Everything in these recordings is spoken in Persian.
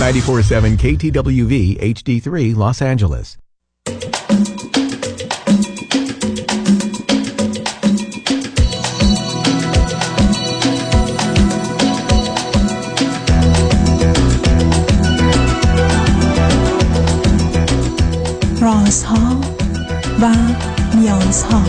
94.7 KTWV HD3 Los Angeles. رازها و نیازها.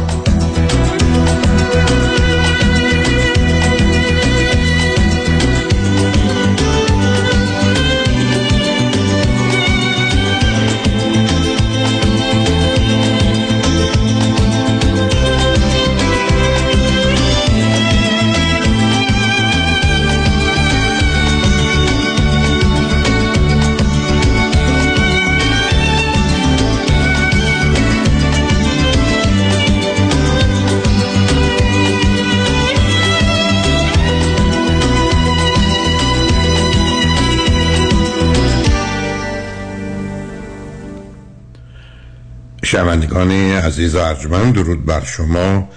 شنوندگان عزیز ارجمند، درود بر شما.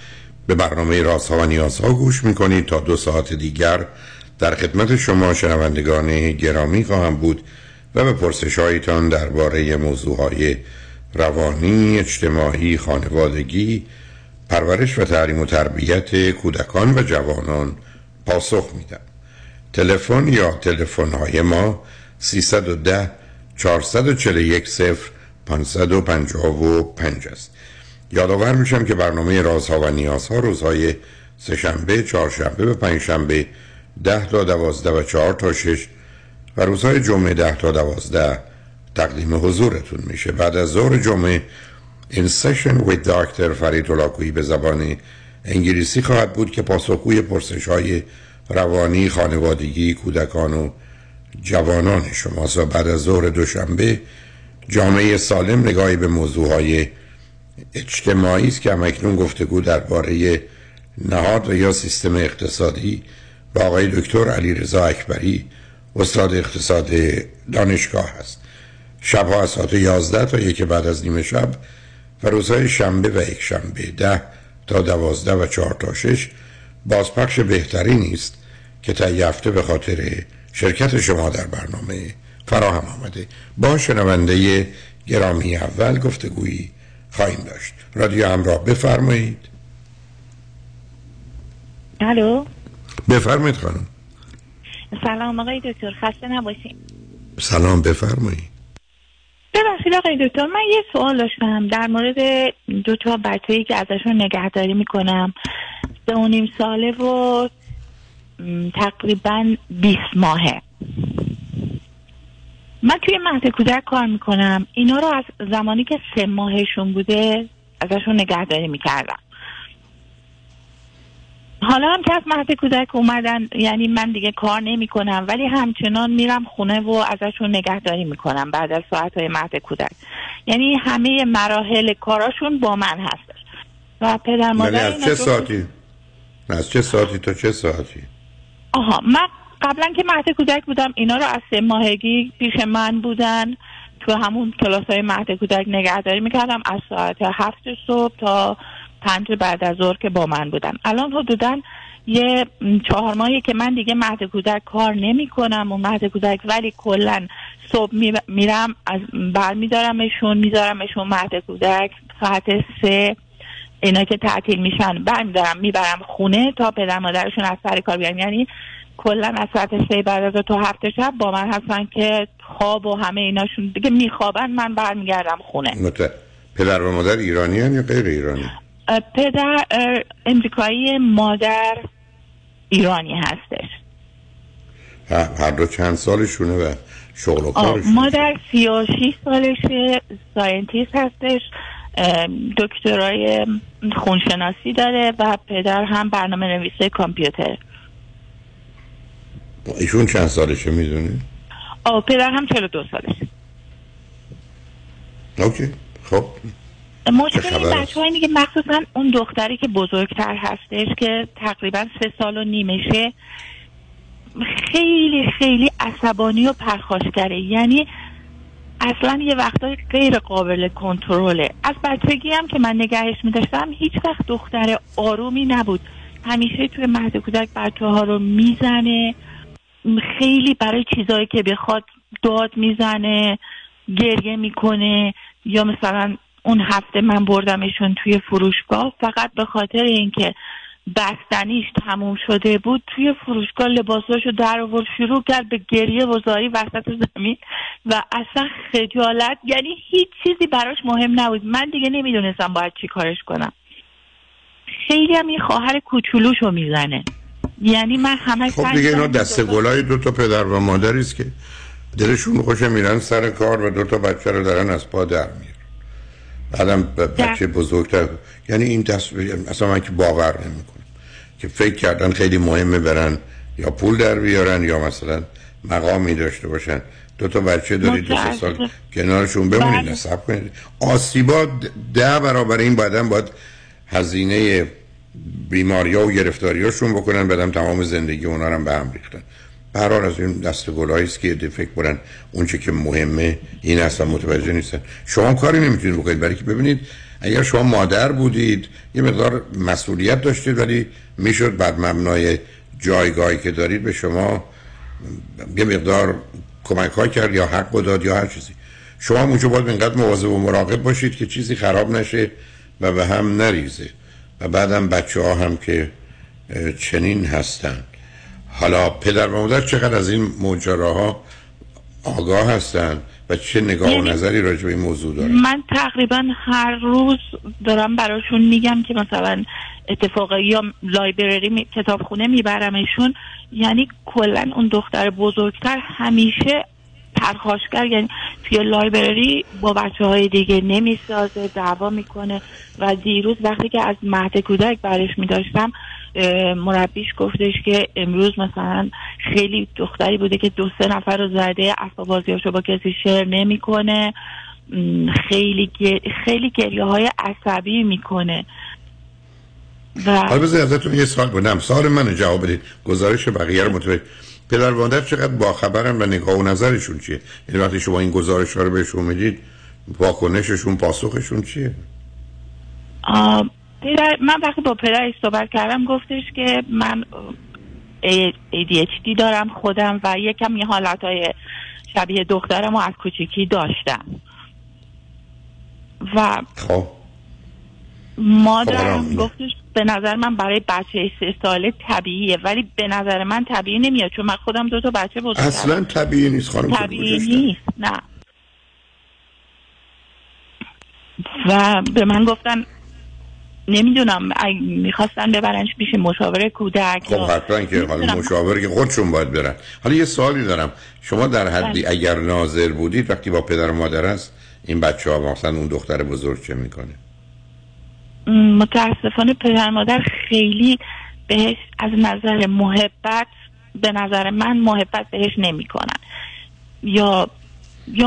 به برنامه رازها و نیازها گوش میکنید. تا 2 ساعت دیگر در خدمت شما شنوندگان گرامی خواهم بود و به پرسش‌هایتان درباره موضوعهای روانی، اجتماعی، خانوادگی، پرورش و تعلیم و تربیت کودکان و جوانان پاسخ میدم. تلفن یا تلفن‌های ما 310 441 0 555 است. یادآور میشم که برنامه رازها و نیازها روزهای سه‌شنبه، چهارشنبه و پنجشنبه 10 تا 12 و 4 تا 6 و روزهای جمعه 10 تا 12 تقدیم حضورتون میشه. بعد از ظهر جمعه این سشن ویت دکتر فرید طلاقویی به زبان انگلیسی خواهد بود که پاسخگوی پرسش‌های روانی، خانوادگی، کودکان و جوانان شماست. و بعد از ظهر دوشنبه جامعه سالم نگاهی به موضوعهای اجتماعی است که همکنون گفتگو درباره نهاد و یا سیستم اقتصادی با آقای دکتر علیرضا اکبری استاد اقتصاد دانشگاه است. شب‌ها از ساعت 11 تا 1 بعد از نیمه شب و روزهای شنبه و یک شنبه 10 تا 12 و 4 تا 6 بازپخش بهترین است که طی هفته به خاطر شرکت شما در برنامه فراهم آمده. با شنونده گرامی اول گفتگویی خواهیم داشت. رادیو همراه، بفرمایید. الو، بفرمایید خانم. سلام آقای دکتر، خسته نباشیم. سلام، بفرمایید. ببخشید آقای دکتر، من یه سوال داشتم در مورد 2 تا بچه‌ای که ازشون نگهداری میکنم، 3.5 ساله و تقریبا 20 ماهه. من توی مهد کودک کار میکنم. اینا رو از زمانی که 3 ماهشون بوده ازشون نگهداری میکردم. حالا هم که از مهد کودک اومدن، یعنی من دیگه کار نمیکنم، ولی همچنان میرم خونه و ازشون نگهداری میکنم بعد از ساعتهای مهد کودک. یعنی همه مراحل کاراشون با من هستش. و پدر مادر از چه ساعتی؟ از چه ساعتی تا چه ساعتی؟ آها، من قبلا که مهد کودک بودم اینا رو از 3 ماهگی پیش من بودن، تو همون کلاس‌های مهد کودک نگهداری میکردم از ساعت 7 صبح تا 5 بعد از ظهر که با من بودن. الان حدوداً یه 4 ماهی که من دیگه مهد کودک کار نمی‌کنم و مهد کودک، ولی کلاً صبح میرم از برمیدارمشون، میذارمشون مهد کودک ساعت 3. اینا که تعطیل میشن برمیدارم میبرم خونه تا پدر مادرشون از سر کار بیان. یعنی کلن از ساعت 3 بعد از تو 7 شب با من هستن که خواب و همه ایناشون دیگه میخوابن، من برمیگردم خونه. پدر و مادر ایرانی هن یا غیر ایرانی؟ پدر امریکایی، مادر ایرانی هستش. هر دو چند سالشونه و شغل و کارشون؟ مادر 36 سالشه، ساینتیست هستش، دکترای خونشناسی داره و پدر هم برنامه نویسه کامپیوتر. ایشون چند سالشه میدونی؟ پدر هم 42 سالشه. اوکی، خب مشکل بچه های دیگه، مخصوصا اون دختری که بزرگتر هستش که تقریبا 3.5 سالشه، خیلی خیلی عصبانی و پرخاشگره. یعنی اصلا یه وقتای غیر قابل کنترله. از بچگی هم که من نگهش میداشتم هیچ وقت دختر آرومی نبود، همیشه توی مهد کودک بچه ها رو میزنه، خیلی برای چیزایی که بخواد داد میزنه، گریه میکنه، یا مثلا اون هفته من بردمشون توی فروشگاه فقط به خاطر اینکه بستنیش تموم شده بود توی فروشگاه لباساشو در آورد شروع کرد به گریه و زاری وسط زمین و اصلا خجالت، یعنی هیچ چیزی براش مهم نبود. من دیگه نمیدونستم باید چی کارش کنم. خیلی هم این خواهر کوچولوشو میزنه، یعنی من همه خب دیگه اینا دسته گلای دو تا پدر و مادری است که دلشون خوشه میرن سر کار و دو تا بچه رو دارن از پا در میارن، بعدم بچه بزرگتر. یعنی این دست اصلا من که باور نمیکنم که فکر کردن خیلی مهمه برن یا پول در بیارن یا مثلا مقامی داشته باشن. دو تا بچه دارید 2 سال کنارشون بمونید، نصب کنید. آسیبات 10 برابر این بعدم باید هزینه بیماری‌ها و گرفتاری‌هاشون بکنن، بعدم تمام زندگی اونا رو به هم ریختن. برار از این دستگلایی است که فکر برن اون چه که مهمه این اصلا متوجه نیستن. شما کاری نمیتونید بکنید، برای که ببینید اگر شما مادر بودید یه مقدار مسئولیت داشتید، ولی میشد بر مبنای جایگاهی که دارید به شما یه مقدار کمک‌های کرد یا حق داد یا هر چیزی. شما اونجا باید اینقدر مواظب و مراقب باشید که چیزی خراب نشه و به هم نریزه. و بعدم بچه‌ها هم که چنین هستن. حالا پدر و مادر چقدر از این ماجراها آگاه هستن و چه نگاه و نظری راجع به این موضوع دارن؟ من تقریبا هر روز دارم براشون میگم که مثلا اتفاقی یا لایبرری کتابخونه میبرمشون. یعنی کلا اون دختر بزرگتر همیشه پرخاشگر، یعنی توی لایبرری با بچه‌های دیگه نمیسازه، دعوا میکنه. و دیروز وقتی که از مهد کودک برش میداشتم مربیش گفتش که امروز مثلا خیلی دختری بوده که 2-3 نفر رو زده، اصلا بازیاشو با کسی شیر نمیکنه، خیلی گریه‌های عصبی میکنه. حالا بذاری ازتون یه سال بودم، سال منو جواب بدید، گزارش بقیه رو متوجه. پدر و مادر چقدر باخبرن و نگاه و نظرشون چیه؟ یعنی وقتی شما این گزارش‌ها رو بهشون میدید واکنششون، پاسخشون چیه؟ من وقتی با پدرش صحبت کردم گفتش که من ADHD دارم خودم و یکم یه حالتهای شبیه دخترم رو از کوچیکی داشتم و مادرم گفتش به نظر من برای بچه 3 ساله طبیعیه، ولی به نظر من طبیعی نمیاد چون من خودم 2 تا بچه بزرگترم. اصلا طبیعی نیست خانم، طبیعی نیست، نه. و به من گفتن نمیدونم میخواستن ببرنش پیش مشاور کودک. خب حتما که حالا مشاور که خودشون باید برن. حالا یه سوالی دارم، شما در حدی اگر ناظر بودید وقتی با پدر و مادر هست این بچه ها مثلا اون دختر بزرگ چه میکنه؟ متاسفانه پدر مادر خیلی بهش از نظر محبت، به نظر من محبت بهش نمی کنن، یا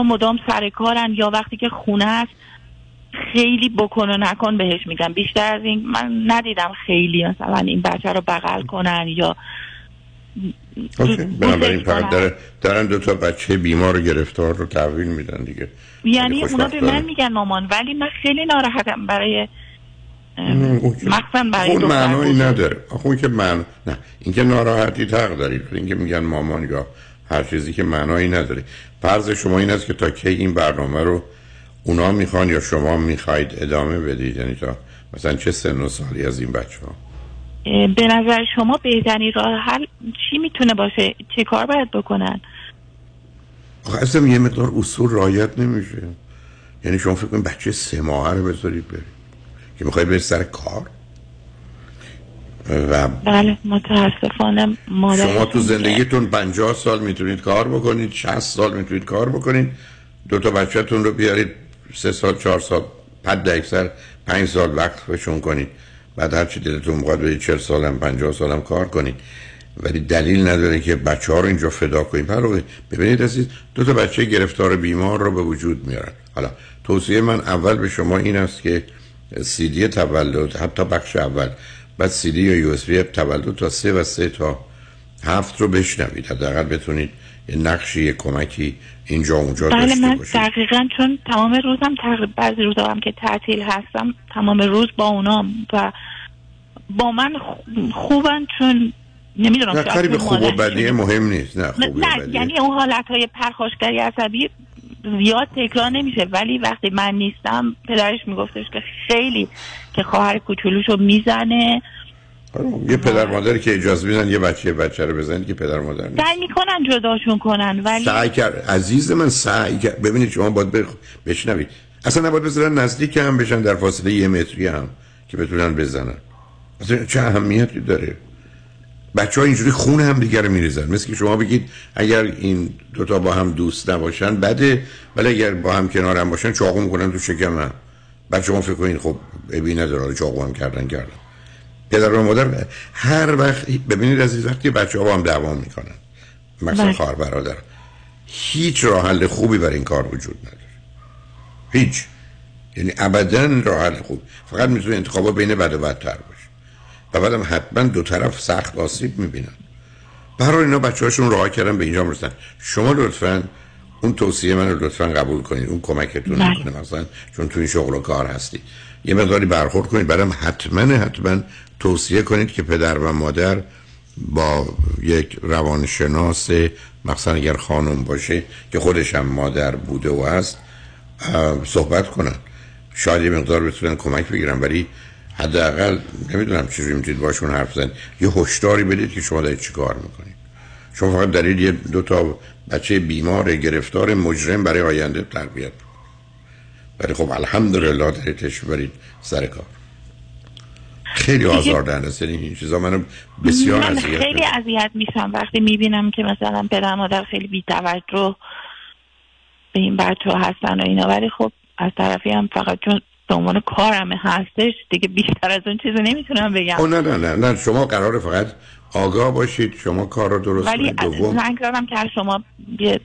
مدام سر کارن یا وقتی که خونه است خیلی بکن و نکن بهش میگن. بیشتر از این من ندیدم خیلی مثلا این بچه رو بغل کنن یا بنابراین فقط دارن 2 تا بچه بیمار و گرفتار رو تحویل میدن دیگه. یعنی اونا به من میگن مامان، ولی من خیلی ناراحتم برای اون معنی نداره. اون که من نه، اینکه ناراحتی حق دارید، اینکه میگن مامان یا هر چیزی که معنی نداره. فرض شما این است که تا کی این برنامه رو اونا میخوان یا شما میخواید ادامه بدید؟ یعنی تا مثلا چه سن و سالی از این بچه‌ها؟ به نظر شما بهترین راه حل چی میتونه باشه؟ چه کار باید بکنن؟ آخه اصلا یه مقدار اصول رعایت نمیشه. یعنی شما فکر کنید بچه 3 ماهه رو بذارید بره که میخواید بری سر کار؟ و بله متاسفانه مادر شما تو زندگیتون 50 سال میتونید کار بکنید، 60 سال میتونید کار بکنید، 2 تا بچه‌تون رو بیارید 3 سال 4 سال حد اکثر 5 سال وقت بهشون کنید، بعد هر چی دلتون می‌خواد برید 40 سالم 50 سالم کار کنید، ولی دلیل نداره که بچه‌ها رو اینجا فدا کنید. برای ببینید عزیز 2 تا بچه گرفتار بیمار رو به وجود میارن. حالا توصیه من اول به شما این است که CD تولد حتی بخش اول، بعد CD یا USB تولد تا 3 و 3 تا 7 رو بشنوید، حداقل بتونید یه نقشی یه کمکی اینجا اونجا داشته باشید. بله من دقیقاً چون تمام روزم بعضی روزا هم که تعطیل هستم تمام روز با اونام و با من خوبن، چون نمیدونم کاری به خوب و بدی مهم نیست. نه خوبی و بدی، یعنی اون حالت‌های پرخاشگری عصبی زیاد تکرار نمیشه، ولی وقتی من نیستم پدرش میگفتش که خیلی که خواهر کوچولوشو میزنه. یه پدر مادر که اجازه میدن یه بچه رو بزنن که پدر مادر نیست، سعی میکنن جداشون کنن، ولی سعی کرد عزیز من، سعی کرد. ببینید شما باید بشنوید، اصلا نباید بزنن، نزدیک هم بشن، در فاصله یه متری هم که بتونن بزنن، اصلا چه اهمیتی داره؟ بچه‌ها اینجوری خون هم دیگه رو می‌ریزن. مثل که شما بگید اگر این دوتا با هم دوست نباشن بده، ولی اگر با هم کنار هم باشن چاقو می‌کنن تو شکم هم. بچه‌ها فکر کنین خب ابی نداره، چاقو هم کردن. پدر و مادر هر وقت ببینید از این وقتی بچه‌ها با هم دعوا می‌کنن، مثلا خواهر برادر، هیچ راه حل خوبی برای این کار وجود نداره. هیچ. یعنی ابداً راه حل خوب. فقط می‌تونه انتخابات بین بد و بدتر باشه. و بعدم حتما دو طرف سخت آسیب میبینن. برای اینا بچه هاشون راه کردن به اینجا مرسن. شما لطفاً اون توصیه من رو لطفاً قبول کنید، اون کمکتون میکنه، مثلا چون تو این شغل و کار هستی یه مقداری برخورد کنید. برام حتما توصیه کنید که پدر و مادر با یک روانشناس، مثلا اگر خانم باشه که خودش هم مادر بوده و هست، صحبت کنن، شاید یه مقدار بتونن کمک بگیرن. ولی حداقل نمیدونم چیزی میتونید باشون حرف زنید، یه هشداری بدید که شما دارید چی کار میکنید. شما فقط دارید یه دو تا بچه بیمار گرفتار مجرم برای آینده تربیت بود، ولی خب الحمدلله دارید تشبرید سر کار. خیلی آزاردهنده است این چیزا، منو بسیار اذیت میشم وقتی میبینم که مثلا پدر مادر خیلی بی‌توجه به این بچه‌ها هستن و اینا، ولی خب از طرفی هم فقط چون دنبال کارم هستش دیگه بیشتر از اون چیزو نمیتونم بگم. نه نه نه نه، شما قراره فقط آگاه باشید، شما کار رو درست کنید. ولی من قرارم که از شما یه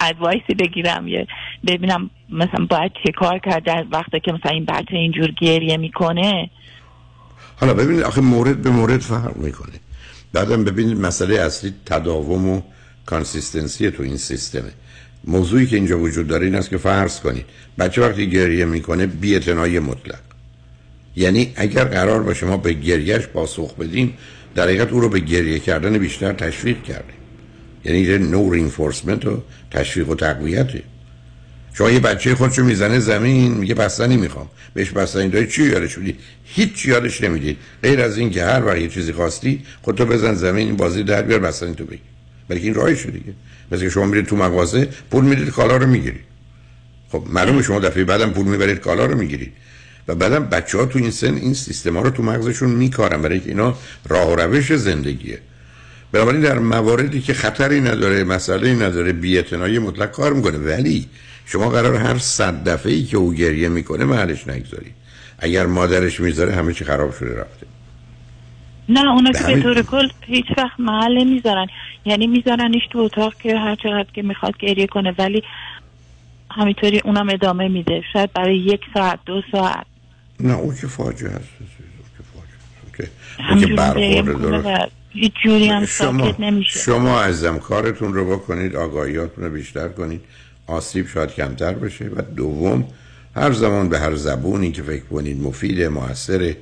ادوایسی بگیرم، یه ببینم مثلا باید چه کار کرد در وقتی که مثلا این بچه اینجور گریه میکنه. حالا ببینید آخه مورد به مورد فرق میکنه. بعدم ببینید مسئله اصلی تداوم و کانسیستنسی تو این سیستمه. موضوعی که اینجا وجود داره این است که فرض کنید بچه وقتی گریه میکنه بی‌اعتنایی مطلق، یعنی اگر قرار باشه ما به گریهش پاسخ بدیم در حقیقت او رو به گریه کردن بیشتر تشویق کردیم، یعنی نو رینفورسمنت و تشویق و تقویته. شما یه بچه خودشو میزنه زمین میگه بستنی میخوام، بهش بستنی داری چی یادش میدی؟ هیچ یادش نمیدی غیر از این که هر وقت یه چیزی خواستی خودتو بزن زمین، این بازی در بیار، بستنی تو بگی. بلکه این راهش دیگه، مثل شما میرید تو مغازه پول میدید کالا رو میگیرید، خب معلومه شما دفعه بعدم پول میبرید کالا رو میگیرید. و بعدم بچه‌ها تو این سن این سیستما رو تو مغزشون میکارن، برای اینکه اینا راه و روش زندگیه. بنابراین در مواردی که خطری نداره، مسئله‌ای نداره، بی‌اعتنایی مطلق کار میکنه. ولی شما قرار هر 100 دفعه‌ای که او گریه میکنه محلش نگذارید. اگر مادرش میذاره همه چی خراب شده رفته. نه اونا که به طور کل هیچ وقت محل نمیذارن، یعنی میذارنش تو اتاق که هر چقدر که میخواد گریه کنه، ولی همینطوری اونم ادامه میده، شاید برای 1 ساعت 2 ساعت. نه اون که فاجعه است، اون که برخورد داره، هیچ جوری هم ساکت نمیشه. شما عزم کارتون رو بکنید، آگاهیاتون رو بیشتر کنید، آسیب شاید کمتر بشه. و دوم هر زمان به هر زبونی که فکر کنید مفید، موثر،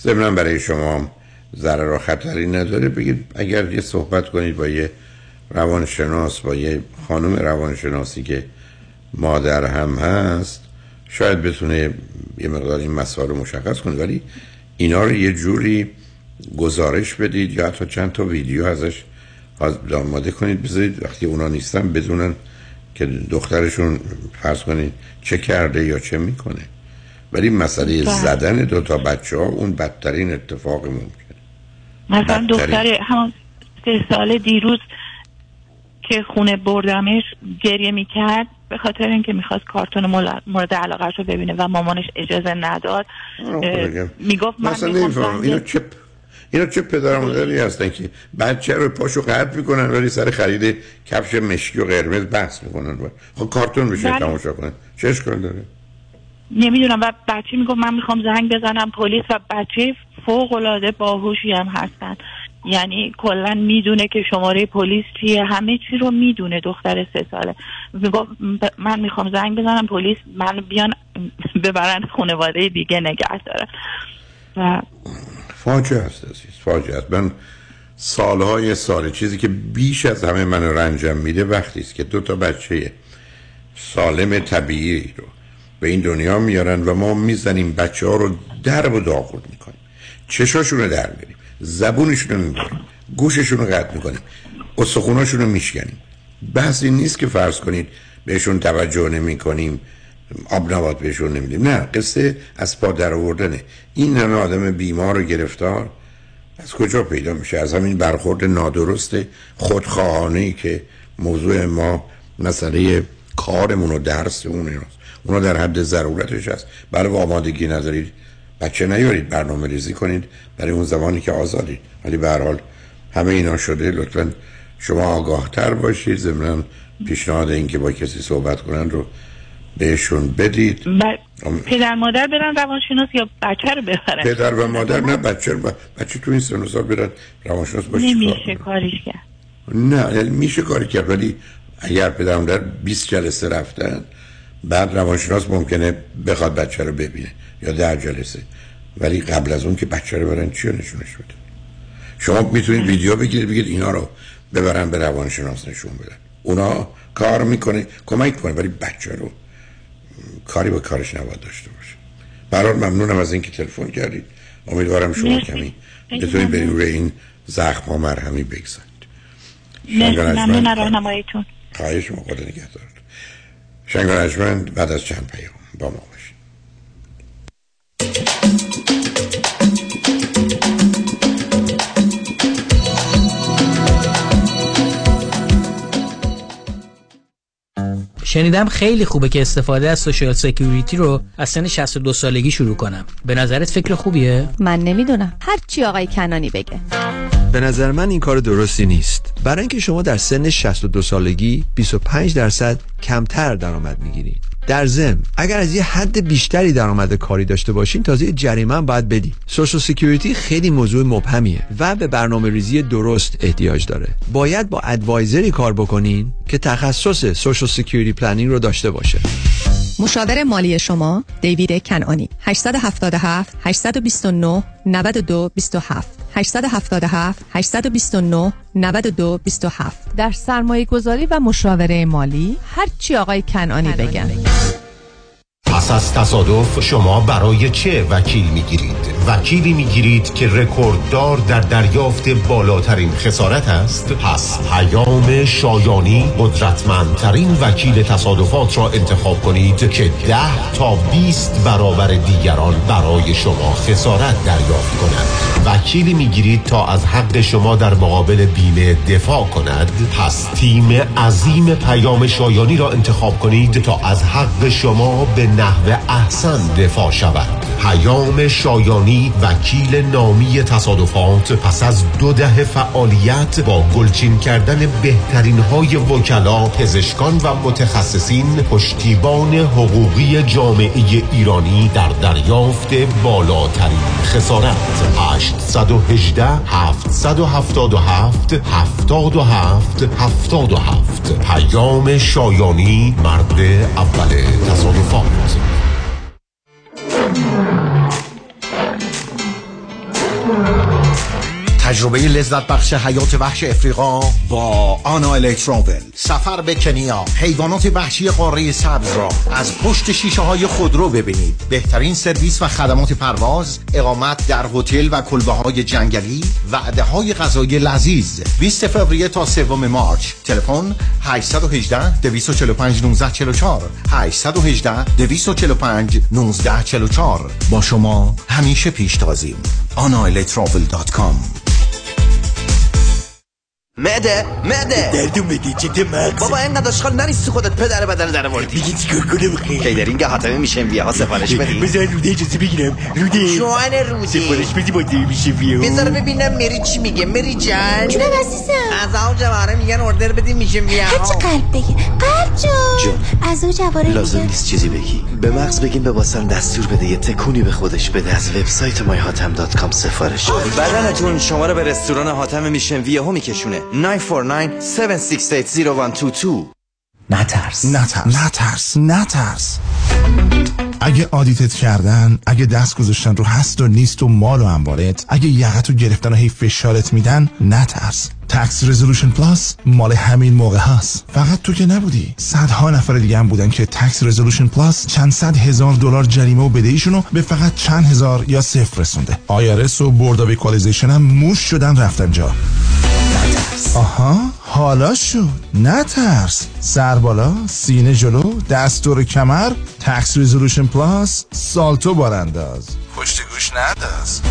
ضمن برای شما ضرر و خطری نداره بگید. اگر یه صحبت کنید با یه روانشناس، با یه خانم روانشناسی که مادر هم هست، شاید بتونه یه مقدار این مسائل رو مشخص کنه. ولی اینا رو یه جوری گزارش بدید یا حتی چند تا ویدیو ازش آماده کنید، بذارید وقتی اونا نیستن بدونن که دخترشون فرض کنید چه کرده یا چه میکنه. ولی مسئله زدن 2 تا بچه ها اون بدترین اتفاق ممکنه. مثلا دختر همون 3 ساله دیروز که خونه بردمش گریه میکرد به خاطر اینکه میخواست کارتون مورد علاقهش رو ببینه و مامانش اجازه نداد. میگفت من میخواستم اینا چه پدر مادری هستن که بچه رو پاشو قطع میکنن ولی سر خرید کفش مشکی و قرمز بحث میکنن؟ خب کارتون بشه تماشا کنن، چه اشکال داره؟ نمیدونم. و بچه میگم من میخوام زنگ بزنم پلیس، و بچه فوق العاده باهوشی هم هستن، یعنی کلا میدونه که شماره پلیس چیه، همه چی رو میدونه. دختر 3 ساله میگم من میخوام زنگ بزنم پلیس، من بیان ببرن خانواده دیگه نگه دارن. و فاجعه است، فاجعه است. من سالهای ساله چیزی که بیش از همه من رنجم میده وقتی است که دو تا بچه سالم طبیعی رو به این دنیا میارن و ما میزنیم بچه ها رو درب و داغون میکنیم، چشاشون رو در میاریم، زبونشون رو میبریم، گوششون رو قطع میکنیم، استخوناشون رو میشکنیم. بحث این نیست که فرض کنید بهشون توجه نمی کنیم، آب نبات بهشون نمیدیم، نه، قصه از پا در آوردنه. این همه آدم بیمار و گرفتار از کجا پیدا میشه؟ از همین برخورد نادرست خودخواهانه‌ای که موضوع ما مسئله کارمون و درسمون ایناست. اونا در حد ضرورتش هست. برای آمادگی ندارید بچه نیارید، برنامه ریزی کنید برای اون زمانی که آزادید. ولی به هر حال همه اینا شده، لطفاً شما آگاه‌تر باشید. ضمن پیشنهاد این که با کسی صحبت کنن رو بهشون بدید. پدر مادر برن روانشناس یا بچه رو ببرن؟ پدر و مادر نه، بچه رو بچه تو این سن و سال برن روانشناس باشه نمیشه کاریش کرد. نه میشه کاری کرد، ولی اگر پدر مادر 20 جلسه رفتن بعد روانشناس ممکنه بخواد بچه رو ببینه یا 10 جلسه، ولی قبل از اون که بچه رو برن چی رو نشونش بده؟ شما میتونید ویدیو بگیرید بگید اینا رو ببرن به روانشناس نشون بدن، اونا کار میکنه کمک کنه، ولی بچه رو کاری با کارش نباید داشته باشه. برای ممنونم از اینکه تلفن کردید. امیدوارم شما مرسی. کمی بتونید بریم روی این زخم ها مرهمی بگذارید. ممنون راهنماییتون. خواهش شما، خدا نگهدارتون. شنگان ارجمند بعد از چند پیام با ما باشید. شنیدم خیلی خوبه که استفاده از سوشال سکیوریتی رو از سن 62 سالگی شروع کنم. به نظرت فکر خوبیه؟ من نمیدونم، هر چی آقای کنانی بگه. به نظر من این کار درستی نیست، برای اینکه شما در سن 62 سالگی 25% کمتر درآمد میگیرید. در ضمن اگر از یه حد بیشتری درآمد کاری داشته باشین تازه جریمه هم باید بدید. سوشال سکیوریتی خیلی موضوع مبهمیه و به برنامه‌ریزی درست احتیاج داره. باید با ادوایزری کار بکنین که تخصص سوشال سکیوریتی پلنینگ رو داشته باشه. مشاور مالی شما دیوید کنعانی 877 829 9227 877 829 9227. در سرمایه گذاری و مشاوره مالی هر چی آقای کنعانی بگن. پس از تصادف شما برای چه وکیل میگیرید؟ وکیلی میگیرید که رکورددار در دریافت بالاترین خسارت است. پس پیام شایانی قدرتمندترین وکیل تصادفات را انتخاب کنید که 10 تا 20 برابر دیگران برای شما خسارت دریافت کند. وکیلی میگیرید تا از حق شما در مقابل بیمه دفاع کند. پس تیم عظیم پیام شایانی را انتخاب کنید تا از حق شما به نحو احسن دفاع شود. پیام شایانی وکیل نامی تصادفات پس از 2 دهه فعالیت با گلچین کردن بهترین های وکلا، پزشکان و متخصصین، پشتیبان حقوقی جامعه ایرانی در دریافت بالاترین خسارت. 818 777 77 77. پیام شایانی مرد اول تصادفات. تجربه لذت بخش حیات وحش افریقا با آنا الکتروول. سفر به کنیا، حیوانات وحشی قاره سبز را از پشت شیشه های خودرو ببینید. بهترین سرویس و خدمات پرواز، اقامت در هتل و کلبه های جنگلی، وعده های غذایی لذیذ. 20 فوریه تا 3 مارچ. تلفن 818 245 1944 818 245 1944. با شما همیشه پیشتازیم. anaelectravel.com. معده دردون بگی چکده مغزه. بابا اینقدر اشغال نریستی خودت، پدر بدن در آوردی. میگی چیکار کنم خیلی؟ کیدرینگ حاتمی میشه ویا ها سفارش بدی. بذار روده اجازه بگیرم. روده شوان روده سفارش بدی با دیوی میشه ویا. بذار ببینم مری چی میگه. مری جان جونم عزیزم، از او جواره میگن اردر بدی میشه ویا. هرچی قلب بگی. قلب جون از او جواره لازم نیست چیزی بگی. به مغز بگین به واسن دستور بده یه تکونی به خودش بده. از وبسایت myhatam.com سفارش بده. بدنتون شما رو به رستوران حاتم میشه ویا ها میکشونه. 949-768-0122. نترس نترس نترس نترس. اگه آدیتت کردن، اگه دست گذاشتن رو هست و نیست و مال و انبارت، اگه یقت رو گرفتن و هی فشارت میدن، نترس. تکس رزولوشن پلاس مال همین موقع هست. فقط تو که نبودی، صدها نفر دیگه هم بودن که تکس رزولوشن پلاس چند صد هزار دلار جریمه و بدهیشون رو به فقط چند هزار یا صفر رسونده. آیارس و بورد آف ایکوالیزیشن هم موش شدن رفتن جا. نترس. آها، حالا شد. نترس. سر بالا، سینه جلو، دست دور کمر، تکس رزولوشن پلاس، سالتو بارانداز. پشت گوش ننداز.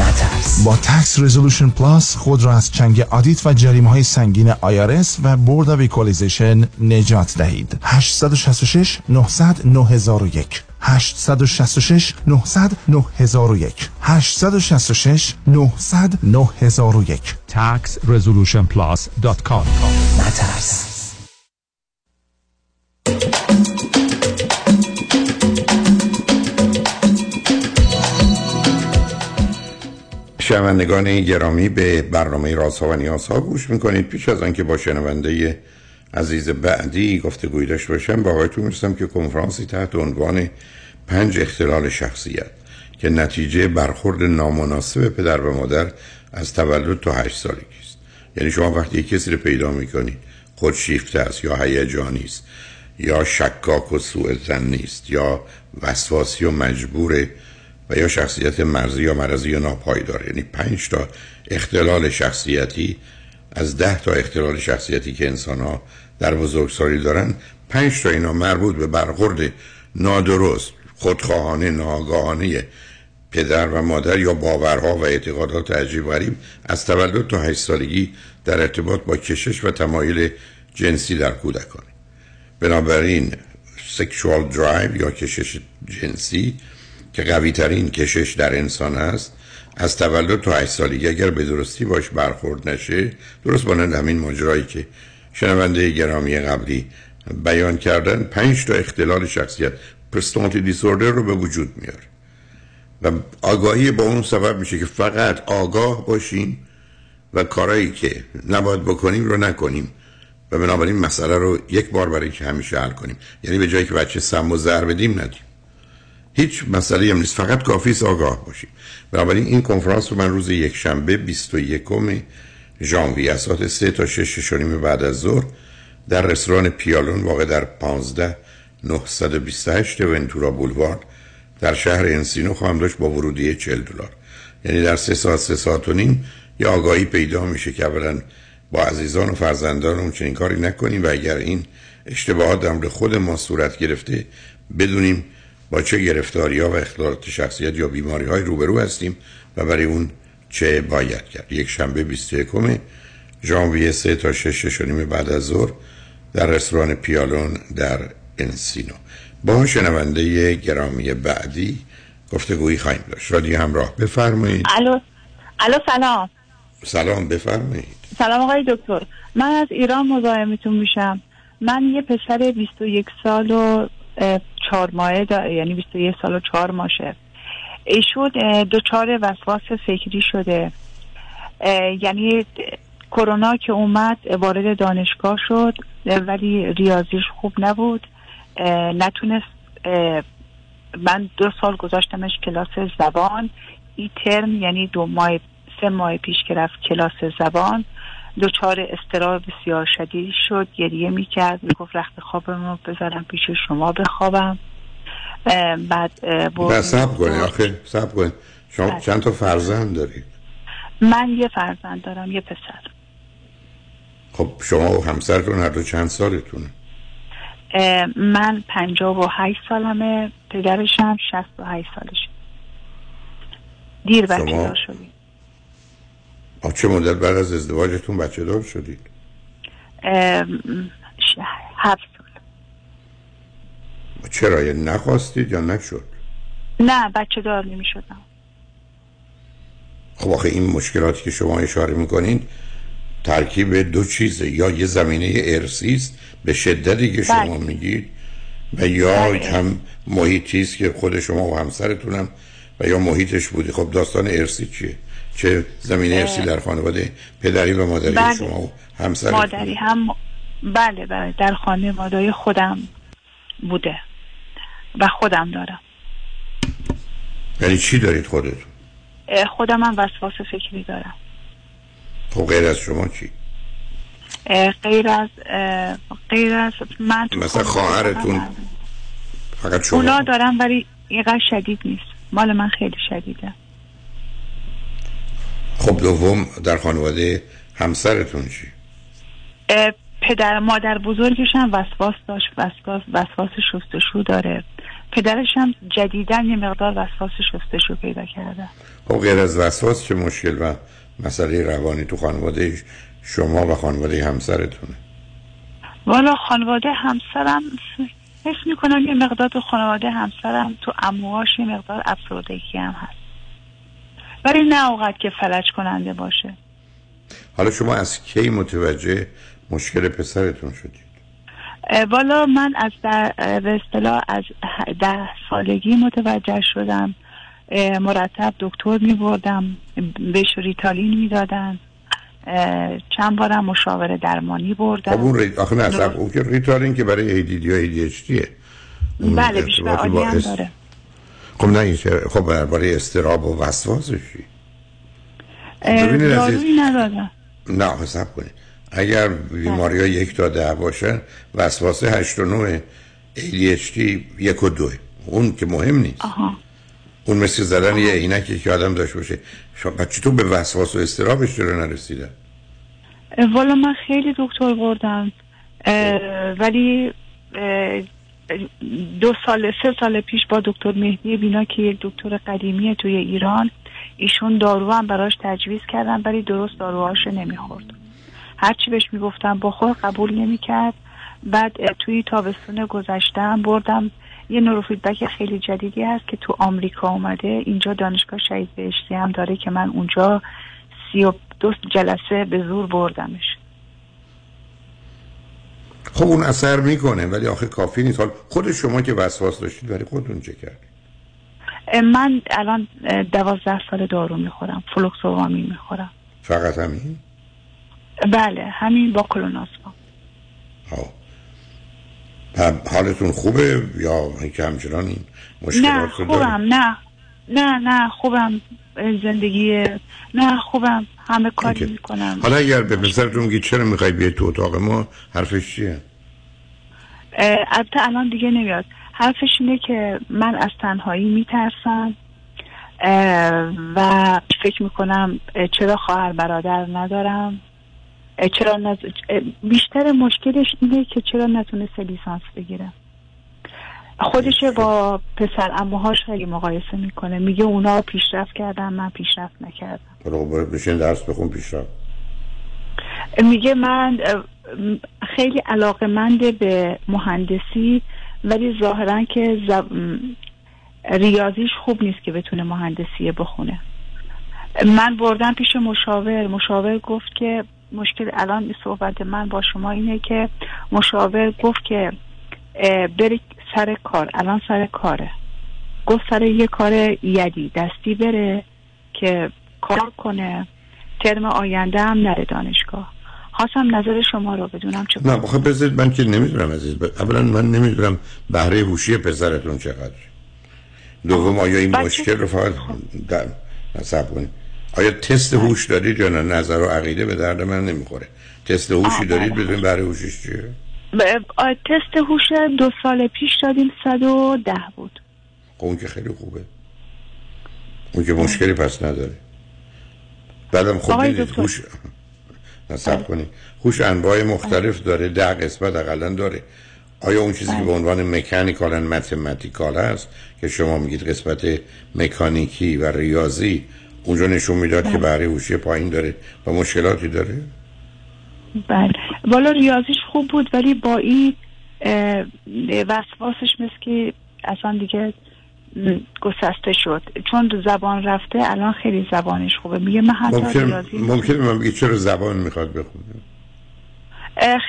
نترس. با تکس رزولوشن پلاس خود را از چنگ آدیت و جریمه‌های سنگین آیارس و بورد آف ایکوالیزیشن نجات دهید. 866 900 9001 866 900 9001 866 900 9001 taxresolutionplus.com. نترس. شنوندگان گرامی، به برنامه رازها و نیازها گوش میکنید. پیش از آنکه با شنونده عزیز بعدی گفتگوی داشته باشم، با آقایتون میرسم که کنفرانسی تحت عنوان 5 اختلال شخصیت که نتیجه برخورد نامناسب پدر و مادر از تولد تا 8 سالگی است. یعنی شما وقتی کسی رو پیدا میکنید خودشیفته است یا هیجانی است یا شکاک و سوءظن است یا وسواسی و مجبوره و یا شخصیت مرزی یا مرضی و ناپایدار. یعنی 5 تا اختلال شخصیتی از 10 تا اختلال شخصیتی که انسان‌ها در بزرگسالی دارن، 5 تا اینا مربوط به برخورد نادرست، خودخواهانه، ناآگاهانه پدر و مادر یا باورها و اعتقادات عجیب و غریب از تولد تا 8 سالگی در ارتباط با کشش و تمایل جنسی در کودکانه. بنابراین سکشوال درایو یا کشش جنسی که قوی ترین کشش در انسان است، از تولد تا 8 سالگی اگر به درستی باش برخورد نشه، درست مانند همین ماجرایی که شنونده گرامی قبلی بیان کردن، 5 تا اختلال شخصیت پرسونالیتی دیسوردر رو به وجود میاره و آگاهی با اون سبب میشه که فقط آگاه باشیم و کارایی که نباید بکنیم رو نکنیم و بنابراین مسئله رو یک بار برای اینکه همیشه حل کنیم. یعنی به جایی که بچه سم و زر بدیم ندیم، هیچ مسئله‌ای هم نیست، فقط کافی است آگاه باشیم. بنابراین این کنفرانس رو من روز یک شنبه 21 ژانویه از ساعت 3 تا 6:30 بعد از ظهر در رستوران پیالون واقع در 15928 ونتورا بولوار در شهر انسینو خواهم داشت با ورودی $40. یعنی در 3 ساعت و نیم یه آگاهی پیدا میشه که اولا با عزیزان و فرزندانمون چنین کاری نکنیم و اگر این اشتباهات هم به خود ما صورت گرفته بدونیم با چه گرفتاری‌ها و اختلالات شخصیت یا بیماری‌های روبرو هستیم و برای اون چه باید کرد. یک شنبه 21 ژانویه 3 تا 6:30 بعد از ظهر در رستوران پیالون در انسینو. با شنونده گرامی بعدی گفتگویی خواهیم داشت. رادیو همراه، بفرمایید. الو سلام. سلام، بفرمایید. سلام آقای دکتر، من از ایران مزاحمتون میشم. من یه پسر 21 سال و 4 ماهه یعنی 21 سال و 4 ماهشه. ایشون دچار وسواس فکری شده، یعنی کرونا که اومد وارد دانشگاه شد ولی ریاضیش خوب نبود، نتونست. من 2 سال گذاشتمش کلاس زبان. این ترم یعنی 3 ماه پیش که رفت کلاس زبان دچار اضطراب بسیار شدید شد، گریه میکرد، میگفت رخت خوابم رو بذارم پیش شما بخوابم. بعد صبر کنید، آخه صبر کنید، شما چند تا فرزند دارید؟ من یه فرزند دارم، یه پسر. خب شما و همسرتون هر دو چند سالتونه؟ من 58 سالمه، پدرش هم 68 سالشه. دیر بچه دار شدید. چه مدت بعد از ازدواجتون بچه دار شدید؟ 7 سال. چرا؟ یه نخواستید یا نشد؟ نه، بچه دار نمی شدم. خب آخه این مشکلاتی که شما اشاره میکنین ترکیب 2 چیزه، یا یه زمینه ارثیست به شدتی که شما میگید و یا هم محیطیست که خود شما و همسرتونم و یا محیطش بودی. خب داستان ارثی چیه؟ چه زمینه ارثی در خانواده پدری و مادری شما و همسرتون؟ مادری هم بله در خانواده مادری خودم بوده و خودم دارم. یعنی چی دارید خودت؟ خودم هم وسواس فکری دارم. خب غیر از شما چی؟ غیر از من مثلا خواهرتون فقط شما اونا دارم ولی اینقدر شدید نیست، مال من خیلی شدیده. خب دوم در خانواده همسرتون چی؟ پدر مادر بزرگش هم وسواس داشت، وسواس شستشو داره. پدرش هم جدیدن یه مقدار وسواس شستشو پیدا کرده. خب غیر از وسواس چه مشکل و مسئله روانی تو خانواده شما و خانواده همسرتونه؟ والا خانواده همسرم حس میکنم یه مقدار تو خانواده همسرم تو عموهاش یه مقدار افسردگی هم هست، ولی نه اوقات که فلج کننده باشه. حالا شما از کی متوجه مشکل پسرتون شدید؟ والا من از به اصطلاح از 10 سالگی متوجه شدم. مرتب دکتر می بردم، بهش ریتالین می دادن، چند بارم مشاوره درمانی بردم. خب اون آخه نه اون که ریتالین که برای ADD یا ADHDه بله بیشتر عالی هم داره. خب نه این خب برای استراب و وسواسشی داروی ندادن. نه حساب کنید اگر بیماری ها 1 تا 10 باشن وسواس 8 و 9 ADHD 1 و 2 اون که مهم نیست. آها. اون مثل زدن یه عینکی که آدم داشت باشه. چطور به وسواس و اضطرابش رو نرسیدن؟ والا من خیلی دکتر بردم ولی 2 سال 3 سال پیش با دکتر مهدی بینا که یک دکتر قدیمیه توی ایران، ایشون دارو هم براش تجویز کردن ولی درست داروهاش نمیخورد. هرچی بهش میگفتم بخور قبول نمیکرد. بعد توی تابستون گذشتم بردم یه نوروفیدبک خیلی جدیدی هست که تو آمریکا اومده، اینجا دانشگاه شهید بهشتی هم داره که من اونجا 32 جلسه به زور بردمش. خب اون اثر میکنه ولی آخه کافی نیست. حال خود شما که وسواس داشتید ولی خودتون چه کردید؟ من الان 12 سال دارو میخورم، فلوکسوامین میخورم. فقط همین؟ بله همین با کلوناسپام. حالتون خوبه یا که همچنان این مشکلات رو دارید؟ نه خوبم خوبم زندگی نه خوبم همه کاری میکنم. حالا اگر به پسرتون میگی چرا میخوای بیای تو اتاق ما حرفش چیه؟ البته الان دیگه نمیاد. حرفش اینه که من از تنهایی میترسم و فکر میکنم چرا خواهر برادر ندارم، چرا بیشتر مشکلش اینه که چرا نتونسته لیسانس بگیره. خودش با پسر عموهاش خیلی مقایسه میکنه، میگه اونا پیشرفت کردن من پیشرفت نکردم. برو بشین درس بخون پیشرفت. میگه من خیلی علاقه‌مند به مهندسی ولی ظاهرا که ریاضیش خوب نیست که بتونه مهندسی بخونه. من بردم پیش مشاور گفت که مشکل الان صحبت من با شما اینه که مشاور گفت که بری سر کار، الان سر کاره، گفت سر یه کار یدی دستی بره که کار کنه، ترم آینده هم نره دانشگاه. خواستم نظر شما رو بدونم. چه نه بخواه بذارید من که نمیدونم عزیز. اولا من نمیدونم بهره هوشی پسرتون چقدر. دوم آیا این مشکل رو فقط نصب کنید. آیا تست هوش دارید یا نه؟ نظر و عقیده به درد من نمیخوره. تست هوشی دارید بدون برای هوشش چیه؟ تست هوش 2 سال پیش دادیم 110 بود. اون که خیلی خوبه. اون که مشکلی پس نداره. بعدم خب دیدید هوش نصب کنید. هوش انواع مختلف داره، 10 قسمت اقلن داره. آیا اون چیزی که به عنوان مکانیکال و متماتیکال هست که شما میگید قسمت مکانیکی و ریاضی اونجا نشون میداد که برای هوشی پایین داره و مشکلاتی داره؟ بله والا ریاضیش خوب بود ولی با این وسواسش مثل که اصلا دیگه گسسته شد، چون زبان رفته الان خیلی زبانش خوبه. میگه من حتی ریاضی ممکنه من بگه چرا زبان میخواد بخونه؟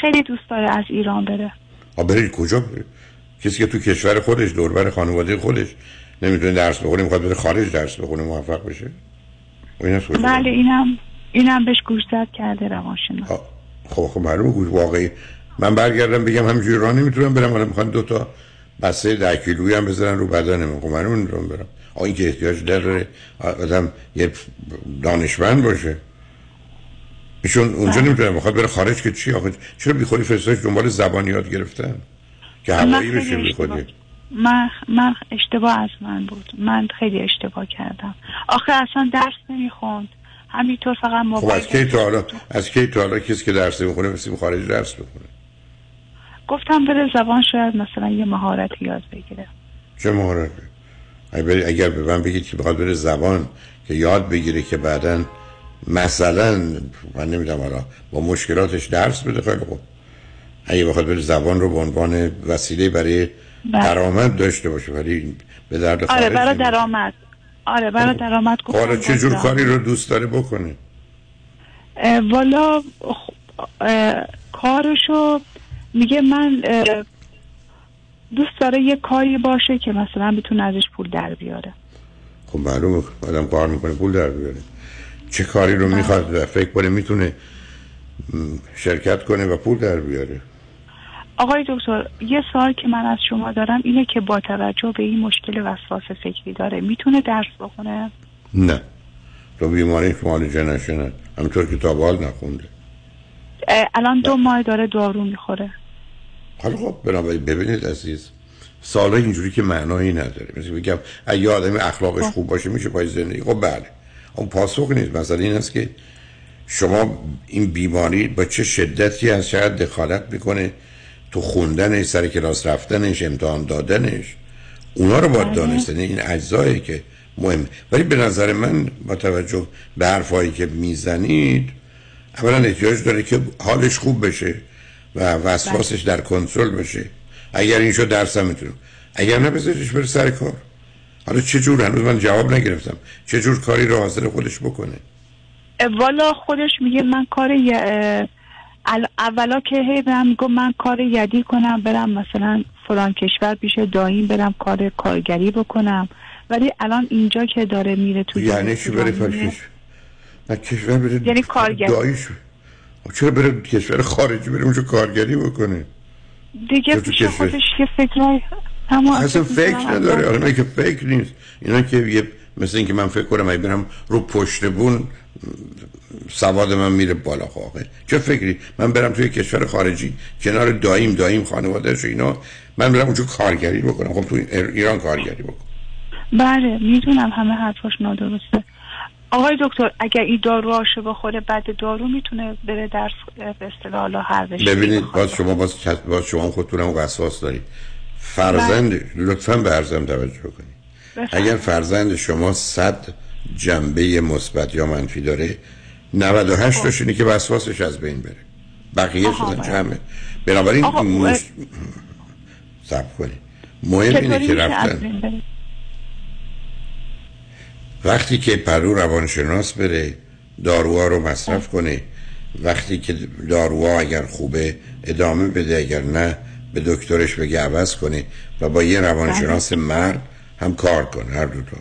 خیلی دوست داره از ایران بره. بره کجا بره؟ کسی که تو کشور خودش دوربر خانواده خودش نمیتونه درس بخونه میخواد بره خارج درس بخونه موفق بشه. بله اینم بهش گوشزد کرده روانشناس. خب معلومه گوش واقعی. من برگردم بگم همینجوری راه نمیتونم برم، حالا میخوان 2 تا بسته 10 کیلویی هم بذارن رو بدن من، خب من اون رو برم. آ این که احتیاج داره آدم یه دانشمند باشه. ایشون اونجا نمیتونه بخواد بره خارج که چی آخه؟ چرا بیخودی فرستادش دنبال زبان یاد گرفتن که هوایی بشه بیخودی؟ من اشتباه از من بود، من خیلی اشتباه کردم. آخه اصلا درس نمیخوند، همینطور فقط موبایل. خب از کی تا حالا کسی که درس نمیخونه مثل خارج درس بخونه؟ گفتم بره زبان شاید مثلا یه مهارتی یاد بگیره. چه مهارتی؟ اگر به من بگید که بخواد بره زبان که یاد بگیره که بعداً مثلا من نمیدونم حالا با مشکلاتش درس بده، خیلی خوب. اگه بخواد بره زبان رو به عنوان وسیله برای درآمد داشته باشه، ولی به درد خارج. آره برای درآمد. حالا چه جور کاری رو دوست داره بکنه؟ والا کارشو میگه من دوست داره یه کاری باشه که مثلا بتونه ازش پول در بیاره. خب معلومه آدم کار میکنه پول در بیاره. چه کاری رو میخواد فکر کنه میتونه شرکت کنه و پول در بیاره؟ آقای دکتر یه سوال که من از شما دارم اینه که با توجه به این مشکل وسواس فکری داره میتونه درس بخونه؟ نه، تو بیماری که معالجه نشنه، همینطور که تا به حال نخونده. الان 2 ماه داره دارو میخوره. حالا خب بنابراین ببینید عزیز، سوالای اینجوری که معنایی نداره. مثلا بگم اگه آدم اخلاقش خوب باشه میشه پای زندگی. خب بله، اون پاسخ نیست. مثلا این است که شما این بیماری با چه شدتی از شاید دخالت میکنه تو خوندنش، سر کلاس رفتنش، امتحان دادنش، اونا رو باید دانست. این اجزایی که مهمه. ولی به نظر من با توجه به حرفایی که میزنید، اولا احتیاج داره که حالش خوب بشه و وسواسش در کنترل بشه. اگر این شو درس هم میتونه، اگر نه بذارش بره سر کار. حالا چه جور، هنوز من جواب نگرفتم، چه جور کاری رو حاضر خودش بکنه؟ والا خودش میگه من کار اولا که هی برم میگم من کار یدی کنم، برم مثلا فلان کشور پیش دایم برم کار کارگری بکنم، ولی الان اینجا که داره میره تو یعنی چی بره فرکش؟ نه کشور بره، یعنی کارگری. داییش چرا بره کشور خارجی بره اونجا کارگری بکنه دیگه؟ پیش خودش یه فکرای اصلا فکر نداره. آره که فکر نیست اینا که مثل این که من فکر کنم اگه برم رو پشت بون سواد من میره بالا. خواهه چه فکری؟ من برم توی کشور خارجی کنار دایم خانوادهش اینا، من برم اونجا کارگری بکنم. خب تو ایران کارگری بکنم. بله میدونم همه حرفاش نادرسته. آقای دکتر اگر این داروهاشو بخوره بعد دارو میتونه بره در به اصطلاح هر بشه. ببینید باز شما خودتونم وسواس دارید. فرزند لطفاً به عرضم توجه کنید. اگر فرزند شما 100 جنبه مثبت یا منفی داره، 98 تاش اینه که وسواسش از بین بره، بقیه شدن جمعه. بنابراین صبر کنید. مهم اینه که رفتن وقتی که پرو روانشناس بره داروها رو مصرف کنه، وقتی که داروها اگر خوبه ادامه بده، اگر نه به دکترش بگه عوض کنه و با یه روانشناس مرد هم کار کنه، هر دو تا.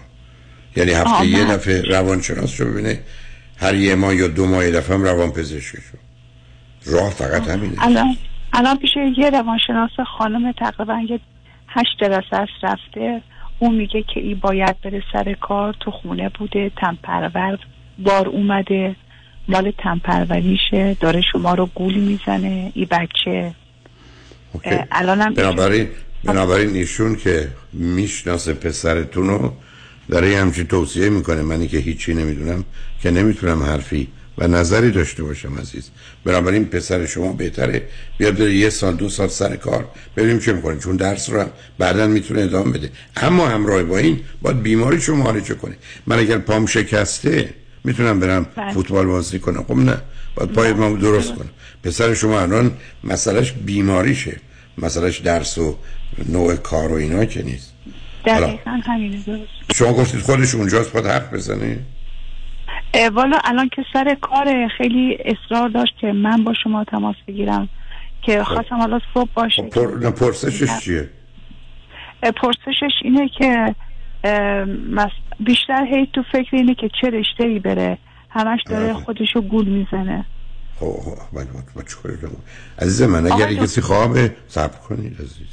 یعنی هفته یه دفعه روانشناس رو ببینه، هر یه ماه یا 2 ماه یه دفعه هم روانپزشکش رو. راه فقط همینه. الان پیش یه روانشناس خانم تقریبا 8 درصد است رفته. اون میگه که این باید بره سر کار، تو خونه بوده، تنپرور بار اومده، مال تنپروریشه، داره شما رو گول میزنه این بچه. بنابراین ایشون که میشناسه پسرتون رو داره همچین توصیه میکنه. منی که هیچی نمیدونم که نمیتونم حرفی و نظری داشته باشم عزیز. بنابراین پسر شما بهتره بیاد بره 1 سال 2 سال سر کار، ببینیم چه میکنه، چون درس رو بعدن میتونه ادامه بده. اما همراه با این باید بیماری شما معالجه کنه. من اگر پام شکسته میتونم برم فوتبال بازی کنم؟ خب نه، باید پای ما درست کنم. پسر شما الان مسئلهش بیماریشه، مسئلهش درس و نوع کار و اینا که نیست. دقیقاً همین درست. شما گفتید خودش اونجاست باید حرف بزنه. والا الان که سر کاره خیلی اصرار داشت که من با شما تماس بگیرم که خواستم حالا صبح باشه. پرسشش چیه؟ پرسشش اینه که بیشتر هی تو فکر اینه که چه رشته‌ای بره، همش داره خودشو گول میزنه. خب عزیز من اگر کسی خوابه صبر کنید عزیز،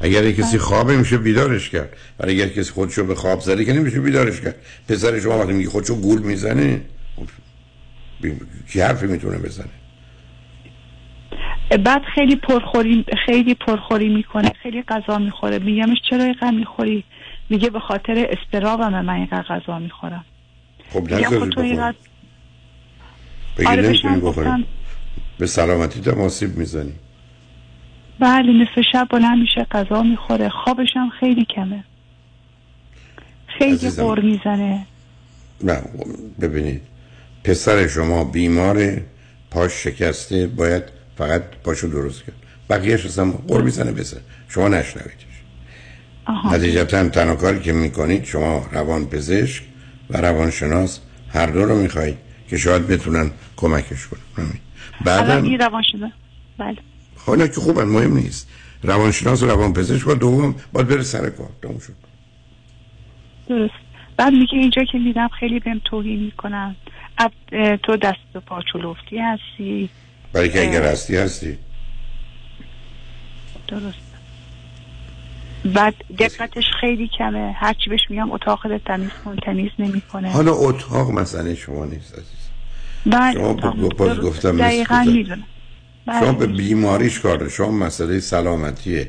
اگر کسی خوابه میشه بیدارش کرد، ولی اگر کسی خودشو به خواب زده که نمیشه بیدارش کرد. پسر شما وقتی میگه خودشو گول میزنه چه حرفی میتونه بزنه؟ بعد خیلی پرخوری میکنه، خیلی غذا میخوره. میگمش چرا اینقدر میخوری؟ میگه به خاطر استرابم من اینقدر غذا میخورم. خب نذاری بخورم، بگه به سلامتی تا آسیب میزنی. بله نصف شب بلند میشه غذا میخوره، خوابش هم خیلی کمه، خیلی غر میزنه. نه ببینید پسر شما بیماره، پاش شکسته، باید فقط پاشو درست کرد، بقیهش اصلا غر میزنه بسه شما نشنویدش. نتیجتا تنها کاری که میکنید شما روان پزشک و روانشناس هر دو رو میخواید که شاید بتونن کمکش کنن. بعدم یه روانشناس بله حالا که خوبه مهم نیست، روانشناس و روانپزشک با دوم باید بره سر کار. تموم شد درست. بعد میگه اینجا که میدم خیلی بهم توهین میکنن، تو دست و پا چلفتی هستی. برای که اگر هستی درست. بعد دقتش خیلی کمه، هرچی بهش میگم اتاقت تمیز کن تمیز نمیکنه. حالا اتاق مسئله شما نیست عزیز. بعد شما باز گفتم دقیقاً میدونم شما به بیماریش کار، شما مسئله سلامتی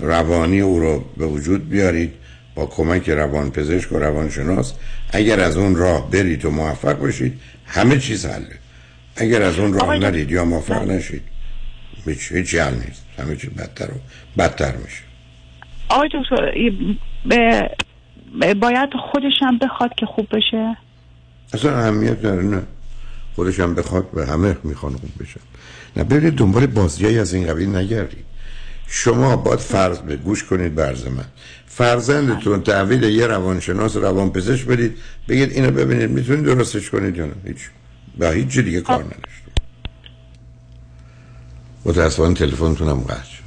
روانی او رو به وجود بیارید با کمک روانپزشک و روانشناس. اگر از اون راه برید و موفق بشید همه چیز حله، اگر از اون راه نرید یا موفق نشید هیچی حل نیست، همه چیز بدتر میشه. آقای دکتر باید خودش هم بخواد که خوب بشه؟ اصلا اهمیت داره نه، خودش هم بخواد و همه میخوان خوب بشن. نه ببینید دنبال بازیایی از این قبیل نگردید. شما باید فرض به گوش کنید برز من، فرزندتون تحویل یه روانشناس روانپزشک بدید، بگید اینو ببینید میتونید درستش کنید یا نه. هیچ با هیچ چیز دیگه کار نداشتم. متأسفانه تلفنتونم قطع شد.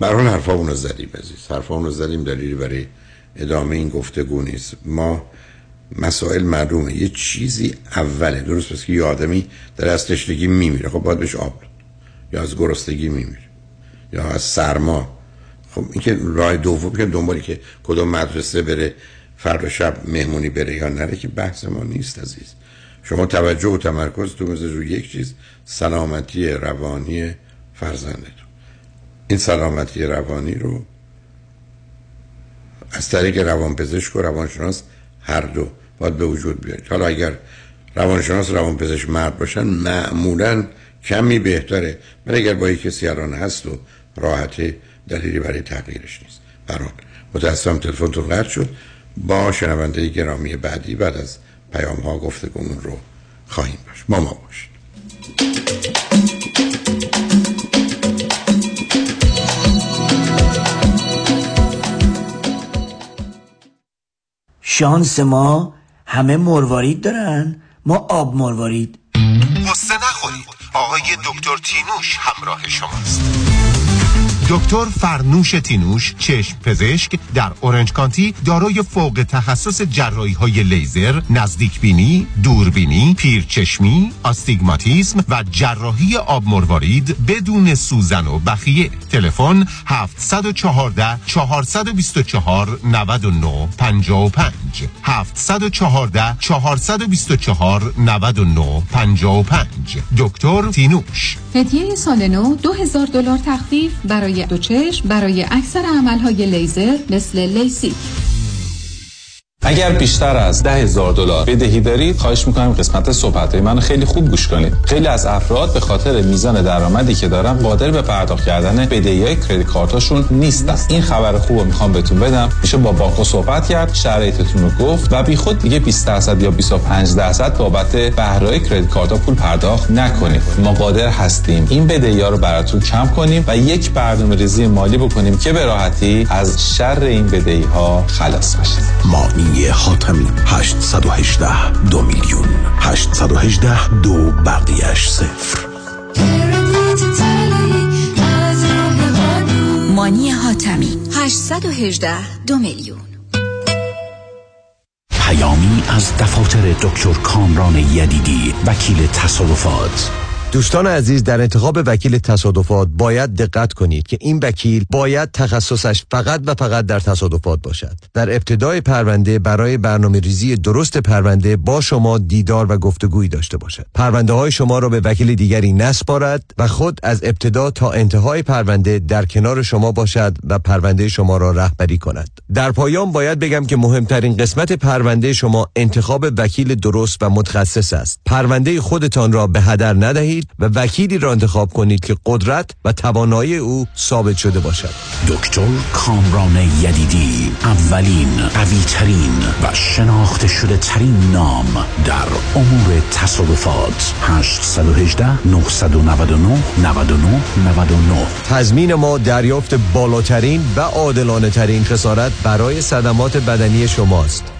به هر حال حرفامونو زدیم عزیز، حرفامونو زدیم، دلیلی برای ادامه این گفتگو نیست. ما مسائل معلومه، یه چیزی اوله درست پس که یه آدمی در از تشنگی میمیره، خب باید بهش آب، یا از گرسنگی میمیره یا از سرما. خب این که راه دوم که دنبالی که کدوم مدرسه بره، فردا شب مهمونی بره یا نره که بحث ما نیست عزیز. شما توجه و تمرکز تو مثل روی یک چیز، سلامتی روانی فرزندتون. این سلامتی روانی رو از طریق روانپزشک و روانشناس هر دو باید به وجود بیارید. حالا اگر روانشناس روانپزشک مرد باشن معمولا کمی بهتره، ولی اگر با کسی الان هست و راحته دلیلی برای تغییرش نیست. برات متأسفم تلفنتون قطع شد. با شنونده گرامی بعدی بعد از پیام ها گفتگومون رو خواهیم داشت. ما باشید. شانس ما همه مروارید دارن، ما آب مروارید. غصه نخورید، آقای دکتر تینوش همراه شماست. دکتر فرنوش تینوش، چشم پزشک در اورنج کانتی، دارای فوق تخصص جراحی‌های لیزر، نزدیک بینی، دوربینی، پیرچشمی، آستیگماتیسم و جراحی آب مروارید بدون سوزن و بخیه. تلفن 714 424 99 55 714 424 99 55. دکتر تینوش. هدیه سال نو $2000 تخفیف برای دو چشم برای اکثر عملهای لیزر مثل لیسیک. اگر بیشتر از $10,000 بدهی دارید خواهش میکنم قسمت صحبت‌های منو خیلی خوب گوش کنید. خیلی از افراد به خاطر میزان درآمدی که دارن قادر به پرداخت کردن بدهی‌های کریدیت کارتاشون نیستن. این خبر خوبو میخوام بهتون بدم. میشه با بانک‌ها صحبت کرد، شرایطتون رو گفت و بیخود دیگه 20% یا 25% بابت بهره‌های کریدیت کارتا پول پرداخت نکنید. ما قادر هستیم این بدهی‌ها رو براتون کم کنیم و یک برنامه‌ریزی مالی بکنیم که به راحتی از شر این بدهی‌ها خلاص بشید. ما حاتمی 818 2,000,000 818 2 بقیهش 0. مانی حاتمی 818 2,000,000. اعلامی از دفاتر دکتر کامران یدیدی، وکیل تصادفات. دوستان عزیز، در انتخاب وکیل تصادفات باید دقت کنید که این وکیل باید تخصصش فقط و فقط در تصادفات باشد. در ابتدای پرونده برای برنامه‌ریزی درست پرونده با شما دیدار و گفتگویی داشته باشد. پرونده‌های شما را به وکیل دیگری نسپارد و خود از ابتدا تا انتهای پرونده در کنار شما باشد و پرونده شما را رهبری کند. در پایان باید بگم که مهمترین قسمت پرونده شما انتخاب وکیل درست و متخصص است. پرونده خودتان را به هدر ندهید و وکیلی را انتخاب کنید که قدرت و توانایی او ثابت شده باشد. دکتر کامران یدیدی، اولین، قوی‌ترین و شناخته شده ترین نام در امور تصادفات. 818 999 99 99. تضمین ما دریافت بالاترین و عادلانه ترین خسارت برای صدمات بدنی شماست.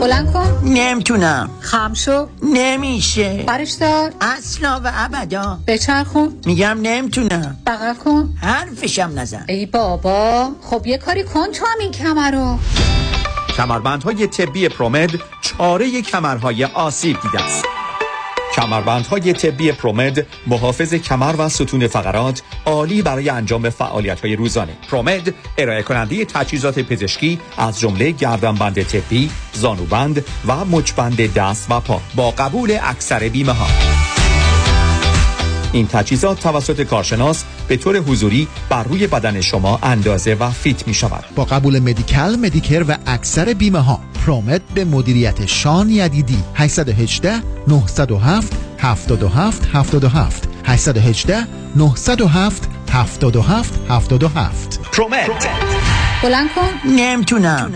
بلند کن. نمیتونم. خم شو. نمیشه. برش دار. اصلا و ابدا. بچرخون. میگم نمیتونم. بغل کن. حرفشم نزن. ای بابا، خب یه کاری کن تو هم این کمر رو. کمربندهای طبی پرومد چاره کمرهای آسیب دیده است. کمربندهای طبی پرومد محافظ کمر و ستون فقرات، عالی برای انجام فعالیت‌های روزانه. پرومد ارائه کننده تجهیزات پزشکی از جمله گردنبند طبی، زانوبند و مچبند دست و پا با قبول اکثر بیمه‌ها. این تجهیزات توسط کارشناس به طور حضوری بر روی بدن شما اندازه و فیت می شود با قبول مدیکال، مدیکر و اکثر بیمه ها. پرومد به مدیریت شان یدیدی. 818 907 77 77 77. 818 907 77 77. پرومد. بلند کن. نمیتونم.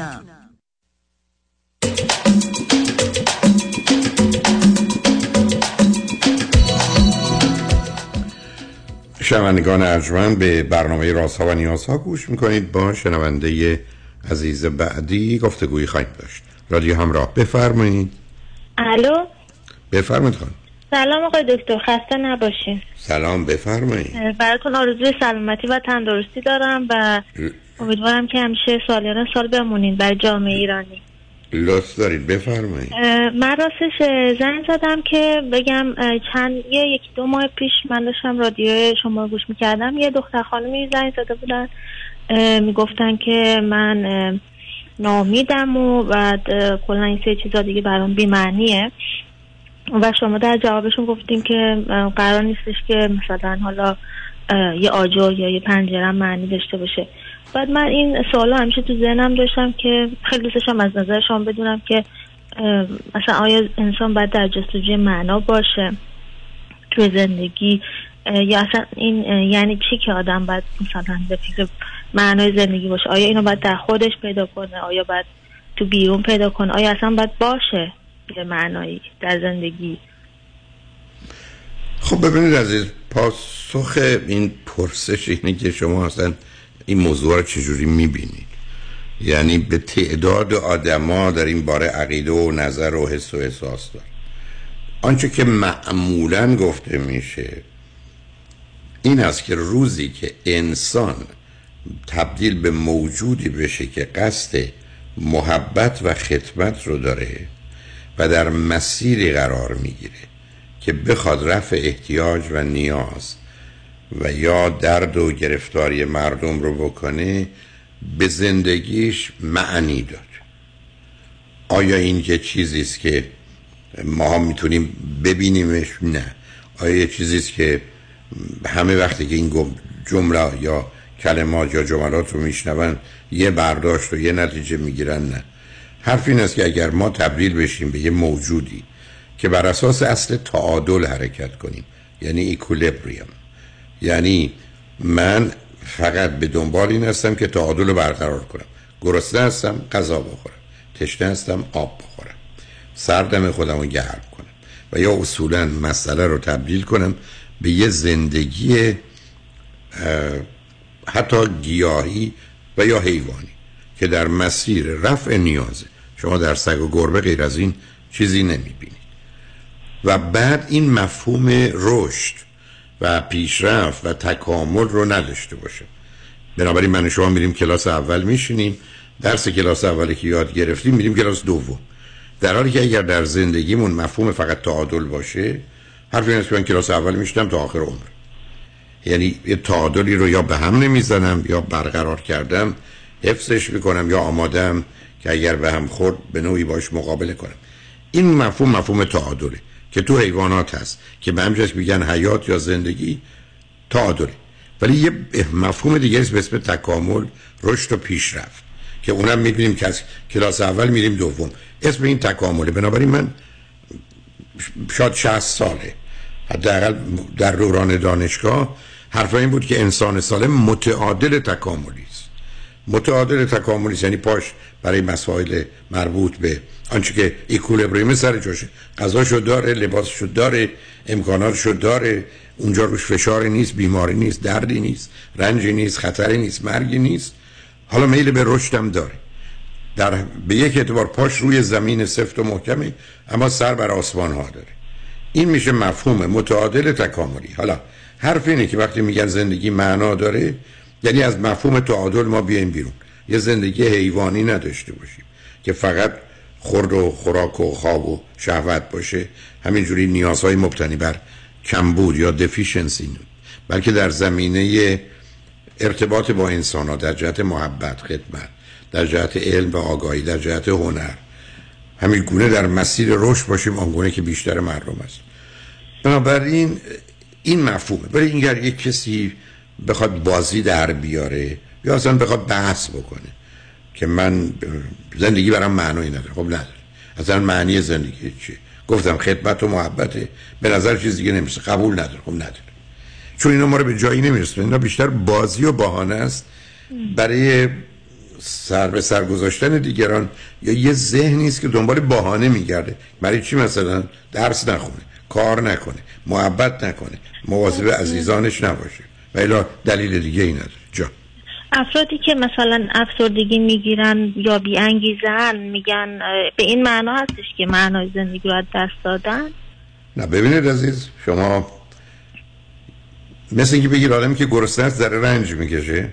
شنوندگان ارجمند، به برنامه رازها و نیازها گوش میکنید. با شنونده عزیز بعدی گفتگویی خواهیم داشت. رادیو همراه، بفرمایید. الو، بفرمایید خانم. سلام آقای دکتر، خسته نباشین. سلام، بفرمایید. براتون آرزوی سلامتی و تندرستی دارم و امیدوارم که همیشه سالیان سال بمونین برای جامعه ایرانی. لطف دارید، بفرمایید. من راستش زنگ زدم که بگم یکی دو ماه پیش من داشتم رادیو شما رو گوش میکردم. یه دختر خانمی زنگ زده بودن، میگفتن که من ناامیدم و بعد کلا این سه چیزا دیگه برام بی‌معنیه و شما در جوابشون گفتیم که قرار نیستش که مثلا حالا یه آجر یا یه پنجره معنی داشته باشه. بعد من این سوالو همیشه تو ذهنم داشتم که خیلی دوستشم از نظر شما بدونم که مثلا آیا انسان باید در جستجوی معنا باشه توی زندگی، یا اصلا این یعنی چی که آدم باید مثلا به فکر معنای زندگی باشه؟ آیا اینو باید در خودش پیدا کنه؟ آیا باید تو بیرون پیدا کنه؟ آیا اصلا باید باشه یه معنایی در زندگی؟ خب ببینید عزیز، پاسخ این پرسش اینه که شما اصلا این موضوع رو چجوری میبینید. یعنی به تعداد آدما در این باره عقیده و نظر و حس و احساس دارن. آنچه که معمولا گفته میشه این است که روزی که انسان تبدیل به موجودی بشه که قصد محبت و خدمت رو داره و در مسیری قرار میگیره که بخواد رفع احتیاج و نیاز و یا درد و گرفتاری مردم رو بکنه، به زندگیش معنی داد. آیا این یه چیزی است که ما میتونیم ببینیمش؟ نه. آیا یه چیزی است که همه وقتی که این جمله یا کلمات یا جملات رو میشنون یه برداشت و یه نتیجه میگیرن؟ نه. حرف این است که اگر ما تبدیل بشیم به یه موجودی که بر اساس اصل تعادل حرکت کنیم، یعنی ایکولیبریوم، یعنی من فقط به دنبال این هستم که تعادل رو برقرار کنم. گرسنه هستم، غذا بخورم. تشنه هستم، آب بخورم. سردم، خودم رو گرم کنم. و یا اصولا مسئله رو تبدیل کنم به یه زندگی حتی گیاهی و یا حیوانی که در مسیر رفع نیازه. شما در سگ و گربه غیر از این چیزی نمیبینید. و بعد این مفهوم رشد و پیشرفت و تکامل رو نداشته باشه. بنابراین من و شما میریم کلاس اول میشینیم درس کلاس اولی که یاد گرفتیم میریم کلاس دوم، در حالی که اگر در زندگیمون مفهوم فقط تعادل باشه، هر جایی که من کلاس اول میشدم تا آخر عمر، یعنی یه تعادلی رو یا به هم نمیزنم یا برقرار کردم حفظش میکنم یا آمادم که اگر به هم خورد به نوعی باش مقابله کنم. این مفهوم تعادله که تو حیوانات هست که به همجاش میگن حیات یا زندگی، تعادله. ولی یه مفهوم دیگه است به اسم تکامل، رشد و پیشرفت، که اونم میبینیم که از کلاس اول میریم دوم. اسم این تکامله. بنابراین من شاید 60 ساله حداقل در دوران دانشگاه حرف این بود که انسان سالم متعادل تکاملی است. متعادل تکاملی یعنی پاش برای مسائل مربوط به آنچه که ایکولیبریم سر جاشه، غذاشو داره، لباسشو داره، امکاناتشو داره، اونجا روش فشاری نیست، بیماری نیست، دردی نیست، رنجی نیست، خطری نیست، مرگی نیست، حالا میل به رشدم داره. در به یک اعتبار پاش روی زمین سفت و محکمی اما سر بر آسمان ها داره. این میشه مفهوم متعادل تکاملی. حالا حرف اینه که وقتی میگن زندگی معنا داره، یعنی از مفهوم تعادل ما بیایم بیرون، یه زندگی حیوانی نداشته باشیم که فقط خورد و خوراک و خواب و شهوت باشه، همینجوری نیازهای مبتنی بر کمبود یا دفیشنسی، بلکه در زمینه ارتباط با انسان ها، در جهت محبت، خدمت، در جهت علم و آگاهی، در جهت هنر، همین گونه در مسیر رشد باشیم، آنگونه که بیشتر مردم است. بنابراین این مفهومه. برای اینگر یک کسی بخواد بازی در بیاره یا اصلا بخواد بحث بکنه که من زندگی برام معنی نداره، خب نداره. اصلا معنی زندگی چیه؟ گفتم خدمت و محبته، به نظر چیز دیگه نمیشه، قبول نداره، خب نداره. چون اینا ما رو به جایی نمیرسونه، اینا بیشتر بازی و بهانه است برای سر به سر گذاشتن دیگران، یا یه ذهنی است که دنبال بهانه میگرده. برای چی مثلا درس نخونه، کار نکنه، محبت نکنه، مواظب عزیزانش نباشه و الا دلیل دیگه ای نداره. جا افرادی که مثلا افسردگی میگیرن یا بی انگیزن، میگن به این معنا هستش که معنای زندگی رو از دست دادن؟ نه ببینید عزیز، شما مثل اینکه بگید آدمی که گرسنه است در رنج میکشه،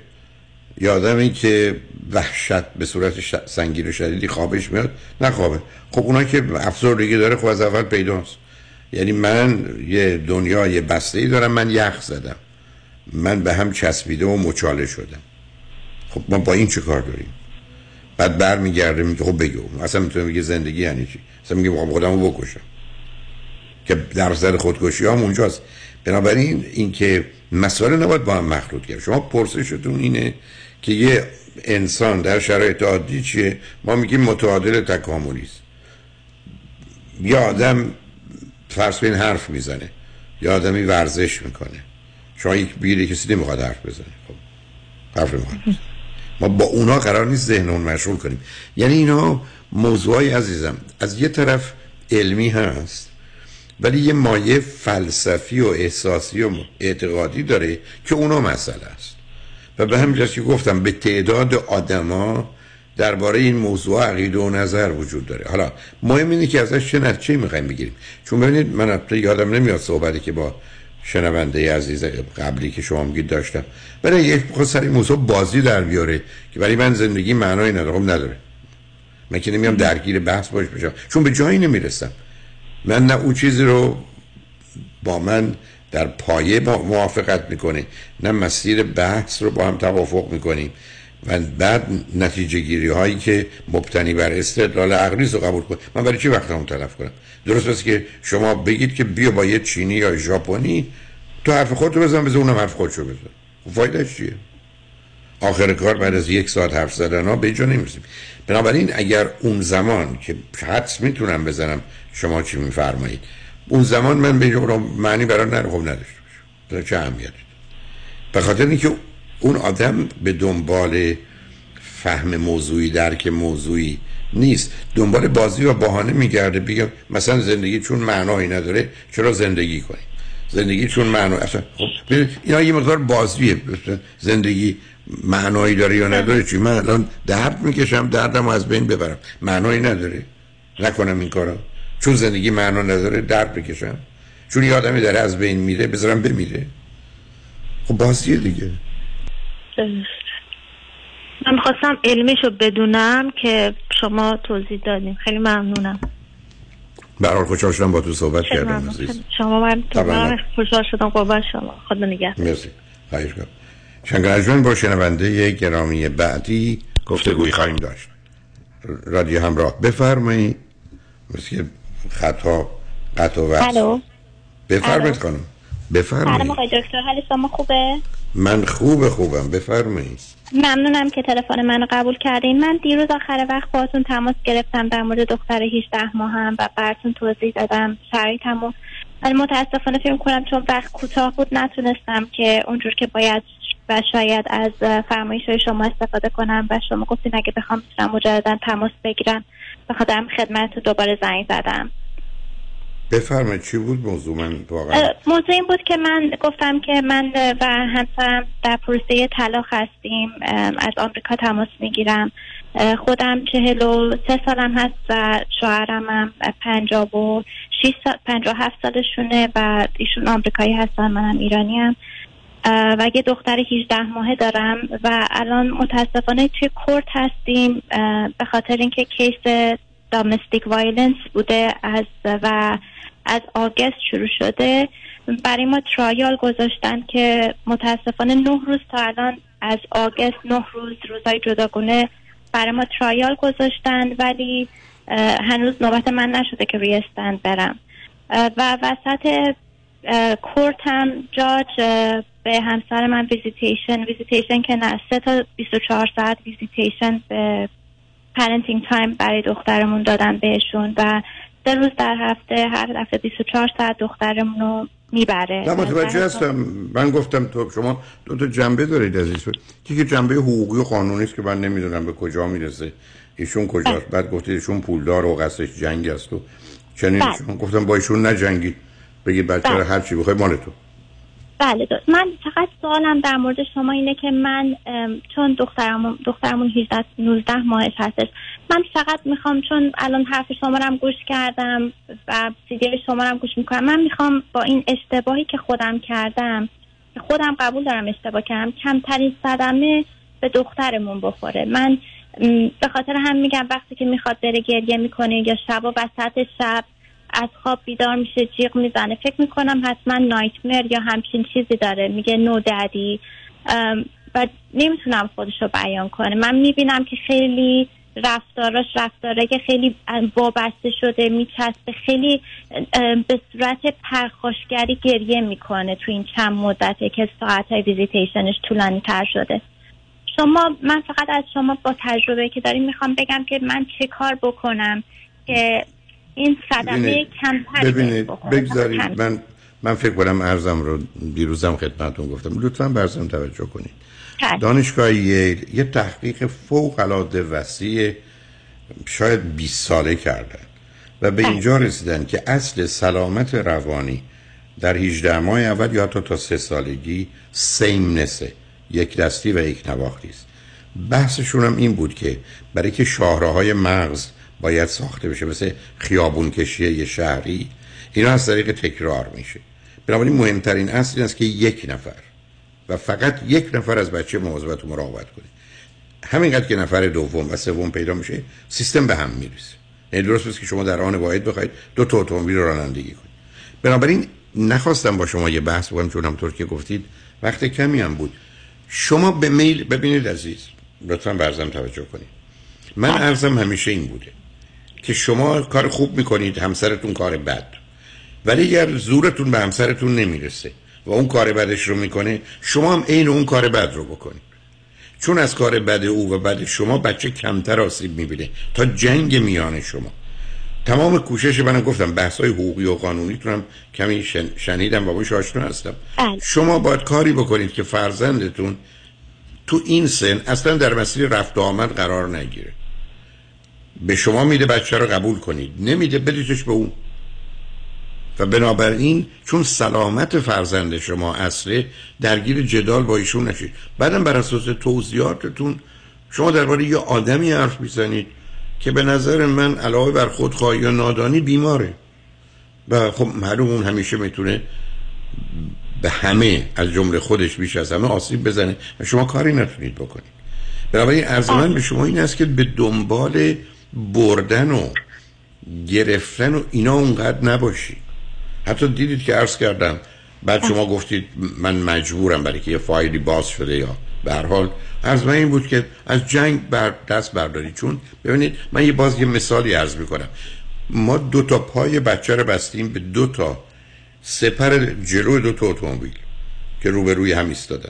یا آدمی که وحشت به صورت سنگین و شدیدی خوابش میاد نخوابه، خب اونایی که افسردگی داره خب از اول پیداست. یعنی من یه دنیای بسته‌ای دارم، من یخ زدم، من به هم چسبیده و مچاله شدم، خب ما با این چه کار داریم؟ بعد برمیگرده میگه خب بگو، اصلا میتونه بگه زندگی یعنی چی؟ اصلا میگه میخوام خودمو بکشم، که درصد خودکشی هم اونجاست. بنابراین اینکه مسائل نباید با هم مخلوط کرد. شما پرسشتون اینه که یه انسان در شرایط عادی چیه؟ ما میگیم متعادل تکاملی است. یه آدم فرض کنید حرف میزنه، یه آدمی ورزش میکنه، شاید بیره کسی نمیخواد حرف بزنه، خب حرف نمیخواد بزنه. ما با اونا قرار نیست ذهنمون مشغول کنیم. یعنی اینا موضوعای عزیزم از یه طرف علمی هست ولی یه مایه فلسفی و احساسی و اعتقادی داره که اونا مسئله است، و به همین جاست که گفتم به تعداد آدما درباره این موضوع عقیده و نظر وجود داره. حالا مهم اینه که ازش چه نتیجه‌ای می‌خوایم بگیریم. چون ببینید من البته یادم نمیاد صحبتی که با شنونده عزیز قبلی که شما میگید داشتم، ولی یک خود سر این موضوع بازی در بیاره که برای من زندگی معنایی نداره، نداره، من که نمیام درگیر بحث باش بشم، چون به جایی نمیرسم. من نه اون چیزی رو با من در پایه موافقت میکنه، نه مسیر بحث رو با هم توافق میکنیم، و بعد نتیجه گیری هایی که مبتنی بر استدلال عقلی رو قبول کنه. من برای چی وقتمو تلف کنم؟ درست است که شما بگید که بیا با یه چینی یا ژاپنی تو حرف خودت بزن، بزن اونم حرف خودشو بزن، فایدهش چیه؟ آخر کار بعد از یک ساعت حرف زدن ها به جا نمیرسیم. بنابراین اگر اون زمان که حدس میتونم بزنم شما چی میفرمایید، اون زمان من به جورا معنی برام نداشته باشه، چه اهمیتی؟ به خاطر اینکه اون آدم به دنبال فهم موضوعی، درک موضوعی نیست، دنبال بازی و بهانه میگرده. بگم مثلا زندگی چون معنایی نداره چرا زندگی کنی، زندگی چون معنی، اصلا خب اینا یه مقدار بازیه. زندگی معنایی داره یا نداره چی؟ من الان درد میکشم، دردمو از بین ببرم، معنایی نداره، نکنم این کارا. چون زندگی معنا نداره درد بکشم، چون یه آدمی داره از بین میره بذارم بمیره، خب بازیه دیگه. من خواستم علمیشو بدونم که شما توضیح دادیم. خیلی ممنونم. به هر حال خوشحال شدم با تو صحبت کردم عزیز. شما من تو خوشحال شدم قربان شما. خدا نگهدار. مرسی. خیرگاه. شنگرجون با شنونده گرامی بعدی گفتگویی خواهیم داشت. رادیو همراه بفرمایید. مثل که خطا قطع و وصل. الو. بفرمایید خانم. بفرمایید. سلام آقای دکتر، حال شما خوبه؟ من خوبم، بفرمایید. ممنونم که تلفن منو قبول کردین. من دیروز آخر وقت باهاتون تماس گرفتم در مورد دختر 18 ماهم و براتون توضیح دادم شرایطمو. ولی متاسفانه فکر می‌کنم چون وقت کوتاه بود نتونستم که اونجور که باید و شاید از فرمایش‌های شما استفاده کنم و شما گفتین اگه بخوام میتونم مجددا تماس بگیرم. بخاطرم خدمتتون دوباره زنگ زدم. بفرمایید چی بود موضوع؟ من واقعا موضوع این بود که من گفتم که من و همسرم در پروسه طلاق هستیم، از آمریکا تماس میگیرم. خودم 43 سالم هست و شوهرم هم 57 سالشونه و ایشون آمریکایی هستن، منم ایرانی ام و یه دختر 18 ماهه دارم و الان متاسفانه توی کورت هستیم به خاطر اینکه کیس دامستیک وایلنس بوده از آگست شروع شده. برای ما ترایال گذاشتن که متاسفانه 9 روز تا الان از آگست 9 روزهای جداگونه برای ما ترایال گذاشتن، ولی هنوز نوبت من نشده که روی استند برم و وسط کورت هم جاج به همسر من ویزیتیشن که نه 3 تا 24 ساعت ویزیتیشن به پرنتینگ تایم برای دخترمون دادن بهشون و 3 روز در هفته هر هفته 24 ساعت دخترمون رو میبره. نه متوجه هستم، من گفتم تو شما دو تا جنبه دارید عزیز. یکی جنبه حقوقی و قانونی است که من نمیدونم به کجا میرسه، ایشون کجاست. بعد گفتید ایشون پولدار و قصدش جنگ است و چنین. ایشون گفتم با ایشون نجنگید، بگید بچه‌ها هر چی بخوای مال تو. بله دوست، من فقط سوالم در مورد شما اینه که من چون دخترمون 18 19 ماهش هستش، من فقط میخوام چون الان حرف شما رو هم گوش کردم و سیدی شما رو هم گوش میکنم، من میخوام با این اشتباهی که خودم کردم، خودم قبول دارم اشتباه کردم، کمترین صدمه به دخترمون بخوره. من به خاطر هم میگم وقتی که میخواد بره گریه میکنه یا شب و وسط شب از خواب بیدار میشه جیغ میزنه، فکر میکنم حتما نایتمر یا همچین چیزی داره، میگه نو دادی و نمیتونم خودشو بیان کنه. من میبینم که خیلی رفتاره که خیلی وابسته شده، میچسبه، خیلی به صورت پرخاشگری گریه میکنه تو این چند مدته که ساعتهای ویزیتیشنش طولانی تر شده. شما، من فقط از شما با تجربه که داریم میخوام بگم که من چه کار بکنم که این صدمه کمتر بگذارید. من فکر کنم عرضم رو دیروزم خدمتتون گفتم، لطفاً به عرضم توجه کنید. دانشگاه ییل یه تحقیق فوق‌العاده وسیع شاید 20 ساله کردن و به اینجا رسیدن که اصل سلامت روانی در 18 ماه اول یا حتی تا 3 سالگی سیمنسه، یک دستی و یک نواختی است. بحثشون هم این بود که برای که شاهراهای مغز باید ساخته بشه، مثل خیابون کشی یه شهری، اینا از طریق تکرار میشه. بنابراین مهمترین اصل این است که یک نفر و فقط یک نفر از بچه مواظبت و مراقبت کنه. همینقدر که نفر دوم و سوم پیدا میشه سیستم به هم میریزه. یعنی درست است که شما در آن واحد بخواید 2 تا اتومبیل رانندگی کنید. بنابراین نخواستم با شما یه بحث بکنم چون همونطور که گفتید وقت کمی هم بود. شما به میل ببینید عزیز، لطفاً برزم توجه کنید. من عرضم همیشه این بوده که شما کار خوب میکنید، همسرتون کار بد، ولی اگر زورتون به همسرتون نمیرسه و اون کار بدش رو میکنه، شما هم عین اون کار بد رو بکنید، چون از کار بد او و بد شما بچه کمتر آسیب میبینه تا جنگ میان شما. تمام کوشش من، گفتم بحث‌های حقوقی و قانونیتون هم کمی شنیدم و باهاش آشنا هستم. شما باید کاری بکنید که فرزندتون تو این سن اصلا در مسیر رفت و آمد قرار نگیره. به شما میده بچه رو قبول کنید، نمیده بدیدش به اون. و بنابراین چون سلامت فرزند شما اصله، درگیر جدال با ایشون نشید. بعدم بر اساس توضیحاتتون شما درباره یه آدمی حرف میزنید که به نظر من علاوه بر خودخواهی یا نادانی بیماره و خب معلوم اون همیشه میتونه به همه از جمله خودش بیش از همه آسیب بزنه و شما کاری نتونید بکنید. برای عرض من به شما این است که به دنبال بردن و گرفتن و اینا اونقدر نباشید. حتی دیدید که عرض کردم، بعد شما گفتید من مجبورم برای که یه فایلی باز شده یا به هر حال. عرض من این بود که از جنگ بر دست برداری. چون ببینید من یه مثالی عرض میکنم. ما دو تا پای بچه رو بستیم به دو تا سپر جلو دو تا اتومبیل که روبروی هم ایستادن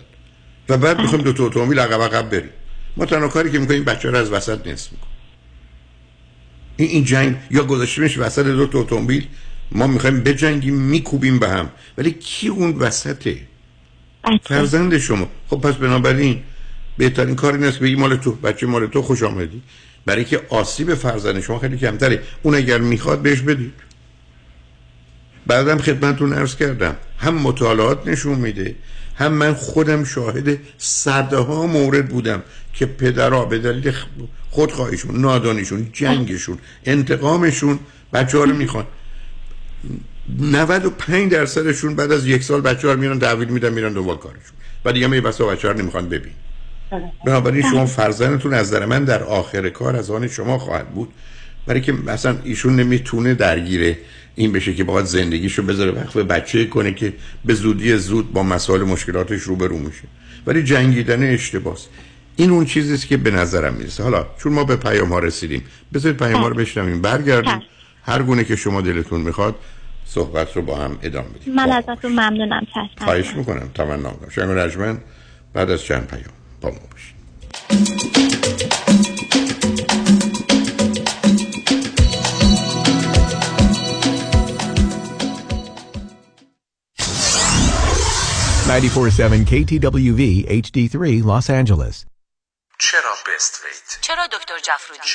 و بعد میخوام دو تا اتومبیل عقب عقب بریم. ما تنها کاری که میکنیم بچه رو از وسط نصف میکنیم. این جنگ یا گذاشتیمش وسط دو تا اتومبیل، ما میخوایم بجنگیم، میکوبیم به هم، ولی کی اون وسطه؟ فرزند شما. خب پس بنابراین بهترین کار این است بگی مال تو، بچه مال تو، خوش آمدی، برای که آسیب فرزند شما خیلی کمتره. اون اگر میخواد بهش بدید. بعدم خدمتتون عرض کردم هم مطالعات نشون میده، هم من خودم شاهد صدها مورد بودم که پدرها به دلیل خودخواهیشون، نادانیشون، جنگشون، انتقامشون بچه‌ها رو میخوان. 95% بعد از یک سال بچه‌ها رو میرن تحویل میدن، میرن دوباره کارشون و دیگه میبسا بچه‌ها رو نمیخوان ببین. بنابراین شما فرزندتون از نظر من در آخر کار از آن شما خواهد بود، برای که مثلا ایشون نمیتونه درگیر این بشه که باید زندگیشو بذاره وقف بچه کنه که به زودی زود با مسائل مشکلاتش روبرو میشه. ولی جنگیدن اشتباس. این اون چیزیه که به نظرم میرسه. حالا چون ما به پیام ها رسیدیم، بذارید پیام ها رو بشنویم، برگردیم هر گونه که شما دلتون میخواد صحبت رو با هم ادامه بدیم. من ازتون ممنونم. خواهش میکنم. تمنا میکنم. شنگ رجمن بعد از چند پیام با ما باشید. KTWV HD3 Los Angeles. چرا بست وید؟ چرا دکتر جعفرودی؟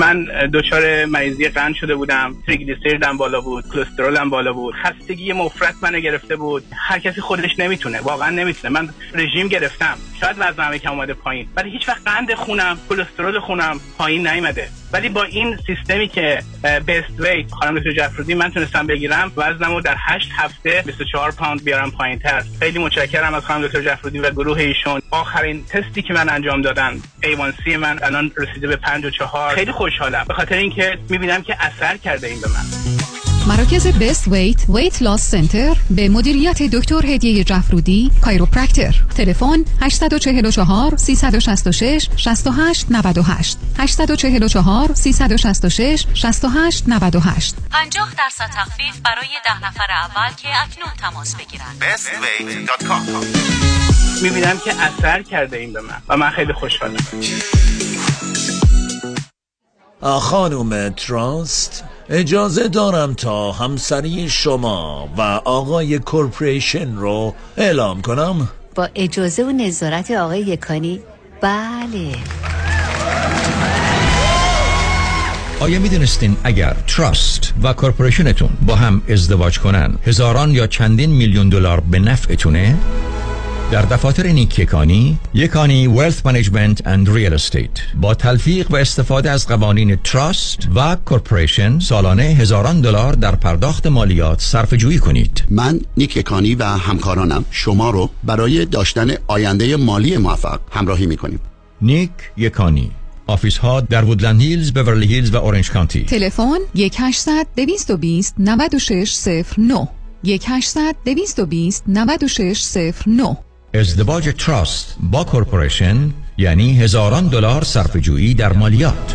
من دچار مریضی قند شده بودم، تریگلیسیریدم بالا بود، کلسترولم بالا بود، خستگی مفرط منو گرفته بود. هر کسی خودش نمیتونه، واقعا نمیتونه. من رژیم گرفتم، شاید وزنم یکم اومده پایین، ولی هیچ وقت قند خونم، کلسترول خونم پایین نیومده. ولی با این سیستمی که بیست ویت خانم دکتر جعفرودی من تونستم بگیرم، وزنمو در 8 هفته 24 پوند بیارم پایین‌تر. خیلی متشکرم از خانم دکتر جعفرودی و گروه ایشون. آخرین تستی که من انجام دادن، A1C من الان رسیده به 5.4. خیلی خوشحالم به خاطر اینکه می‌بینم که اثر کرده این به من. مراکز بیست ویت، ویت لاس سنتر به مدیریت دکتر هدیه جعفرودی، کایروپرکتر. تلفن 844 366 6898 844 366 6898. 50% تخفیف برای 10 نفر اول که اکنون تماس بگیرند. bestweight.com. می‌بینم که اثر کرده این به من و من خیلی خوشحالم. خانم ترانست، اجازه دارم تا همسری شما و آقای کورپریشن رو اعلام کنم؟ با اجازه و نظارت آقای یکانی، بله. آیا میدونستین اگر تراست و کورپریشنتون با هم ازدواج کنن، هزاران یا چندین میلیون دلار به نفعتونه؟ در دفاتر نیک یکانی، یکانی Wealth Management and Real Estate با تلفیق و استفاده از قوانین تراست و کورپوریشن سالانه هزاران دلار در پرداخت مالیات صرفه‌جویی کنید. من نیک یکانی و همکارانم شما رو برای داشتن آینده مالی موفق همراهی می‌کنیم. نیک یکانی، آفیس ها در وودلند هیلز، بورلی هیلز و اورنج کانتی. تلفن 1-800-220-9609 1-800-220-9609. ازدواج تراست با کورپوریشن یعنی هزاران دلار صرفه‌جویی در مالیات.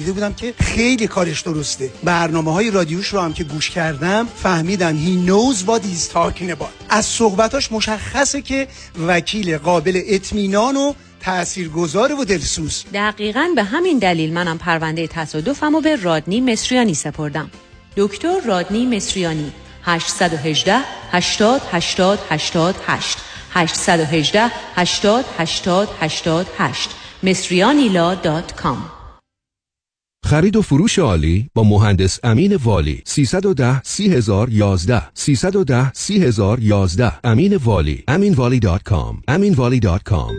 دیده بودم که خیلی کارش درسته. برنامه‌های رادیوش رو هم که گوش کردم فهمیدم he knows what he's talking about. از صحبتاش مشخصه که وکیل قابل اطمینان و تاثیرگذار و دلسوز. دقیقاً به همین دلیل منم پرونده تصادفمو به رادنی مصریانی سپردم. دکتر رادنی مصریانی 818 80 80 88 818 80 80 88 مصریانیلا.com. خرید و فروش عالی با مهندس امین والی 310 3011 310 3011 امین والی aminvali.com aminvali.com.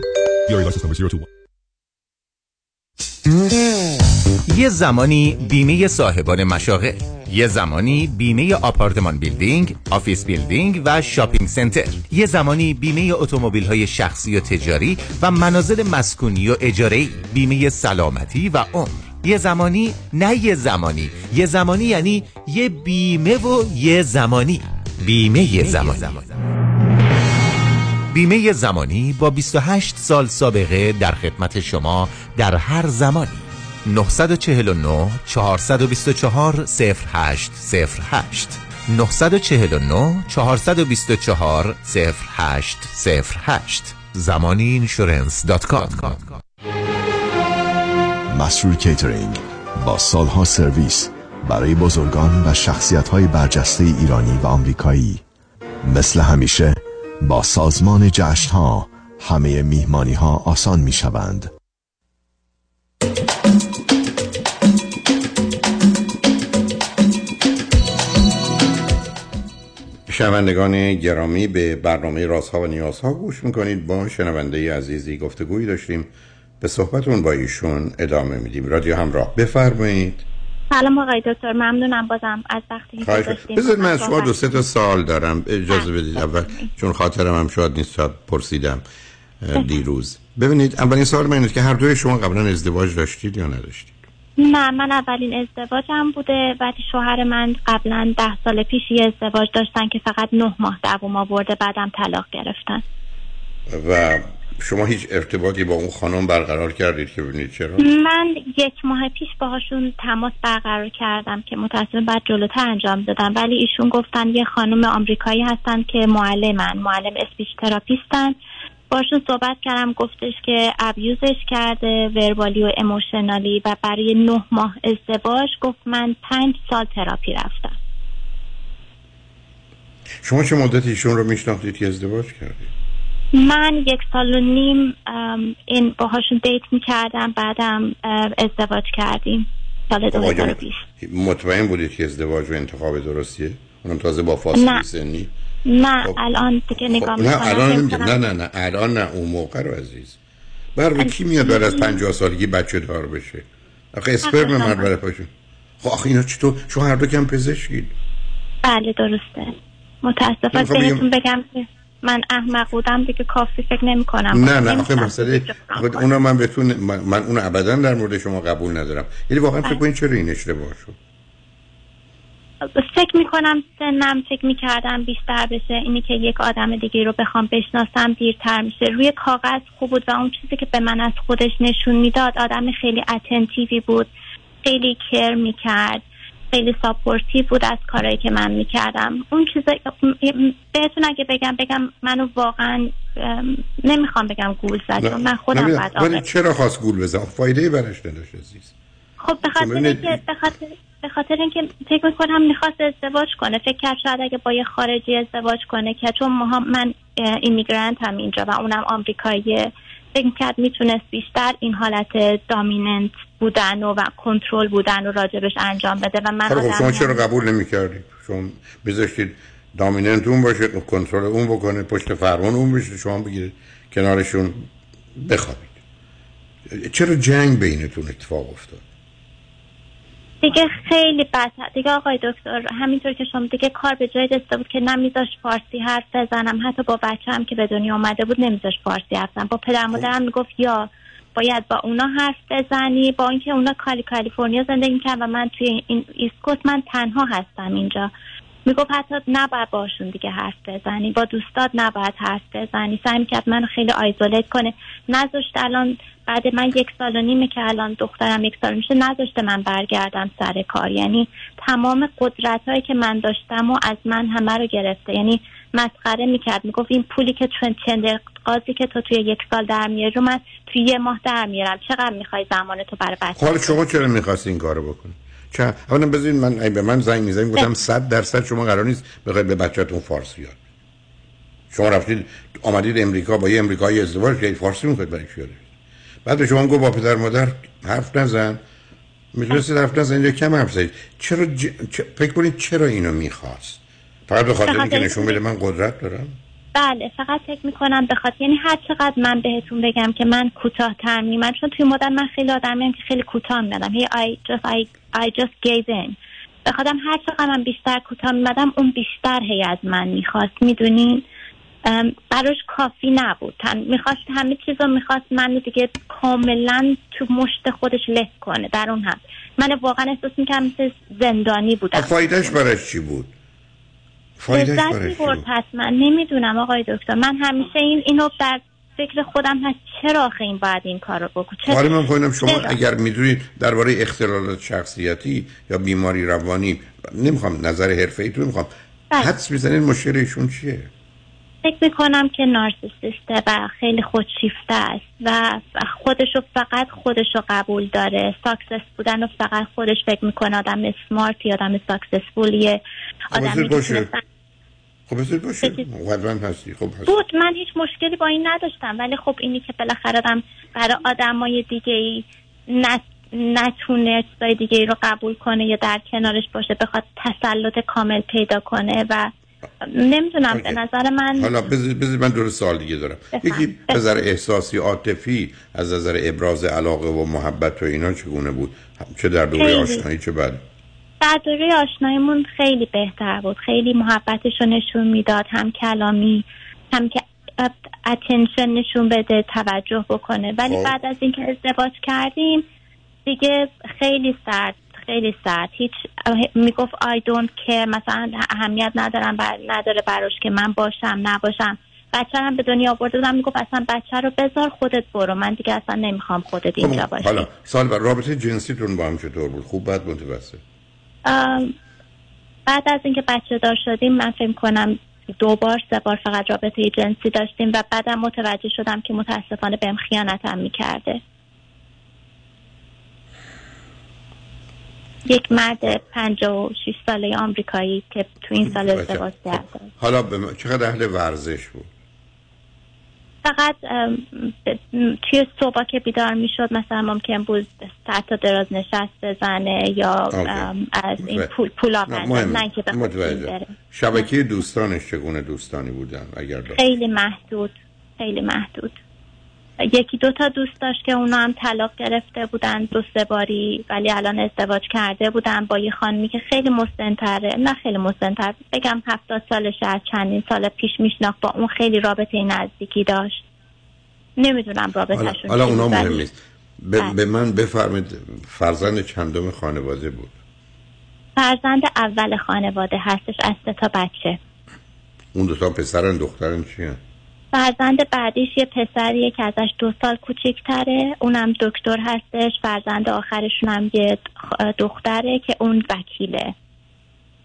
یه زمانی بیمه صاحبان مشاغل، یه زمانی بیمه آپارتمان بیلدینگ، آفیس بیلدینگ و شاپینگ سنتر، یه زمانی بیمه اتومبیل‌های شخصی و تجاری و منازل مسکونی و اجاره‌ای، بیمه سلامتی و عمر. یه زمانی نه یه زمانی، یه زمانی یعنی یه بیمه و یه زمانی بیمه زمانی. بیمه زمانی با 28 سال سابقه در خدمت شما در هر زمانی. 949 424 0808 949 424 0808 zamaniinsurance.com. مسرور کیترینگ با سالها سرویس برای بزرگان و شخصیت‌های برجسته ایرانی و آمریکایی، مثل همیشه با سازمان جشن‌ها همه میهمانی‌ها آسان می‌شوند. شنوندگان گرامی، به برنامه رازها و نیازها گوش می‌کنید. با شنونده عزیزی گفتگویی داشتیم، به صحبتون با ایشون ادامه میدیم. رادیو همراه، بفرمایید. سلام آقای دکتر، ممنونم بازم از وقتی که گذاشتید. بذارید من شما 2-3 تا سوال دارم، اجازه بدید اول، چون خاطرم هم شاید نیست پرسیدم دیروز. ببینید، اولین سوال من اینه که هر دوی شما قبلا ازدواج داشتید یا نداشتید؟ نه، من اولین ازدواجم بوده، بعد شوهر من قبلا 10 سال پیش یه ازدواج داشتن که فقط 9 ماه دوام آورده، بعدم طلاق گرفتن. و شما هیچ ارتباطی با اون خانم برقرار کردید که ببینید چرا؟ من 1 ماه پیش باهاشون تماس برقرار کردم که متأسفانه بعد جلوتر انجام دادم، ولی ایشون گفتن یه خانم آمریکایی هستن که معلم اسپیچ تراپیستن. باشون صحبت کردم، گفتش که ابیوزش کرده، وربالی و اموشنالی، و برای 9 ماه ازدواج گفت من 5 سال تراپی رفتم. شما چه مدتی ایشون رو میشناختید که ازدواج کردید؟ من 1.5 سال این باهاشون دیت می‌کردم، بعدم ازدواج کردیم سال 2020. مطمئن بودید که ازدواج و انتخاب درستیه؟ اونم تازه با فاصله سنی؟ نه، الان دیگه نگاه می‌کنم. نه، الان نه، اون موقع رو عزیز. برای کی میاد بعد از 50 سالگی بچه دار بشه؟ آخه اسپرم مرد برای پاشون. خب آخه اینا چطور؟ شما هر دو کم پزشکید. بله درسته. متأسفانه بهتون بگم که من احمق بودم دیگه، کافی فکر نمی‌کنم. نه، آخه مسئله اونم من بتون من اون ابداً در مورد شما قبول ندارم. یعنی واقعا فکر کنین چرا این اشتباه شد؟ فکر می‌کنم سنم، فکر می‌کردم بیشتر بشه، اینی که یک آدم دیگه رو بخوام بشناسم دیرتر میشه. روی کاغذ خوب بود و اون چیزی که به من از خودش نشون میداد، آدم خیلی اتنتیوی بود، خیلی کیر می‌کرد، خیلی ساپورتیو بود از کارهایی که من میکردم. اون چیزا بهتون اگه بگم منو واقعا نمیخوام بگم گول زد، من خودم بعد آقا. ولی چرا خواست گول بزن؟ فایده‌ای براش نداشت عزیز. خب به خاطر اینکه فکر میکنم میخواست ازدواج کنه، فکر کرد شاید اگه با یه خارجی ازدواج کنه، که چون من ایمیگرنت هم اینجا و اونم آمریکاییه، فکر کرد میتونست بیشتر این حالت دامیننت بودن و کنترل بودن رو راجبش انجام بده. و من خب شما چرا قبول نمی‌کردید؟ شما بذاشتید دامیننت اون باشه، کنترل اون بکنه، پشت فرمان اون بشه، شما بگیرید کنارشون بخوابید. چرا جنگ بینتون اتفاق افتاد؟ دیگه خیلی بدتر دیگه آقای دکتر، همینطور که شما دیگه کار به جای رسیده بود که نمیذاشت فارسی حرف بزنم، حتی با بچه‌ام که به دنیا اومده بود نمیذاشت فارسی حرف بزنم. با پدر مادرم میگفت یا باید با اونا حرف بزنی، با اینکه اونا کالیفرنیا زندگی می‌کنن و من توی این ایسکوت من تنها هستم اینجا، میگفت حتی نباید باشون دیگه حرف بزنی، با دوستات نباید حرف بزنی. سعی می‌کرد منو خیلی آیزولیت کنه، نذاشت الان بعد من 1.5 سال که الان دخترم 1 سال میشه، نذاشته من برگردم سر کار. یعنی تمام قدرتایی که من داشتم و از من همه رو گرفته. یعنی مسخره میکرد، میگفت این پولی که چندر قاضی که تو توی 1 سال در میاری رو من توی 1 ماه در میارم، چقدر میخوای زمان تو برای بچه‌ت؟ حالا شما چرا میخواست این کارو بکنی؟ چرا؟ اولا بذارید من به من زنگ میزنم، گفتم 100% شما قرار نیست بخواید به بچه‌تون فارسی یاد شما رفتید آمدید امریکا با یه امریکایی ازدواج کردید، فارسی می‌خواید برای چی یادش؟ بعد به شما گفت با پدر مادر حرف نزن، می‌خواستید حرف نزن، اینجا کم حرف زدید. چرا فکر کنید چرا اینو می‌خواست؟ فقط به خاطر اینکه نشون بده من قدرت دارم؟ بله، فقط فکر می‌کنم به خاطر، یعنی هر چقدر من بهتون بگم که من کوتاه‌تر میام، چون توی مدت من خیلی آدمیم که خیلی کوتاه می‌دادم. I just gave in. بخاطرم هر چقدر من بیشتر کوتاه می‌دادم اون بیشتر هی از من می‌خواست، می‌دونین؟ براش کافی نبود. می‌خواست همه چیزو می‌خواست منو دیگه کاملا تو مشت خودش له کنه. در اون هم من واقعا احساس می‌کردم مثل زندانی بودم. فایده‌اش براش چی بود؟ فایده‌اش براش بود پس من نمی‌دونم آقای دکتر. من همیشه اینو در فکر خودم هست چرا آخه این باید این کارو بکنه. حالا من می‌گم شما اگر می‌دونید درباره اختلالات شخصیتی یا بیماری روانی، نمی‌خوام نظر حرفه‌ای تو می‌خوام، حدس می‌زنید مشکل ایشون چیه؟ فکر میکنم که نارسیسیسته و خیلی خودشیفته است و خودشو فقط خودشو قبول داره. ساکسس بودن و فقط خودش فکر میکنه آدم اسمارتی، آدم ساکسسفولیه، آدمی که خب بسیار باشه قدرمند هستی. خب هست بود، من هیچ مشکلی با این نداشتم، ولی خب اینی که بالاخره آدم برای آدمای دیگه‌ای نتونه چیزای دیگه‌ای رو قبول کنه یا در کنارش باشه، بخواد تسلط کامل پیدا کنه و نمیدونم به نظر من. حالا بذار من دور سوال دیگه دارم. یکی از نظر احساسی عاطفی، از نظر ابراز علاقه و محبت و اینا چگونه بود؟ چه در دوره آشنایی چه بعد؟ در دوره آشناییمون خیلی بهتر بود، خیلی محبتش رو نشون میداد، هم کلامی هم که اتنشن نشون بده، توجه بکنه. ولی بعد از اینکه ازدواج کردیم دیگه خیلی سرد. هیچ میگفت I don't care، مثلا اهمیت ندارم، نداره براش که من باشم نباشم. بچه هم به دنیا آورده بودم، میگفت اصلا بچه رو بذار خودت برو، من دیگه اصلا نمیخوام خودت اینجا باشی. حالا سال بعد رابطه جنسیتون با هم چطور بود؟ خوب بد متوسط؟ بعد از اینکه بچه دار شدیم من فکر کنم 2-3 بار فقط رابطه جنسی داشتیم و بعدم متوجه شدم که متاسفانه بهم خیانت هم میکرده. یک مرد 56 ساله آمریکایی که تو این سال ازدواج کرده. حالا چقدر اهل ورزش بود؟ فقط توی صبح که بیدار میشد مثلا ممکن بود ساعت تا دراز نشست بزنه یا از این پولا بزنه، نه که بخواد. شبکه دوستانش چگونه دوستانی بودن اگر داشت؟ خیلی محدود. یکی 2 تا دوست داشت که اونا هم طلاق گرفته بودن 2-3 باری، ولی الان ازدواج کرده بودن با یه خانمی که خیلی مسن‌تره، نه خیلی مسن‌تر بگم 70 سالشه، از چندین سال پیش میشناخت، با اون خیلی رابطه نزدیکی داشت. نمیدونم رابطه‌شون حالا اونا مهم نیست. به من بفرمید فرزند چندم خانواده بود؟ فرزند اول خانواده هستش از 3 تا بچه. اون 2 تا پسرن دخترن چیه؟ فرزند بعدیش یه پسریه که ازش 2 سال کوچیک‌تره، اونم دکتر هستش. فرزند آخرشون هم یه دختره که اون وکیله،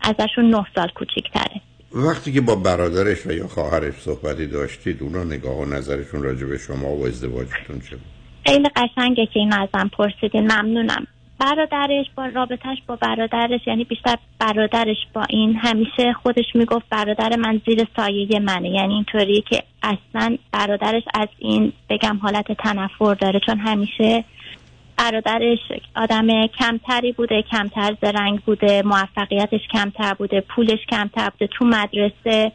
ازشون 9 سال کوچیک‌تره. وقتی که با برادرش و یا خواهرش صحبتی داشتید اونا نگاه و نظرشون راجع به شما و ازدواجتون چه بود؟ خیلی قشنگه که اینو ازم پرسیدین، ممنونم. برادرش با رابطهش با برادرش، یعنی بیشتر برادرش با این، همیشه خودش میگفت برادر من زیر سایه منه، یعنی اینطوری که اصلا برادرش از این بگم حالت تنفر داره، چون همیشه برادرش آدم کمتری بوده، کمتر زرنگ بوده، موفقیتش کمتر بوده، پولش کمتر بوده، تو مدرسه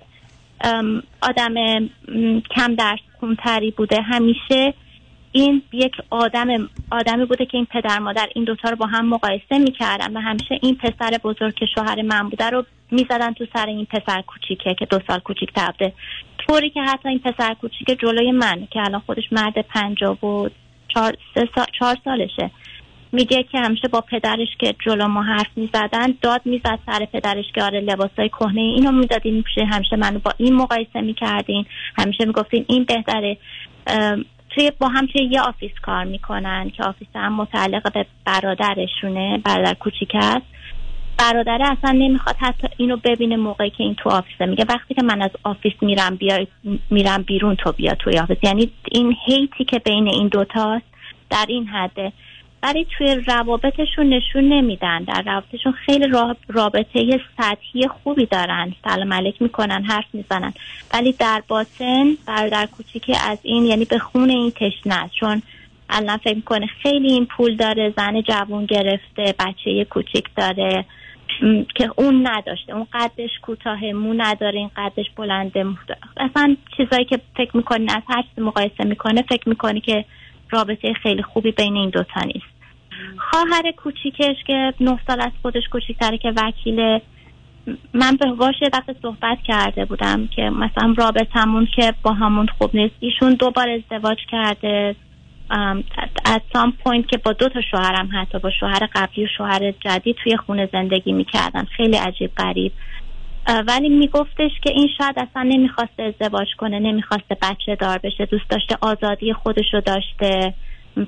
آدم کم درس خونتری بوده. همیشه این یک آدمی بوده که این پدر مادر این 2 تا رو با هم مقایسه می‌کردن و همیشه این پسر بزرگ که شوهر من بوده رو می‌زدن تو سر این پسر کوچیکه که 2 سال کوچیک‌تر بوده، طوری که حتی این پسر کوچیکه جلوی من که الان خودش مرد 54 سالشه میگه که همیشه با پدرش که جلو ما حرف می‌زدن داد می‌زد سر پدرش که آره لباسای کهنه اینو می‌دادین پیشه، همیشه منو با این مقایسه می‌کردین، همیشه می‌گفتین این بهتره. با هم توی یه آفیس کار میکنن که آفیس هم متعلق به برادرشونه، برادر کوچیک است. برادره اصلا نمیخواد حتی اینو ببینه موقعی که این تو آفیسه، میگه وقتی که من از آفیس میرم بیرون تو بیا توی آفیس. یعنی این هیتی که بین این 2 تاست در این حده. ولی توی روابطشون نشون نمیدن. در روابطشون خیلی رابطه سطحی خوبی دارن، سلام علیک میکنن، حرف میزنن، ولی در باطن برادر کوچیکی از این، یعنی به خون این تشنه است. چون الان فکر میکنه خیلی این پول داره، زن جوان گرفته، بچه کوچیک داره که اون نداشته، اون قدش کوتاهه، مو نداره، این قدش بلنده، اصلا چیزایی که فکر میکنی از هر چیز مقایسه میکنه، فکر میکنی که رابطه خیلی خوبی بین این دوتا نیست. خواهر کوچیکش که 9 سال از خودش کوچیک‌تره که وکیله، من به واشه وقت صحبت کرده بودم که مثلا رابطمون که با همون خوب نیست. ایشون 2 بار ازدواج کرده، از سام پوینت که با 2 تا شوهرم، حتی با شوهر قبلی و شوهر جدید توی خونه زندگی میکردن، خیلی عجیب غریب. ولی میگفتش که این شاید اصلا نمیخواسته ازدواج کنه، نمیخواسته بچه دار بشه، دوست داشته آزادی خودشو داشته،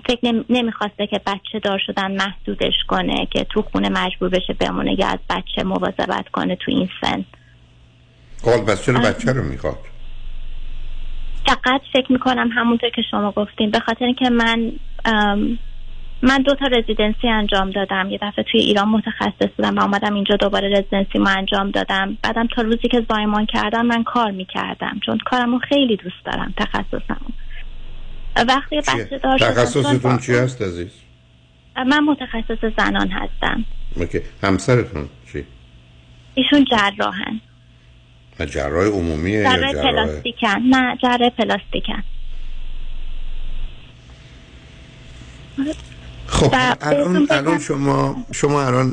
فکر نمیخواسته که بچه دار شدن محدودش کنه که تو خونه مجبور بشه بمونه یا از بچه مواظبت کنه تو این سن. بس چرا بچه رو میخواد؟ فقط فکر میکنم همونطور که شما گفتین، به خاطر اینکه من 2 تا رزیدنسی انجام دادم. یه دفعه توی ایران متخصص بودم و اومدم اینجا دوباره رزیدنسی ما انجام دادم. بعدم تا روزی که زایمان کردم من کار میکردم، چون کارمو خیلی دوست دارم، تخصصمو. وقتی بچه دار شدم. تخصصتون چی هست عزیز؟ من متخصص زنان هستم. اوکی. همسرتون چی؟ ایشون جراحن. نه جراح عمومیه یا جراح پلاستیکن؟ نه جراح پلاستیکن. خب الان شما الان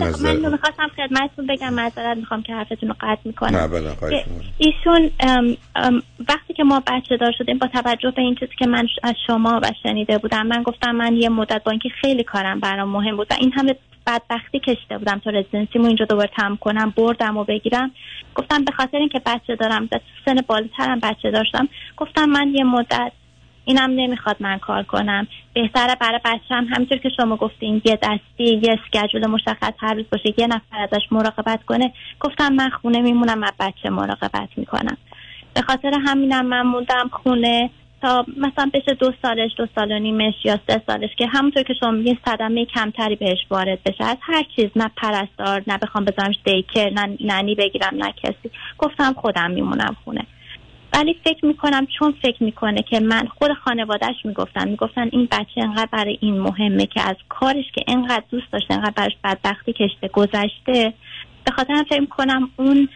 نظر من می‌خواستم خدمتتون بگم، معذرت می‌خوام که حرفتون رو قطع می‌کنم. نه بله، خواهش می‌کنم. ایشون وقتی که ما بچه دار شدیم، با توجه به این چیزی که من از شما شنیده بودم، من گفتم من یه مدت با اینکه خیلی کارم برام مهم بود و این همه بدبختی کشیده بودم تا رزیدنسیمو اینجا دوباره تمام کنم، بردمو بگیرم، گفتم به خاطر اینکه بچه دارم، در سن بالاترم بچه داشتم، گفتم من یه مدت اینم نمیخواد من کار کنم، بهتره برای بچه‌م همینطور که شما گفتین یه دستی، یه اسکیجول مشخص هر روز باشه، یه نفر ازش مراقبت کنه. گفتم من خونه میمونم، از بچه مراقبت میکنم. به خاطر همینم من موندم خونه تا مثلا بشه 2 سالش، 2 سال و نیمش یا 3 سالش، که همونطور که شما میگین صدمه کمتری بهش وارد بشه از هر چیز، نه پرستار، نه بخوام بذارمش دیکر، نه ننی بگیرم، نه کسی. گفتم خودم میمونم خونه. ولی فکر میکنم چون فکر میکنه که من، خود خانوادهش میگفتن این بچه انقدر برای این مهمه که از کارش که انقدر دوست داشته، انقدر براش بدبختی کشته گذشته، به خاطر هم فکر میکنم اون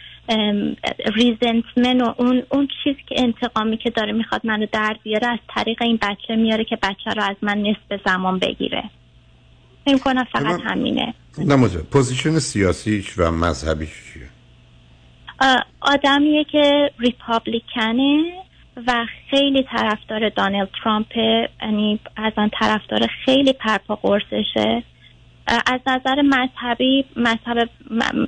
ریزنتمن و اون چیز که انتقامی که داره میخواد منو در بیاره، از طریق این بچه میاره که بچه رو از من نصف زمان بگیره. فکر میکنم فقط همینه. نموزه پوزیشن سیاسیش و مذهبیش چیه؟ آدمیه که ریپابلیکنه و خیلی طرفدار دانالد ترامپه، یعنی از آن طرفدار خیلی پرپا قرصشه. از نظر مذهبی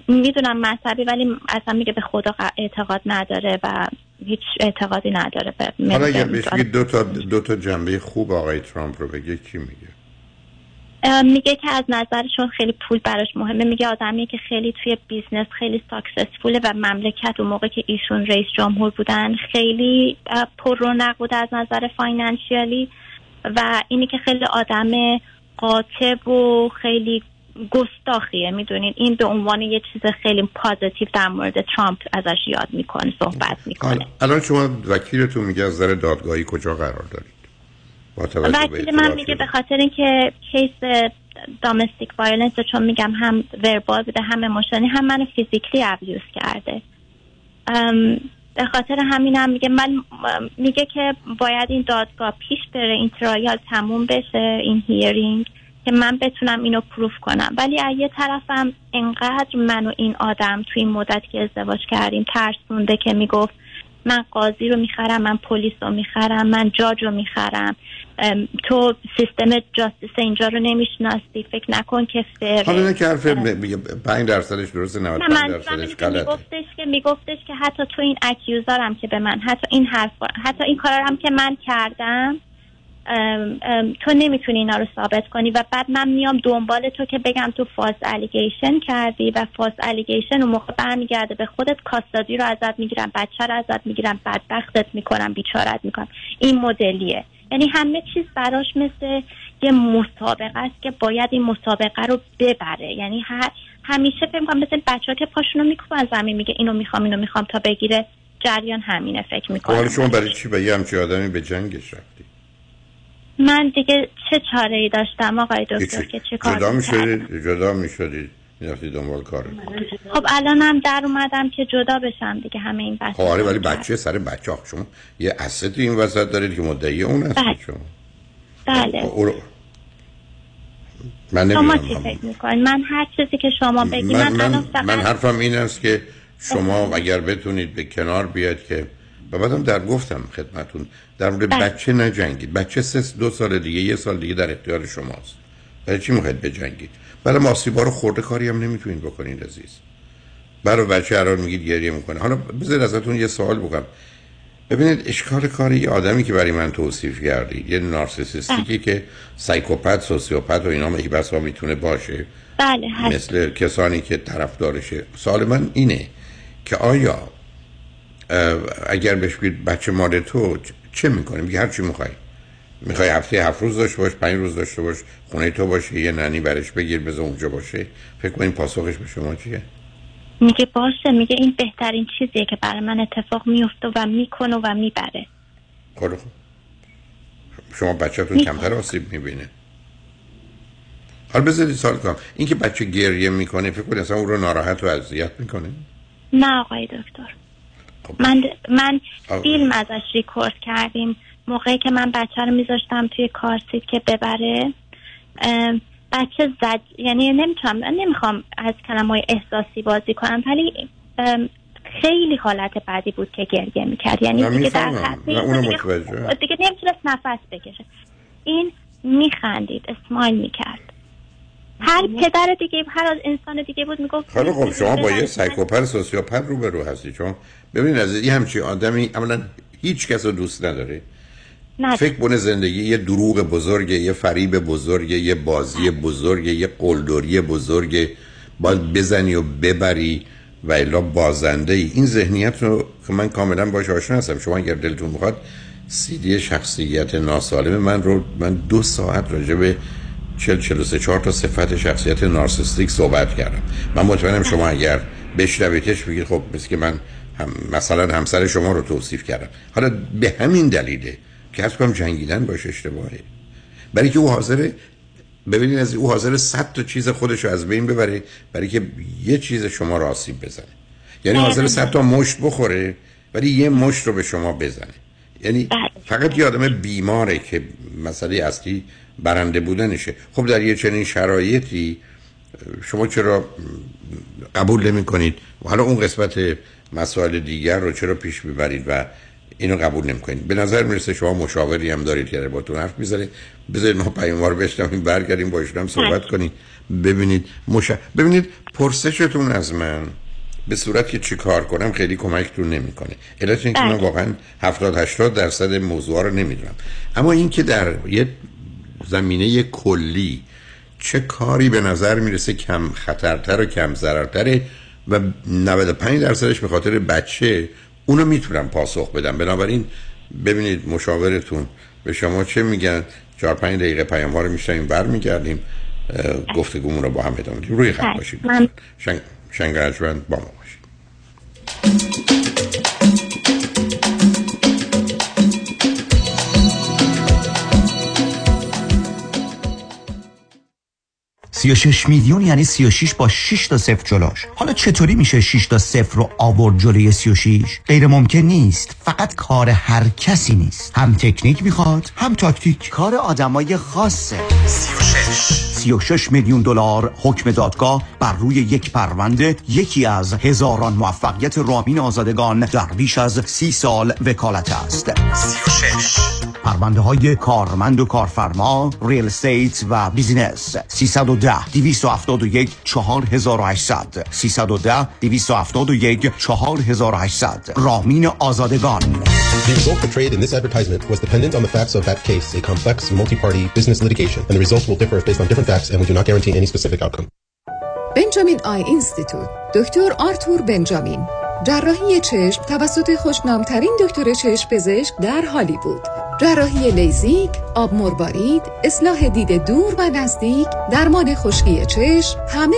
میدونم مذهبی، ولی اصلا میگه به خدا اعتقاد نداره و هیچ اعتقادی نداره. حالا اگر بهش بگید دو تا جنبه خوب آقای ترامپ رو بگه، کی میگه؟ میگه که از نظرشون خیلی پول براش مهمه، میگه آدمیه که خیلی توی بیزنس خیلی ساکسسفوله و مملکت اون موقع که ایشون رئیس جمهور بودن خیلی پر رونق بوده از نظر فاینانشیالی، و اینی که خیلی آدم قاطع و خیلی گستاخیه. میدونین این به عنوان یه چیز خیلی پازیتیو در مورد ترامپ ازش یاد میکنه، صحبت میکنه. الان شما وکیلتون میگه از نظر دادگاهی کجا قرار دارید؟ وکیل من میگه به خاطر اینکه کیس دامستیک وایلنس، چون میگم هم وربال بوده، هم اموشنی، هم منو فیزیکلی ابیوز کرده، به خاطر همین هم میگه من، میگه که باید این دادگاه پیش بره، این ترایال تموم بشه، این هیرینگ، که من بتونم اینو پروف کنم. ولی از یه طرفم انقدر منو این آدم توی این مدت که ازدواج کردیم ترسونده که میگفت من قاضی رو میخرم، من پلیس رو میخرم، من جاج رو میخرم، تو سیستم جاستیس اینجا رو نمیشناسی، فکر نکن که فره. حالا نه که حرف 5% درسته، 95% غلطه. میگفتش که حتی تو این اکیوزارم که به من، حتی این کارارم که من کردم، تو نمیتونی اینا رو ثابت کنی و بعد من میام دنبال تو که بگم تو فالس الیگیشن کردی و فالس الیگیشن اون موقع برمیگرده به خودت، کاستادی رو ازت میگیرم، بچه رو ازت میگیرم، بدبختت میکنم، بیچارت میکنم. این مدلیه، یعنی همه چیز براش مثل یه مسابقه است که باید این مسابقه رو ببره. یعنی همیشه فکر می‌کنم مثل بچه‌ها که پاشونو میکوبن زمین میگه اینو میخوام تا بگیره، جریان همینه. فکر می‌کنم حالا شما برای چی با یه همچین آدمی به جنگش رفتی؟ من دیگه چه چاره‌ای داشتم آقای دکتر که چه کار کنم؟ جدا می‌شدید می‌رفتی دنبال کارت. خب الانم در اومدم که جدا بشم دیگه، همه این بحث. آره ولی بچه سر بچه ها شما یه اسد این وسط دارید که مدعی اون هستید شما. بله. من شما چی فکر می‌کنید؟ من هر چیزی که شما بگید من حرفم این است که شما اگر بتونید به کنار بیاد که و بعدم در گفتم خدمتون در مورد بچه نجنگید. بچه 2 سال دیگه 1 سال دیگه در اختیار شماست. برای چی میخواید بجنگید؟ برای ماسیبا رو خورده کاری هم نمیتونید بکنید عزیز. برای بچه الان میگید گریه میکنه. حالا بذارید ازتون یه سوال بکنم. ببینید اشکال کاری یه آدمی که برای من توصیف کردید، یه نارسیسیستی که سایکوپات، سوسیوپات و اینا هم بسا میتونه باشه. بله هست. مثل کسانی که طرفدارشه. سوال من اینه که آیا اگر بهش بگید بچه مال تو چه میکنه؟ میگه هر چی میخوای. میخوای هفته 7 روز داشته باش، 5 روز داشته باش، خونه تو باشه، یه ننی برش بگیر بذار اونجا باشه. فکر کنین پاسخش به شما چیه؟ میگه باشه، میگه این بهترین چیزیه که برای من اتفاق میفته و میکنه و میبره. خب شما بچه‌تون کمتر آسیب میبینه. حالا بذارید سوال کنم، این که بچه گریه میکنه فکر کنین اصلا اون رو ناراحت و اذیت میکنه؟ نه آقای دکتر. من فیلم ازش ریکورد کردیم موقعی که من بچه رو میذاشتم توی کارسید که ببره. بچه زد، یعنی نمیخوام از کلمه‌های احساسی بازی کنم ولی خیلی حالت بدی بود که گریه میکرد. یعنی دیگه در دیگه نمیتونست نفس بکشه. این میخندید، اسمایل میکرد. هر پدر دیگه، هر انسان دیگه بود میگفت. خب شما با یه سایکوپر سوسیوپر روبرو هستی. چون ببینید از این همچین آدمی اولا هیچ کس رو دوست نداره. فکر کنه زندگی یه دروغ بزرگه، یه فریب بزرگه، یه بازی بزرگه، یه قلدری بزرگه، باید بزنی و ببری و الا بازنده ای. این ذهنیت رو که من کاملا باهاش آشنا هستم. شما اگر دلتون بخواد CD شخصیت ناسالم من رو، من 2 ساعت راجع به 4 تا صفت شخصیت نارسیستیک صحبت کردم. من مطمئنم شما اگر بشنویدش بگید خب مثل که من مثلا همسر شما رو توصیف کردم. حالا به همین دلیله که از کم جنگیدن باشه اشتباهه. برای که او حاضره، ببینید از او حاضره 100 تا چیز خودش رو از بین ببره برای که یه چیز شما رو آسیب بزنه. یعنی حاضره 100 تا مشت بخوره ولی یه مشت رو به شما بزنه. یعنی فقط یه آدم بیماره که مسئله اصلی برنده بودنشه. خب در یه چنین شرایطی شما چرا قبول نمی کنید؟ حالا اون قسمت مسائل دیگر رو چرا پیش میبرید و اینو قبول نمی کنید؟ به نظر میرسه شما مشاوری هم دارید که با تون حرف میزنید. بذارید ما پیام‌ها رو بشنویم، برگردیم با ایشون هم صحبت کنید. ببینید ببینید پرسشتون از من به صورت که چی کار کنم خیلی کمکتون نمیکنه. علت اینکه من واقعا 70-80% موضوعا رو نمیدونم. اما اینکه در یه زمینه کلی چه کاری به نظر میرسه کم خطرتر و کم ضررتره و 95%ش به خاطر بچه، اونو میتونم پاسخ بدم. بنابراین ببینید مشاورتون به شما چه میگن. 4-5 دقیقه پیام ها رو میشنیم، برمیگردیم گفتگومون رو با هم ادامه میدیم. روی خط باشید، شنگرجمند با ما باشید. $36 میلیون یعنی 36 با 6 تا صفر جلوش. حالا چطوری میشه 6 تا صفر رو آورد جلوی 36؟ غیر ممکن نیست. فقط کار هر کسی نیست، هم تکنیک میخواد هم تاکتیک، کار آدمای خاصه. 36 میلیون دلار حکم دادگاه بر روی یک پرونده، یکی از هزاران موفقیت رامین آزادگان در بیش از 30 سال وکالت است. 36 پرونده های کارمند و کارفرما، ریل استیت و بیزینس. 310-271-4800 310-271-4800 رامین آزادگان. The result portrayed in this advertisement was dependent on the facts of that case, a complex multi-party business litigation, and the results will differ based on different facts and we do not guarantee any specific outcome. Benjamin Eye Institute. دکتر آرتور بنجامین، جراحی چشم توسط خوشنامترین دکتر چشم پزشک در هالیوود. جراحی لیزیک، آب مربارید، اصلاح دید دور و نزدیک، درمان خشکی چشم، همه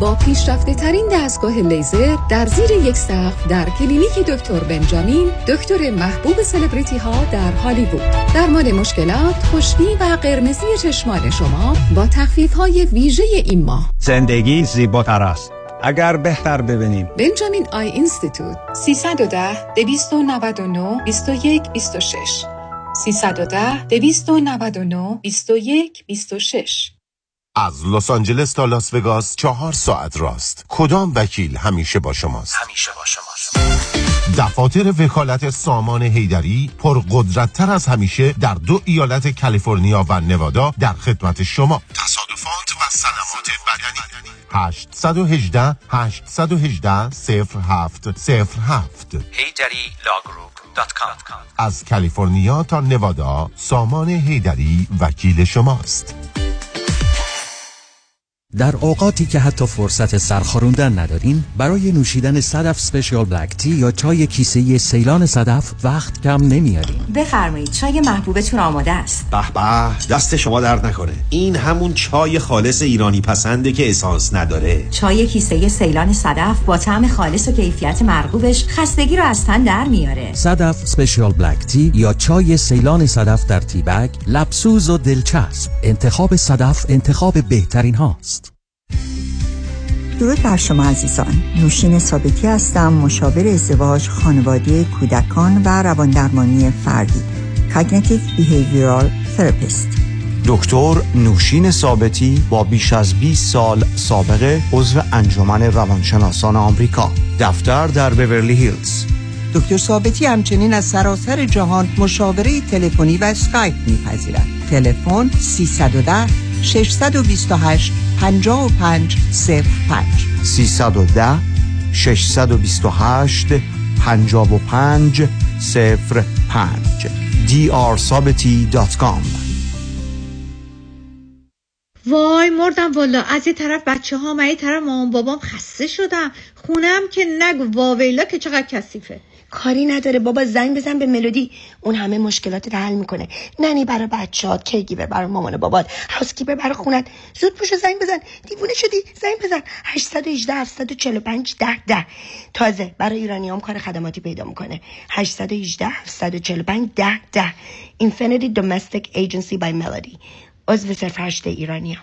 با پیشرفته ترین دستگاه لیزر در زیر یک سقف در کلینیک دکتر بنجامین، دکتر محبوب سلبریتی ها در هالیوود. درمان مشکلات خشکی و قرمزی چشمان شما با تخفیف های ویژه این ماه. زندگی زیباتر است اگر بهتر ببینیم. بنجامین آی اینستیتوت 310-299-21-26 310-299-21-26. از لس آنجلس تا لاس وگاس 4 ساعت راست. کدام وکیل همیشه با شماست؟ همیشه با شماست. دفاتر وکالت سامان حیدری پرقدرت‌تر از همیشه در 2 ایالت کالیفرنیا و نوادا در خدمت شما. تصادفات و صدمات بدنی 818-818-0707 haydarilaw.com. از کالیفرنیا تا نوادا سامان حیدری وکیل شماست. در اوقاتی که حتی فرصت سرخوردن ندارین، برای نوشیدن صدف اسپشیال بلک تی یا چای کیسه‌ای سیلان صدف وقت کم نمیارین. بفرمایید، چای محبوبتون آماده است. به به، دست شما درد نکنه. این همون چای خالص ایرانی پسنده که اسانس نداره. چای کیسه‌ای سیلان صدف با طعم خالص و کیفیت مرغوبش خستگی رو از تن در میاره. صدف اسپشیال بلک تی یا چای سیلان صدف در تی بگ لبسوز و دلچسب. انتخاب صدف انتخاب بهترین هاست. درود بر شما عزیزان، نوشین ثابتی هستم، مشاور ازدواج، خانواده، کودکان و رواندرمانی فردی، کاگنیتیو بیهیویرال تراپیست. دکتر نوشین ثابتی با بیش از 20 سال سابقه عضو انجمن روانشناسان آمریکا، دفتر در بورلی هیلز. دکتر ثابتی همچنین از سراسر جهان مشاوره تلفنی و اسکایپ می‌پذیرد. تلفن 310-628-5505 310-628-5505 drsobeti.com. وای مردم والا، از یه طرف بچه ها، من یه طرف مامان بابام، خسته شدم. خونم که نگو، واویلا که چقدر کثیفه. کاری نداره بابا، زنگ بزن به ملودی، اون همه مشکلاتت حل میکنه. ننی برای بچه‌هات، کیگیور برای مامان و بابات، هاوسکیپر برای خونت. زود پشو زنگ بزن، دیوونه شدی؟ زنگ بزن 818-745-1010. تازه برای ایرانیام کار خدماتی پیدا میکنه. 818-745-1010 Infinity Domestic Agency by Melody. عضو سرفرشت ایرانیام.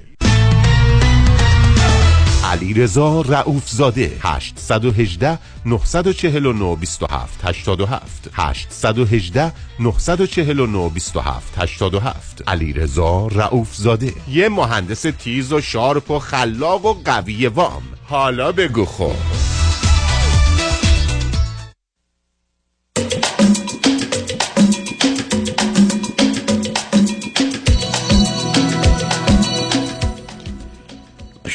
علیرضا رؤوف زاده 818-949-2787 818-949-2787 علیرضا رؤوف زاده، یه مهندس تیز و شارپ و خلاق و قوی وام. حالا بگو خب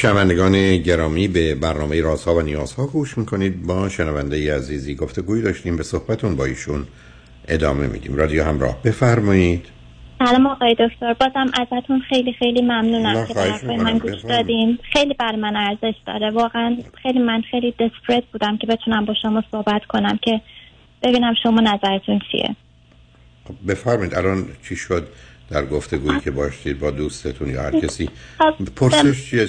شنوندگان گرامی، به برنامه رازها و نیازها گوش میکنید. با شنونده عزیزی گفتگوی داشتیم، به صحبتون با ایشون ادامه میدیم. رادیو همراه، بفرمایید. سلام آقای دکتر، بازم ازتون خیلی خیلی ممنونم که برای من گوش دادیم. خیلی بر من ارزش داره واقعا. خیلی من خیلی دسپریت بودم که بتونم با شما صحبت کنم که ببینم شما نظرتون چیه. بفرمایید الان چی شد در گفتگویی که باشید با دوستتون یا هر کسی؟ پرسش چیه؟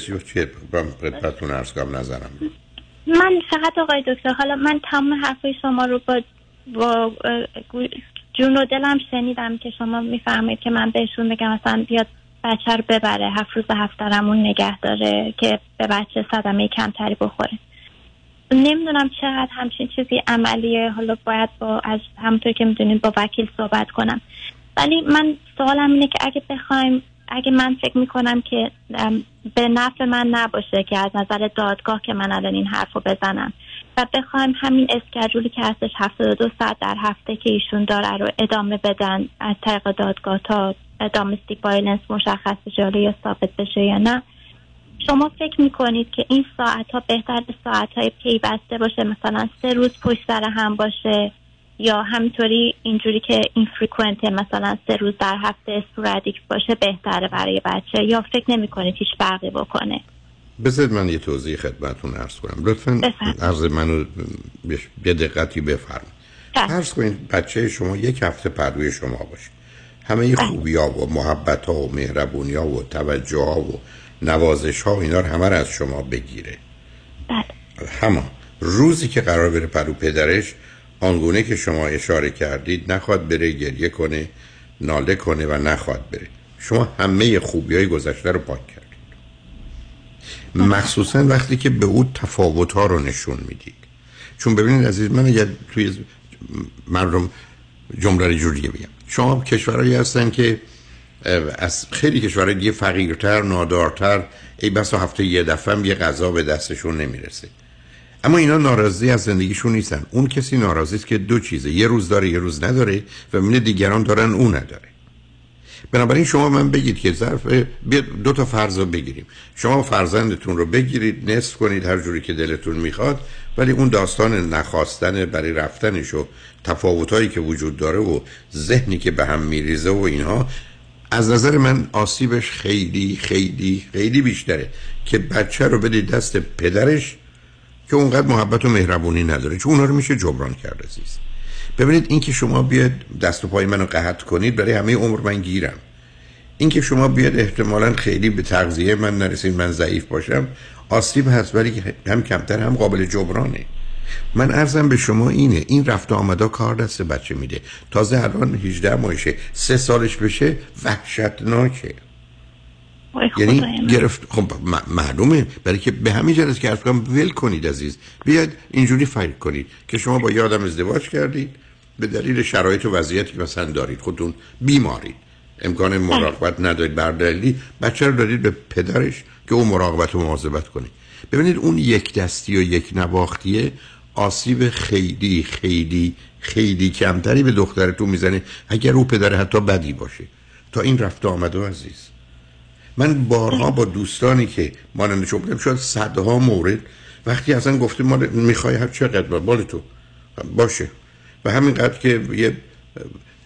براتون عرض کنم نظرم. من فقط آقای دکتر، حالا من تمام حرفای شما رو با جون و دلم شنیدم که شما میفهمید که من بهشون بگم مثلا بیاد بچه رو ببره، 7 روز 7 درمون نگه داره که به بچه صدمه کمتری بخوره. نمیدونم چقدر همچین چیزی عملیه. حالا باید از همونطور که میدونید با وکیل صحبت کنم، ولی من سوالم اینه که اگه من فکر میکنم که به نفع من نباشه که از نظر دادگاه که من الان این حرف رو بزنم و بخوایم همین اسکجولی که هستش 72 ساعت در هفته که ایشون داره رو ادامه بدن از طریق دادگاه تا دامستیک وایلنس مشخص بشه یا ثابت بشه یا نه، شما فکر میکنید که این ساعت ها بهتر ساعت های پیوسته باشه، مثلا 3 روز پشت سر هم باشه، یا همینطوری اینجوری که این فرکانت مثلا 3 روز در هفته اسپورادیک باشه بهتره برای بچه، یا فکر نمیکنید هیچ فرقی بکنه؟ بذارید من یه توضیح خدمتتون عرض کنم، لطفاً عرض منو به دقتی بفرمایید. عرض کنید بچه شما 1 هفته پهلوی شما باشه، همه خوبی‌ها و محبت‌ها و مهربونی‌ها و توجه‌ها و نوازش‌ها اینا رو همه رو از شما بگیره. بله. همه روزی که قرار بره پلو پدرش، آنگونه که شما اشاره کردید، نخواد بره، گریه کنه، ناله کنه و نخواد بره. شما همه خوبی‌های گذشته رو پاک کردید. مخصوصاً وقتی که به اون تفاوت‌ها رو نشون میدید. چون ببینید عزیز من، اگر توی مردم جمله رو جوری بگم، شما کشورهایی هستن که از خیلی کشورهای دیگه فقیرتر، نادارتر، ای بس هفته یه دفعه هم یه غذا به دستشون نمیرسه. اما اینا ناراضی از زندگیشون نیستن. اون کسی ناراضی است که 2 چیزه، یه روز داره یه روز نداره و میبینه دیگران دارن اون نداره. بنابراین شما من بگید که ظرف 2 تا فرض رو بگیریم، شما فرزندتون رو بگیرید، نصف کنید هر جوری که دلتون میخواد، ولی اون داستان نخواستن برای رفتنش و تفاوتایی که وجود داره و ذهنی که به هم میریزه و اینها، از نظر من آسیبش خیلی خیلی خیلی بیشتره که بچه رو بدید دست پدرش که اونقدر محبت و مهربونی نداره، چون اونا رو میشه جبران کرد. عزیز ببینید، این که شما بیاد دست و پای منو قحط کنید، برای همه عمر من گیرم. این که شما بیاد احتمالاً خیلی به تغذیه من نرسید، من ضعیف باشم، آسیب هست ولی هم کمتر هم قابل جبرانه. من عرضم به شما اینه، این رفت آمدا کار دست بچه میده. تازه الان 18 ماهشه، 3 سالش بشه وحشتناکه. یعنی گرفت، خب معلومه، برای که به همین جهت که افکارم ول کنید عزیز. بیاید اینجوری فکر کنید که شما با یه آدم ازدواج کردید، به دلیل شرایط و وضعیتی که مثلا دارید، خودتون بیمارید، امکان مراقبت ندارید، بردلی بچه رو دادید به پدرش که اون مراقبت و مواظبت کنه. ببینید اون یک دستی و یک نواختیه آسیب خیلی خیلی خیلی کمتری به دخترتون میزنه، اگر او پدر حتی بدی باشه، تا این رفت آمده. عزیز من بارها با دوستانی که مانند شما بودم، شاید صدها مورد، وقتی اصلا گفتیم ما میخوای هر چقدر بال تو باشه و همینقدر که یه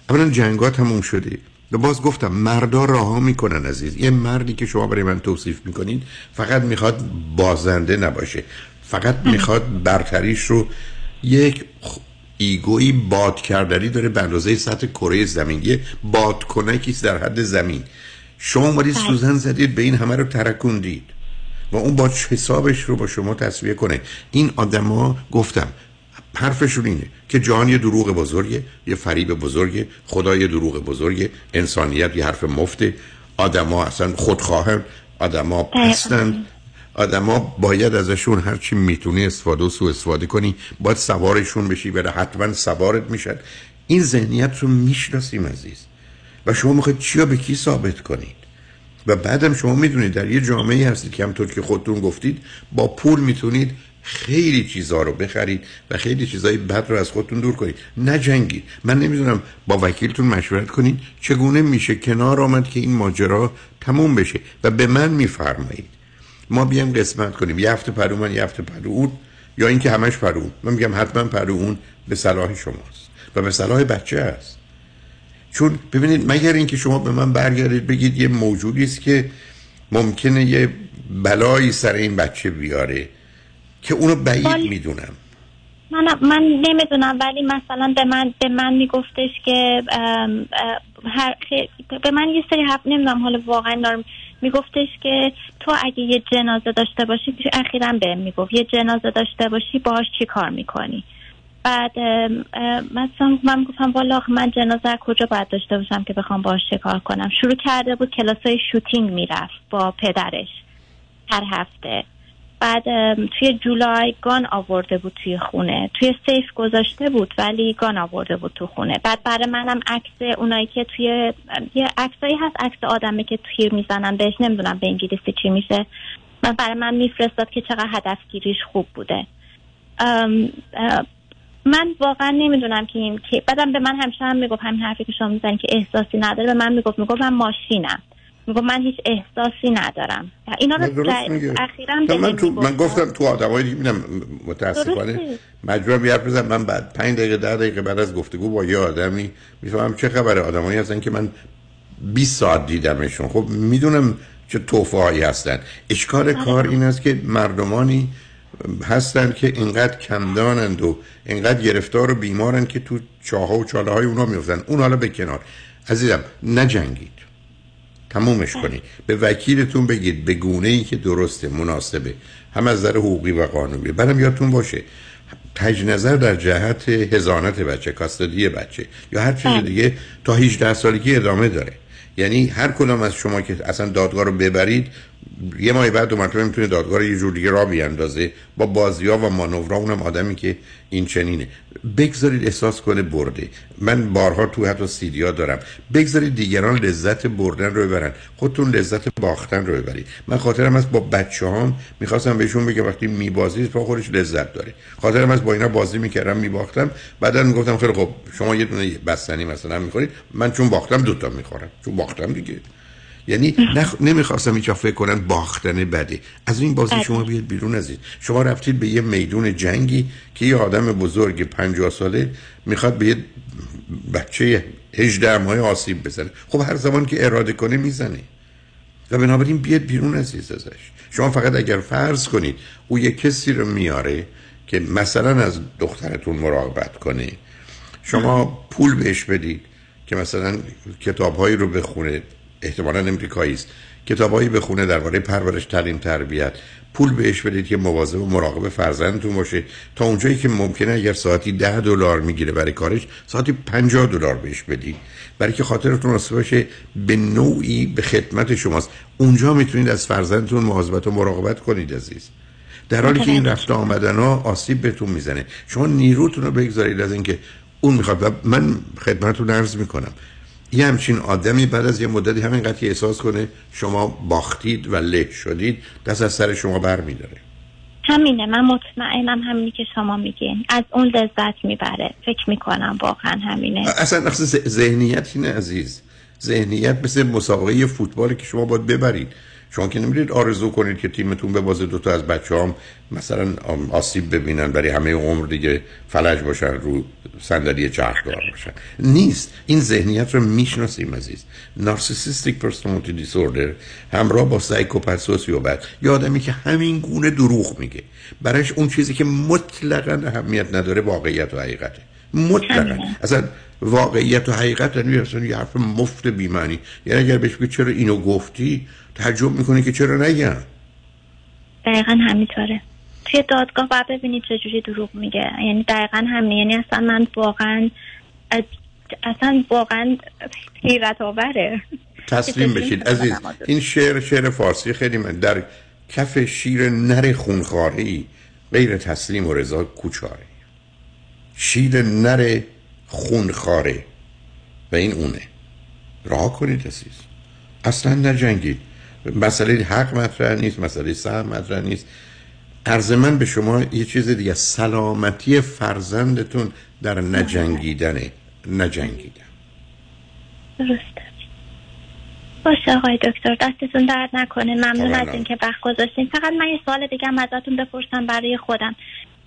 اولا جنگا تموم شده، باز گفتم مردا راها میکنن. عزیز یه مردی که شما برای من توصیف میکنید فقط میخواد بازنده نباشه، فقط میخواد برتریش رو، یک ایگوی باد کردنی داره به اندازه سطح کره زمین، یه بادکنکی در حد زمین. شما اومدید سوزن زدید به این همه رو ترکوندید و اون با حسابش رو با شما تسویه کنه. این آدما گفتم حرفشون اینه که جهان یه دروغ بزرگه، یه فریب بزرگه، خدا یه دروغ بزرگه، انسانیت یه حرف مفته، آدما اصلا خودخواهن، آدما پستن، آدما باید ازشون هرچی میتونی استفاده و سوء استفاده کنی، باید سوارشون بشی، بله حتما سوارت میشن. این ذهنیت رو میشناسیم عزیز، و شما میخواید چیا به کی ثابت کنید؟ و بعدم شما میدونید در یه جامعه هستید که همطور که خودتون گفتید با پول میتونید خیلی چیزها رو بخرید و خیلی چیزهای بد رو از خودتون دور کنید. نجنگید. من نمیدونم با وکیلتون مشورت کنید چگونه میشه کنار آمد که این ماجرا تموم بشه و به من میفرمایید ما بیام قسمت کنیم، یه هفته پرو من یه هفته پرو اون، یا اینکه همش پرو اون. من میگم حتما پرو اون به صلاح شماست و به صلاح بچه است. چون ببینید مگر اینکه شما به من برگردید بگید یه موجودی است که ممکنه یه بلایی سر این بچه بیاره که اونو بعید میدونم. من نمیدونم، ولی مثلا به من میگفتش که به من یه سری حرف نمیدونم، حالا واقعا نارم میگفتش که تو اگه یه جنازه داشته باشی، اخیراً بهم میگفت یه جنازه داشته باشی باهاش چی کار میکنی؟ بعد مثلا من گفتم والا من جنازه کجا باید داشته باشم که بخوام باهاش چیکار کنم؟ شروع کرده بود کلاسای شوتینگ میرفت با پدرش هر هفته. بعد توی جولای گان آورده بود توی خونه، توی سیف گذاشته بود ولی گان آورده بود تو خونه. بعد برای منم عکس اونایی که توی یه عکسایی هست، عکس آدمی که تیر میزنن بهش، نمیدونم به انگلیسی چی میشه، من برای من میفرستاد که چقدر هدفگیریش خوب بوده. من واقعا نمیدونم که این که بعدم به من همیشه هم میگفت همین حرفی که شما میزنید که احساسی نداره، به من میگفت من ماشینم. میگم من هیچ احساسی ندارم. اینا رو اخیراً من گفتم تو آدمای دیگه میبینم متاسفانه مجبورم یه حرف بزنم. من بعد 5 دقیقه 10 دقیقه بعد از گفتگو با یه آدمی میفهمم چه خبره. آدمایی هستن که من 20 ساعت دیدمشون، خب میدونم چه توفاهایی هستن. اشکال کار این است که مردمانی هستن که اینقدر کمدانند و اینقدر گرفتار و بیمارن که تو چاها و چاله های اونا میفتن. اون حالا به کنار عزیزم، نجنگید، تمومش کنید، به وکیلتون بگید به گونه‌ای که درسته، مناسبه، هم از نظر حقوقی و قانونی. برام یادتون باشه تج نظر در جهت حضانت بچه، کاستدی بچه یا هر چیز دیگه تا 18 سالگی ادامه داره. یعنی هر کدام از شما که اصلا دادگاه رو ببرید یه ماه بعد دومتون میتونه دادگاه رو یه جور دیگه را بیاندازه با بازی‌ها و مانورها. اونم آدمی که این چنینه بگذارید احساس کنه برده. من بارها تو حتی سیدیا دارم، بگذارید دیگران لذت بردن رو ببرن، خودتون لذت باختن رو ببرید. من خاطرم هست با بچه‌هام می‌خواستم بهشون بگم وقتی می‌بازید پا خودش لذت داره. خاطرم هست با اینا بازی می‌کردم می‌باختم، بعداً می‌گفتم خیلی خب شما یه دونه بستنی مثلا می‌خورید، من چون باختم دوتا می‌خورم، چون باختم دیگه. یعنی نمیخواستم هیچ وقت فکر کنن باختن بده. از این بازی شما بیاید بیرون. از این شما رفتید به یه میدون جنگی که یه آدم بزرگ 50 ساله میخواد به یه بچه 18 ماهه آسیب بزنه. خب هر زمان که اراده کنه میزنه و بنابراین بیاید بیرون عزیز ازش. شما فقط اگر فرض کنید او یه کسی رو میاره که مثلا از دخترتون مراقبت کنه، شما پول بهش بدید که مثلا کتاب‌هایی رو بخونه، احتمالاً امریکایی است، کتابایی بخونه درباره پرورش، تعلیم، تربیت، پول بهش بدید که مواظب و مراقب فرزندتون باشه تا اونجایی که ممکنه. اگر ساعتی $10 میگیره برای کارش، ساعتی $50 بهش بدید برای که خاطرتون راست باشه به نوعی به خدمت شماست. اونجا میتونید از فرزندتون مواظبت و مراقبت کنید عزیز، در حالی که این رفت آمدن‌ها آسیب بهتون میزنه. شما نیروتون رو بگذارید از اینکه اون میخواد. و من خدمتتون عرض میکنم یه همچین آدمی بعد از یه مدتی همینقدر که احساس کنه شما باختید و له شدید، دست از سر شما بر میداره. همینه، من مطمئنم همینی که شما میگین، از اون لذت میبره. فکر میکنم واقعا همینه. اصلا ذهنیت اینه عزیز، ذهنیت مثل مسابقه فوتبالی که شما باید ببرید. شما که نمیرید آرزو کنید که تیمتون ببازه دوتا از بچه‌هام مثلا آسیب ببینن برای همه عمر دیگه فلج باشن، رو صندلی چرخدار باشن. نیست، این ذهنیت رو میشناسیم عزیز. نارسیسیستیک پرسونالیتی دیسوردر همراه با سایکوپت، سوسیوپت، یا آدمی که همین گونه دروغ میگه، برایش اون چیزی که مطلقاً اهمیت نداره واقعیت و حقیقته. مطلقاً اصلا واقعیت و حقیقت یعنی یه حرف مفت بی‌معنی. یعنی اگر بهش بگی چرا اینو گفتی، تعجب میکنه که چرا نگم. دقیقاً همینطوره. توی دادگاه باید ببینید چه جوری دروغ میگه. یعنی دقیقاً همین. یعنی اصلا من واقعاً حیرت آوره. تسلیم بشید عزیز. این شعر فارسی خیلی من در کف شیر نر خونخواری غیر تسلیم و رضا کوچاره. شیر نر خونخواره و این اونه. راه کنید عزیز، اصلا نجنگید. مسئله حق مطرح نیست، مسئله سهم مطرح نیست. عرض من به شما یه چیز دیگه، سلامتی فرزندتون در نجنگیدنه. نجنگیدن درسته. باشه آقای دکتر، دستتون درد نکنه. ممنون از اینکه وقت گذاشتین. فقط من یه سوال دیگه هم ازتون بپرسم برای خودم.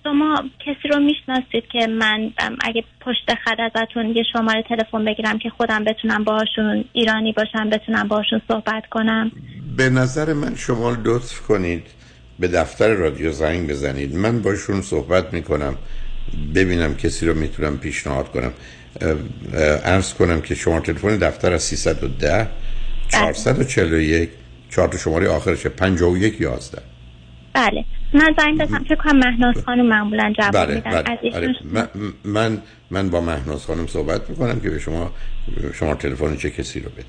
شما کسی رو میشناسید که من اگه پشت خط ازتون یه شماره تلفن بگیرم که خودم بتونم باهاشون، ایرانی باشم، بتونم باهاشون صحبت کنم؟ به نظر من شما لطف کنید به دفتر رادیو زنگ بزنید، من باشون صحبت میکنم ببینم کسی رو میتونم پیشنهاد کنم. عرض کنم که شماره تلفن دفتر از 310 441 4 شماره آخرشه 5111. بله من زنگ بزنم. فکر کنم مهناز خانم معمولا جواب میدن. از من با مهناز خانم صحبت میکنم که به شما تلفن چه کسی رو بده.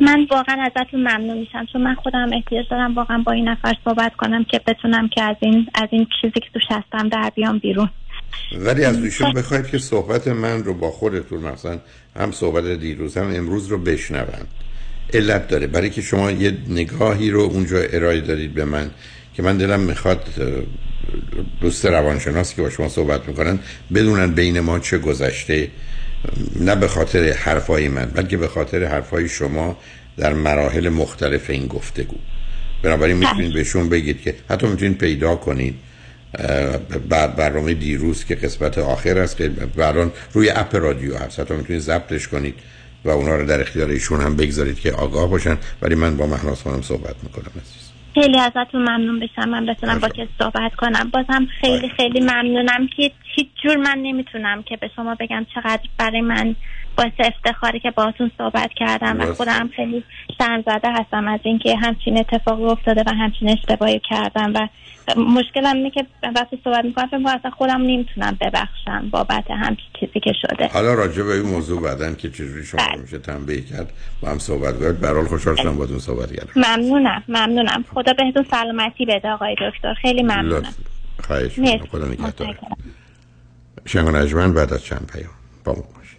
من واقعا ازتون ممنون میشم، چون من خودم احتیاج دارم واقعا با این نفر صحبت کنم که بتونم که از این چیزی که توش هستم در بیام بیرون. ولی از ایشون بخواید که صحبت من رو با خودتون، مثلا هم صحبت دیروز هم امروز رو بشنوند. علت داره برای که شما یه نگاهی رو اونجا ارائه دادید به من که من دلم میخواد دوست روانشناسی که با شما صحبت میکنن بدونن بین ما چه گذشته، نه به خاطر حرفای من بلکه به خاطر حرفای شما در مراحل مختلف این گفتگو. بنابراین میتونید بهشون بگید که حتی میتونید پیدا کنید برنامه دیروز که قسمت آخر است که بران روی اپ رادیو هست، حتی میتونید ضبطش کنید و اونا رو در اختیار ایشون هم بگذارید که آگاه باشن. ولی من با مهناز خانم صحبت میکنم. عزیز خیلی ازتون ممنون بشم، من بتونم با کسی صحبت کنم. بازم خیلی خیلی ممنونم که هیچ جور من نمیتونم که به شما بگم چقدر برای من باعث افتخاری که باهاتون صحبت کردم و خودم خیلی سرزده هستم از اینکه همچین اتفاقی افتاده و همچین اشتباهی کردم. و مشکلم اینه که وقتی صحبت میکنم فکر میکنم اصلا خودم نمیتونم ببخشم بابت همچین چیزی که شده. حالا راجع به این موضوع بعدن که چجوری شما میشه تنبیه کرد با هم صحبت کرد. به هر حال خوشحال شدم باهاتون صحبت کردم. ممنونم. خدا بهتون سلامتی بده آقای دکتر. خیلی ممنونم. خواهش می‌کنم. خدا نگهدار. شنگون اجمن بعد از چند پیام با ما باشید.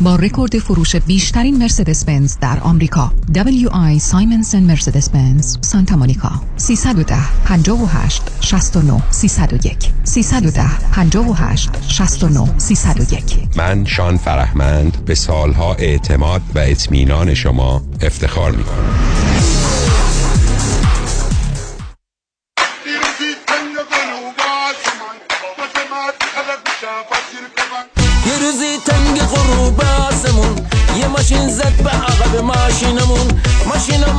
با رکورد فروش بیشترین مرسدس بنز در آمریکا، WI سایمنسن مرسدس بنز سانتا مونیکا، 310 58 69 301، 310 58 69 301. من شان فرهمند به سالها اعتماد و اطمینان شما افتخار می‌کنم. ماشین زد به عقب ماشینم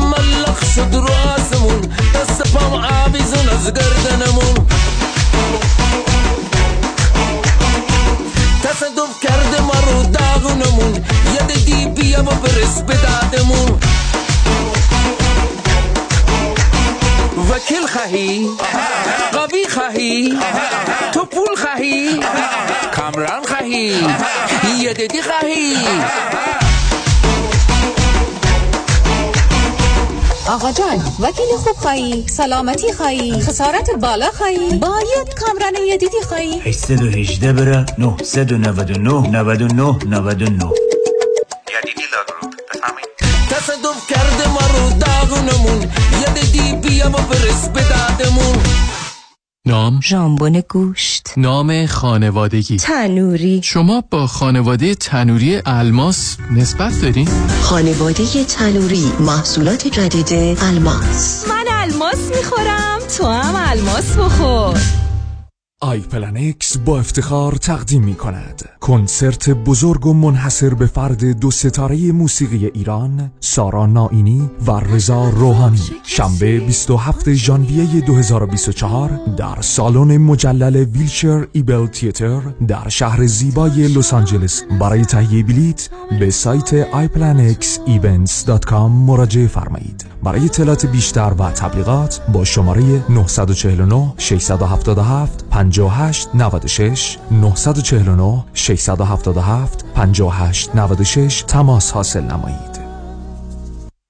ملخ شد رو آسمون، دست پام آویزون از گردنمون. تصادف کرده ما رو داغونمون، یاد دی بیا و برس به دادمون. وکیل خواهی، قاضی خواهی، تو پول خواهی، کامران خواهی، یاد دی خواهی. آقا جان، وکیل خوب خواهی، سلامتی خواهی، خسارت بالا خواهی، باید کامران یدیدی خواهی. 818 برا 999 99 99 99. یدیدی لاغروب بفهمید. تصادف کرده ما رو داغونمون، یدیدی بیا و برس به دادمون. نام: ژامبون گوشت. نام خانوادگی: تنوری. شما با خانواده تنوری الماس نسبت دارین؟ خانواده تنوری، محصولات جدید الماس. من الماس میخورم، تو هم الماس بخور. آی پلنکس با افتخار تقدیم می کند کنسرت بزرگ و منحصر به فرد دو ستاره موسیقی ایران، سارا نائینی و رضا روحانی، شنبه 27 ژانویه 2024 در سالن مجلل ویلچر ایبل تیتر در شهر زیبای لس آنجلس. برای تهیه بلیت به سایت iPlanxevents.com مراجعه فرمایید. برای اطلاعات بیشتر و تبلیغات با شماره 949 677 58 96 949 677 58 96 تماس حاصل نمایید.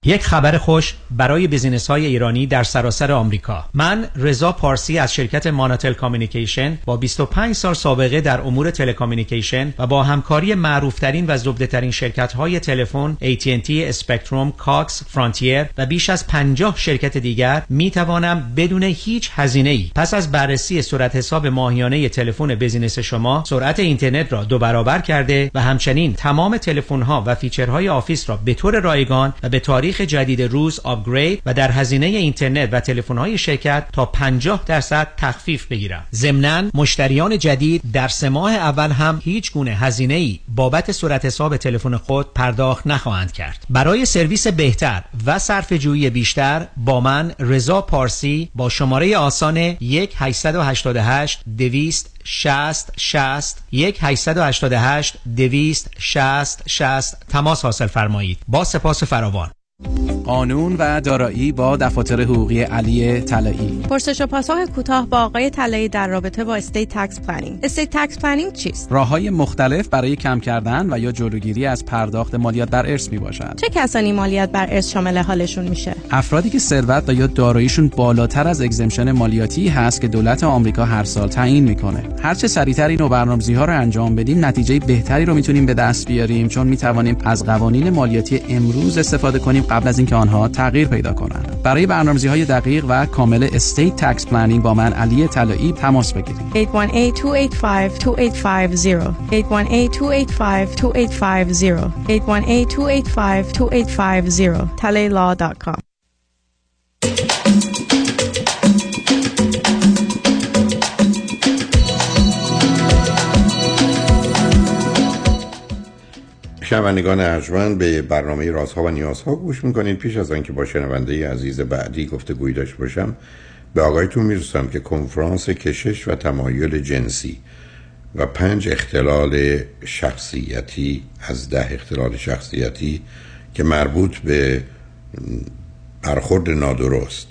یک خبر خوش برای بیزینس‌های ایرانی در سراسر آمریکا. من رضا پارسی از شرکت ماناتل کامیونیکیشن با 25 سال سابقه در امور تلکامیونیکیشن و با همکاری معروفترین و زبده‌ترین شرکت‌های تلفن AT&T، اسپکتروم، کاکس، فرانتیر و بیش از 50 شرکت دیگر می‌توانم بدون هیچ هزینه‌ای پس از بررسی صورت حساب ماهیانه تلفن بیزینس شما سرعت اینترنت را 2 برابر کرده و همچنین تمام تلفن‌ها و فیچرهای آفیس را به طور رایگان و به تاریخ جدید روز آپگرید و در هزینه اینترنت و تلفن‌های شرکت تا 50% تخفیف بگیرم. ضمناً مشتریان جدید در 3 ماه اول هم هیچ گونه هزینه‌ای بابت صورت حساب تلفن خود پرداخت نخواهند کرد. برای سرویس بهتر و صرفه‌جویی بیشتر با من رضا پارسی با شماره آسان 1-888-260-60 1-888-260-60 تماس حاصل فرمایید. با سپاس فراوان. قانون و دارایی با دفاتر حقوقی علی طلایی. پرسش و پاسخ کوتاه با آقای طلایی در رابطه با استیت تکس پلنینگ. استیت تکس پلنینگ چیست؟ راه‌های مختلف برای کم کردن و یا جلوگیری از پرداخت مالیات بر ارث میباشد. چه کسانی مالیات بر ارث شامل حالشون میشه؟ افرادی که ثروت یا داراییشون بالاتر از اگزمشن مالیاتی هست که دولت آمریکا هر سال تعیین میکنه. هر چه سریعتر اینو برنامه‌ریزی‌ها رو انجام بدیم، نتیجه بهتری رو میتونیم به دست بیاریم، چون میتونیم از قوانین مالیاتی امروز استفاده کنیم قبل از اینکه آنها تغییر پیدا کنند. برای برنامه‌ریزی‌های دقیق و کامل استیت تکس پلنینگ با من علی طلایی تماس بگیرید. 818-285-2850 818-285-2850 818-285-2850 talayilaw.com. شنوندگان ارجمند، به برنامه رازها و نیازها گوش میکنید. پیش از آنکه با شنونده عزیز بعدی گفتگویی داشته باشم، به آقایتون میرسم که کنفرانس کشش و تمایل جنسی و 5 اختلال شخصیتی از 10 اختلال شخصیتی که مربوط به برخورد نادرست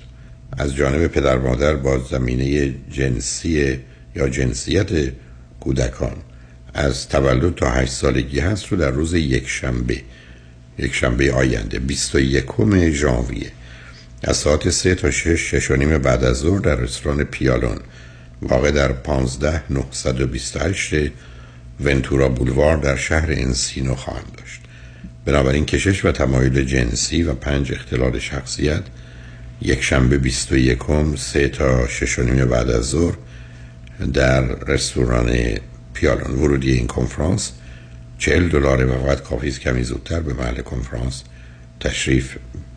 از جانب پدر مادر با زمینه جنسی یا جنسیت کودکان از تولد تا 8 سالگی هست رو در روز یک شنبه آینده 21 ژانویه از ساعت 3 تا 6 بعد از ظهر در رستوران پیالون واقع در 15928 ونتورا بولوار در شهر انسینو خواهم داشت. بنابراین کشش و تمایل جنسی و 5 اختلال شخصیت یک شنبه 21 3 تا 6 بعد از ظهر در رستوران پیالون. ورودی این کنفرانس $40 و فقط کافی است کمی زودتر به محل کنفرانس تشریف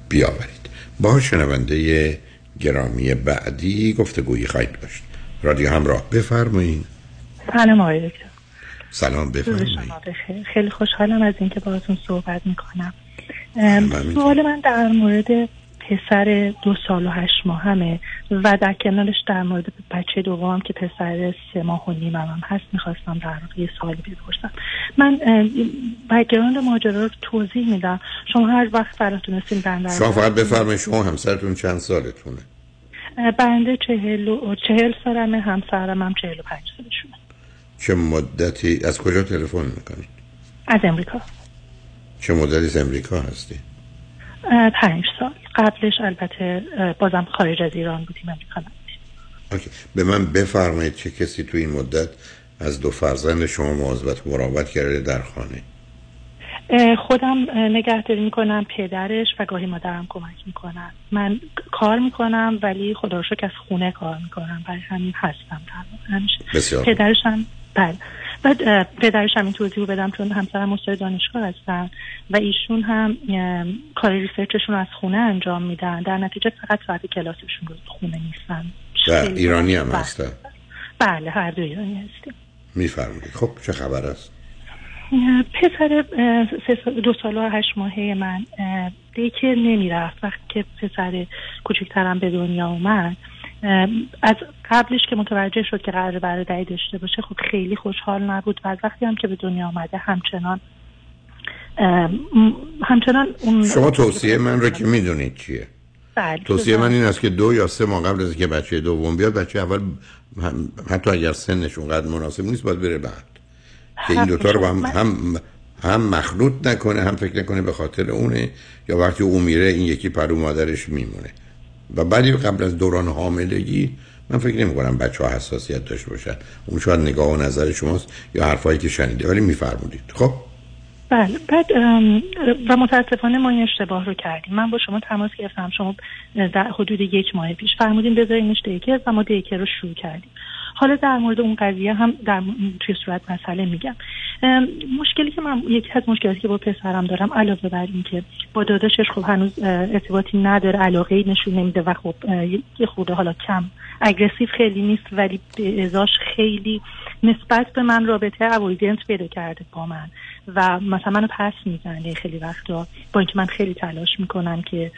بیاورید. با شنونده گرامی بعدی گفتگویی خواهید داشت. رادیو همراه، بفرمایید. سلام آقای دکتر. سلام، بفرمایید. خیلی خوشحالم از اینکه باهاتون صحبت میکنم. سوال من در مورد پسر 2 سال و 8 ماهمه و در کنارش در مورد بچه دومم که پسر 3 ماه و نیمم هست میخواستم در واقع یه سوالی بپرسم. من بک‌گراند ماجرا رو توضیح میدم، شما هر وقت فراتون هستین بنده. شما فقط بفرمایید شما همسرتون چند سالتونه؟ بنده 40 سالمه، همسرم هم 45 سالشونه. چه مدتی از کجا تلفن میکنید؟ از امریکا. چه مدتی از امریکا هستی؟ 5 سال. قبلش البته بازم خارج از ایران بودیم، امریکا نبودیم. اوکی. به من بفرمایید چه کسی تو این مدت از 2 فرزند شما مواظبت و مراقبت کرده در خانه؟ خودم نگهداری میکنم، پدرش و گاهی مادرم کمک میکنن. من کار میکنم ولی خدا رو شکر از خونه کار میکنم، برای همین هستم تنها. پدرشم بله. بعد پدرش هم این توضیح رو بدم، چون همسرم استاد دانشگاه هستن و ایشون هم کار ریسرچشون از خونه انجام میدن، در نتیجه فقط ساعت کلاسشون رو خونه نیستن. و ایرانی هم هستن؟ بله، هر دو ایرانی هستیم. میفرمایید. خب چه خبر است؟ پسر 2 سال و 8 ماهه من دیگه نمیرفت. وقتی که پسر کوچکترم به دنیا اومد، از قبلش که متوجه شد که قرار برادری داشته باشه، خب خیلی خوشحال نبود و از وقتی هم که به دنیا آمده همچنان اون. شما توصیه من رو که میدونید چیه؟ بله. توصیه من این است که 2 یا 3 ماه قبل از که بچه دوم بیاد، بچه اول حتی اگر سنش اونقدر مناسب نیست باید بره بعد که این دوتا رو هم مخلوط نکنه، هم فکر نکنه به خاطر اونه یا وقتی اون میره این یکی پرو مادرش میمونه. و بعدی قبل از دوران حاملگی من فکر نمی کنم بچه ها حساسیت داشته باشن. اون شاید نگاه و نظر شماست یا حرفایی که شنیده، ولی میفرمودید. خب بله. بعد و متاسفانه ما این اشتباه رو کردیم. من با شما تماس گرفتم، شما در حدود 1 ماه پیش فرمودین بذاریمش دیکر و ما دیکر رو شروع کردیم. حالا در مورد اون قضیه هم در توی صورت مسئله میگم. مشکلی که من یکی از مشکلاتی که با پسرم دارم، علاوه بر این که با داداشش خب هنوز ارتباطی نداره، علاقه نشون نمیده و خب یه خورده حالا کم اگریسیو خیلی نیست، ولی به ازاش خیلی نسبت به من رابطه اوایدنس پیدا کرده با من و مثلا منو پس میزنه خیلی وقتا، با اینکه من خیلی تلاش میکنم که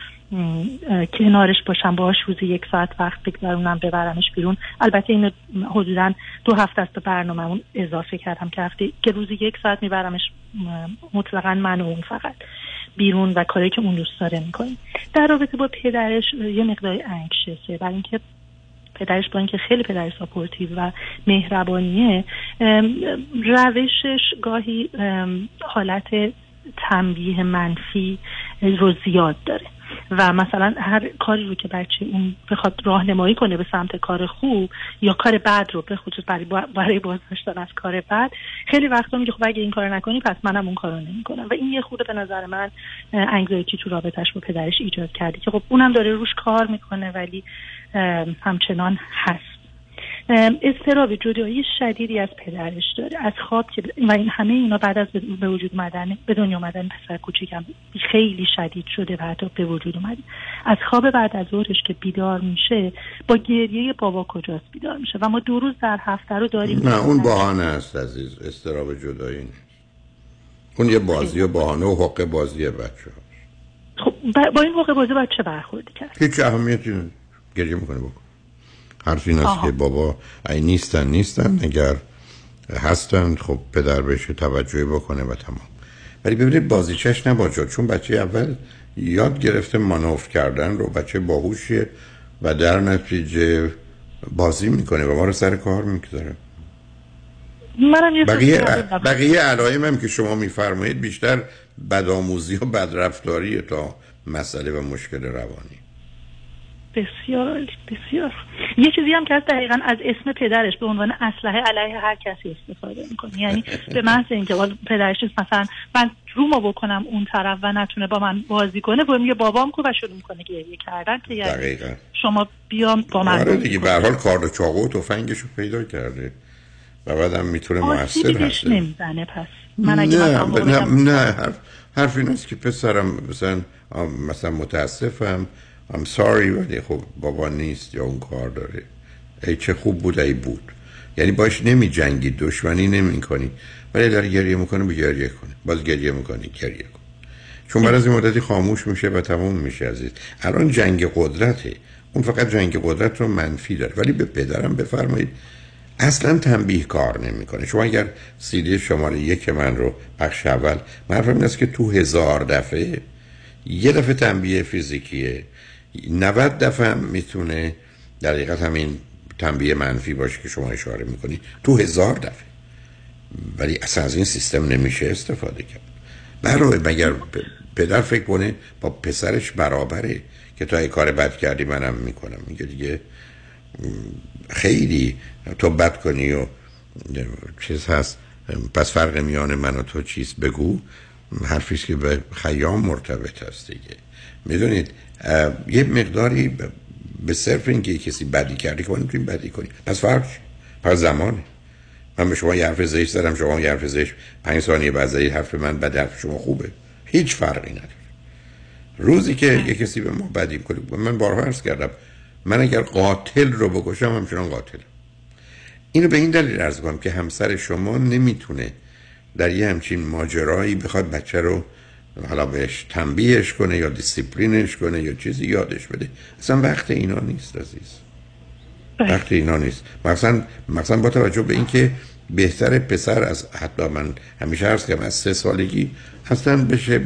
کنارش باشم، باهاش روزی 1 ساعت وقت بگذارونم، ببرمش بیرون. البته اینو حدوداً 2 هفته است به برنامه‌مون اضافه کردم که روزی 1 ساعت میبرمش، مطلقاً من و اون فقط. بیرون و کاری که اون دوست داره میکنه. در رابطه با پدرش یه مقداری انکشسه، برای اینکه پدرش با اینکه خیلی پدر ساپورتیو و مهربانیه، روشش گاهی حالت تنبیه منفی رو زیاد داره و مثلا هر کاری رو که بچه اون بخواد راهنمایی کنه به سمت کار خوب یا کار بد رو، به خصوص برای بازداشتن از کار بد، خیلی وقتا میگه خب اگه این کارو نکنی پس منم اون کارو نمیکنم و این یه خورده به نظر من انگزایتی تو رابطش با پدرش ایجاد کرده که خب اونم داره روش کار میکنه ولی همچنان هست. اضطراب جدایی شدیدی از پدرش داره از خواب که و این همه اینا بعد از به وجود اومدن به دنیا اومدن پسر کوچیکم خیلی شدید شده و حتی به وجود اومد. از خواب بعد از ظهرش که بیدار میشه با گریه بابا کجاست بیدار میشه و ما 2 روز در هفته رو داریم. نه اون بهانه است عزیز، اضطراب جدایی نیست، اون یه بازی و بهانه و حق بازی بچه‌ها. خب با این حق بازی بچه برخورد کرد، هیچ اهمیتی نداره، گریه میکنه بابا. حرف این است که بابا ای نیستن، اگر هستن خب پدر بهش توجه بکنه و تمام. ولی ببینید بازیچش نباشه، چون بچه اول یاد گرفته مانوف کردن رو، بچه باهوشیه و در نتیجه بازی میکنه و ما رو سر کار میگذاره. بقیه علائم هم که شما میفرمایید بیشتر بدآموزی و بدرفتاریه تا مسئله و مشکل روانی. بسیار یه چیزی هم که هست دقیقاً از اسم پدرش به عنوان اسلحه علیه هر کسی استفاده میکنه. یعنی به محض اینکه پدرش مثلا من روما بکنم اون طرف و نتونه با من بازی کنه باید میگه بابام کو و شروع میکنه گریه کردن که یعنی شما بیام با من. آره دیگه، به هر حال کارد و چاقو و تفنگشو پیدا کرده و بعدم میتونه موثر باشه. نمیزنه پس من اگه نه حرف این است که پسرم مثلا متاسفم I'm sorry ولی خب بابا نیست یا اون کار داره، ای چه خوب بود ای بود، یعنی باش نمی جنگی، دشمنی نمی کنی، ولی داره گریه میکنه بگریه کنه، باز گریه میکنه گریه کنه، چون بعد از این مدتی خاموش میشه و تمام میشه عزیز. الان جنگ قدرته، اون فقط جنگ قدرت رو منفی داره. ولی به پدرم بفرمایید اصلا تنبیه کار نمیکنه. شما اگر سیدی شماره 1 من رو بخش اول معرفی میکنید که تو 1000 دفعه یه دفعه تنبیه فیزیکیه، 90 دفعه هم میتونه در حقیقت همین تنبیه منفی باشه که شما اشاره میکنی تو 1000 دفعه، ولی اصلا از این سیستم نمیشه استفاده کرد. برای مگر پدر فکر کنه با پسرش برابره که تو ای کار بد کردی منم میکنم، میگه دیگه خیلی تو بد کنی و چیز هست پس فرق میان من و تو چیز بگو، حرفیست که به خیام مرتبط هست دیگه. میدونید یه مقداری به صرف اینکه کسی بدی کرده که ما نمیتونیم بدی کنیم، پس فرق پس زمانه. من به شما یه حرف زشت زدم، شما یه حرف زشت 5 ثانیه بعد زدید، حرف من بد حرف شما خوبه، هیچ فرقی نداره. روزی که یه کسی به ما بدی کنه، من بارها عرض کردم من اگر قاتل رو بکشم همچنان قاتلم. اینو به این دلیل عرض می‌کنم که همسر شما نمیتونه در یه همچین ماجرایی بخواد بچه رو حالا بهش تنبیهش کنه یا دیسیپلینش کنه یا چیزی یادش بده، اصلا وقت اینا نیست عزیز، وقت اینا نیست. مثلا با توجه به اینکه بهتر پسر از حتی من همیشه عرض کردم از 3 سالگی اصلا بشه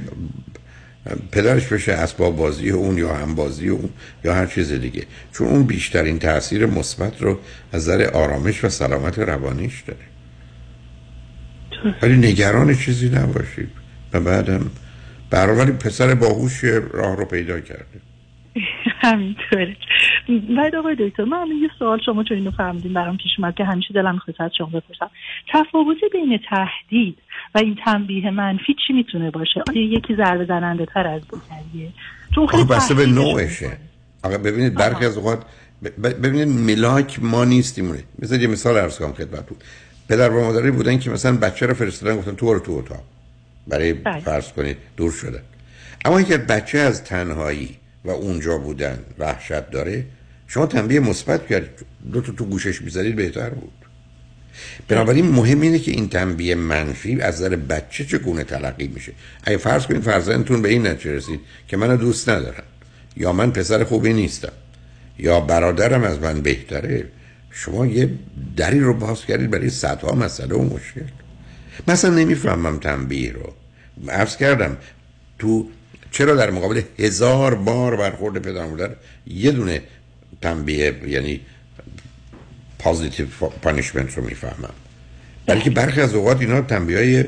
پدرش بشه اسباب بازی اون یا هم بازی اون یا هر چیز دیگه، چون اون بیشترین تاثیر مثبت رو از نظر آرامش و سلامت روانیش داره. ولی نگران چیزی نباشید و بعدم برای پسر باهوش راه رو پیدا کرده. همینطوره. بعد آقای دکتر من یه سوال، شما چون اینو فهمیدین برام پیش اومد که همیشه دلم می‌خواست از شما بپرسم، تفاوت بین تهدید و این تنبیه منفی چی میتونه باشه؟ آیا یکی ضربه زننده تر از دیگریه؟ چون خیلی بسته به نوعشه. آقا ببینید برخی از اوقات ببینید ملاک ما نیستیم. مثلا یه مثال عرض کنم خدمتتون. پدر و مادری بودن که مثلا بچه رو فرستادن گفتن تو اتاق برای فرض کنید دور شدن، اما اگر بچه از تنهایی و اونجا بودن وحشت داره، شما تنبیه مثبت کردید، 2 تا تو گوشش می‌ذارید بهتر بود. بنابراین مهم اینه که این تنبیه منفی از نظر بچه چگونه تلقی میشه. اگه فرض کنید فرزندتون به این نتیجه رسید که منو دوست ندارن یا من پسر خوبی نیستم یا برادرم از من بهتره، شما یه دری رو باز کردید برای صدها مسئله و مشکل. مثلا نمیفهمم تنبیه رو، عرض کردم تو چرا در مقابل 1000 بار برخورد پدر مادر یه دونه تنبیه یعنی پوزیتیو پانیشمنت رو میفهمم؟ برای که برخی از اوقات اینا تنبیه‌های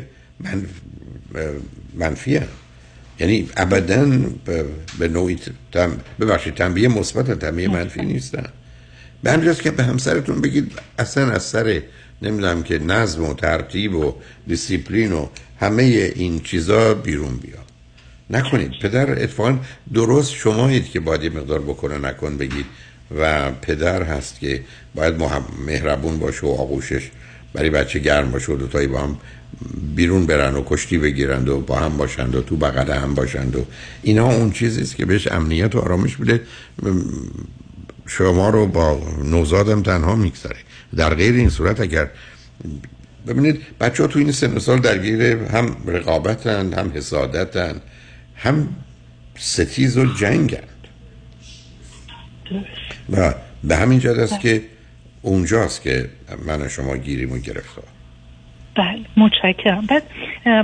منفی هست، یعنی ابداً به نوعی تنبیه مثبت، تنبیه منفی نیستن. به همجاست که به همسرتون بگید اصلا از سر نمیدونم که نظم و ترتیب و دیسیپلین و همه این چیزا بیرون بیا نکنید. پدر اتفاقاً درست شمایید که باید یه مقدار بکنه نکن بگید و پدر هست که باید مهربون باشه و آغوشش برای بچه گرم باشه و دوتایی با هم بیرون برن و کشتی بگیرند و با هم باشند و تو بغل هم باشند و اینا. اون چیزیست که بهش امنیت و آرامش بده. شما رو با نوزادم تنها میگذاره. در غیر این صورت اگر ببینید بچه ها تو این سن و سال درگیر هم رقابتند، هم حسادتند، هم ستیز و جنگند و به همین جد است که اونجاست که من و شما گیریمون گرفتار. بله متشکرم. بعد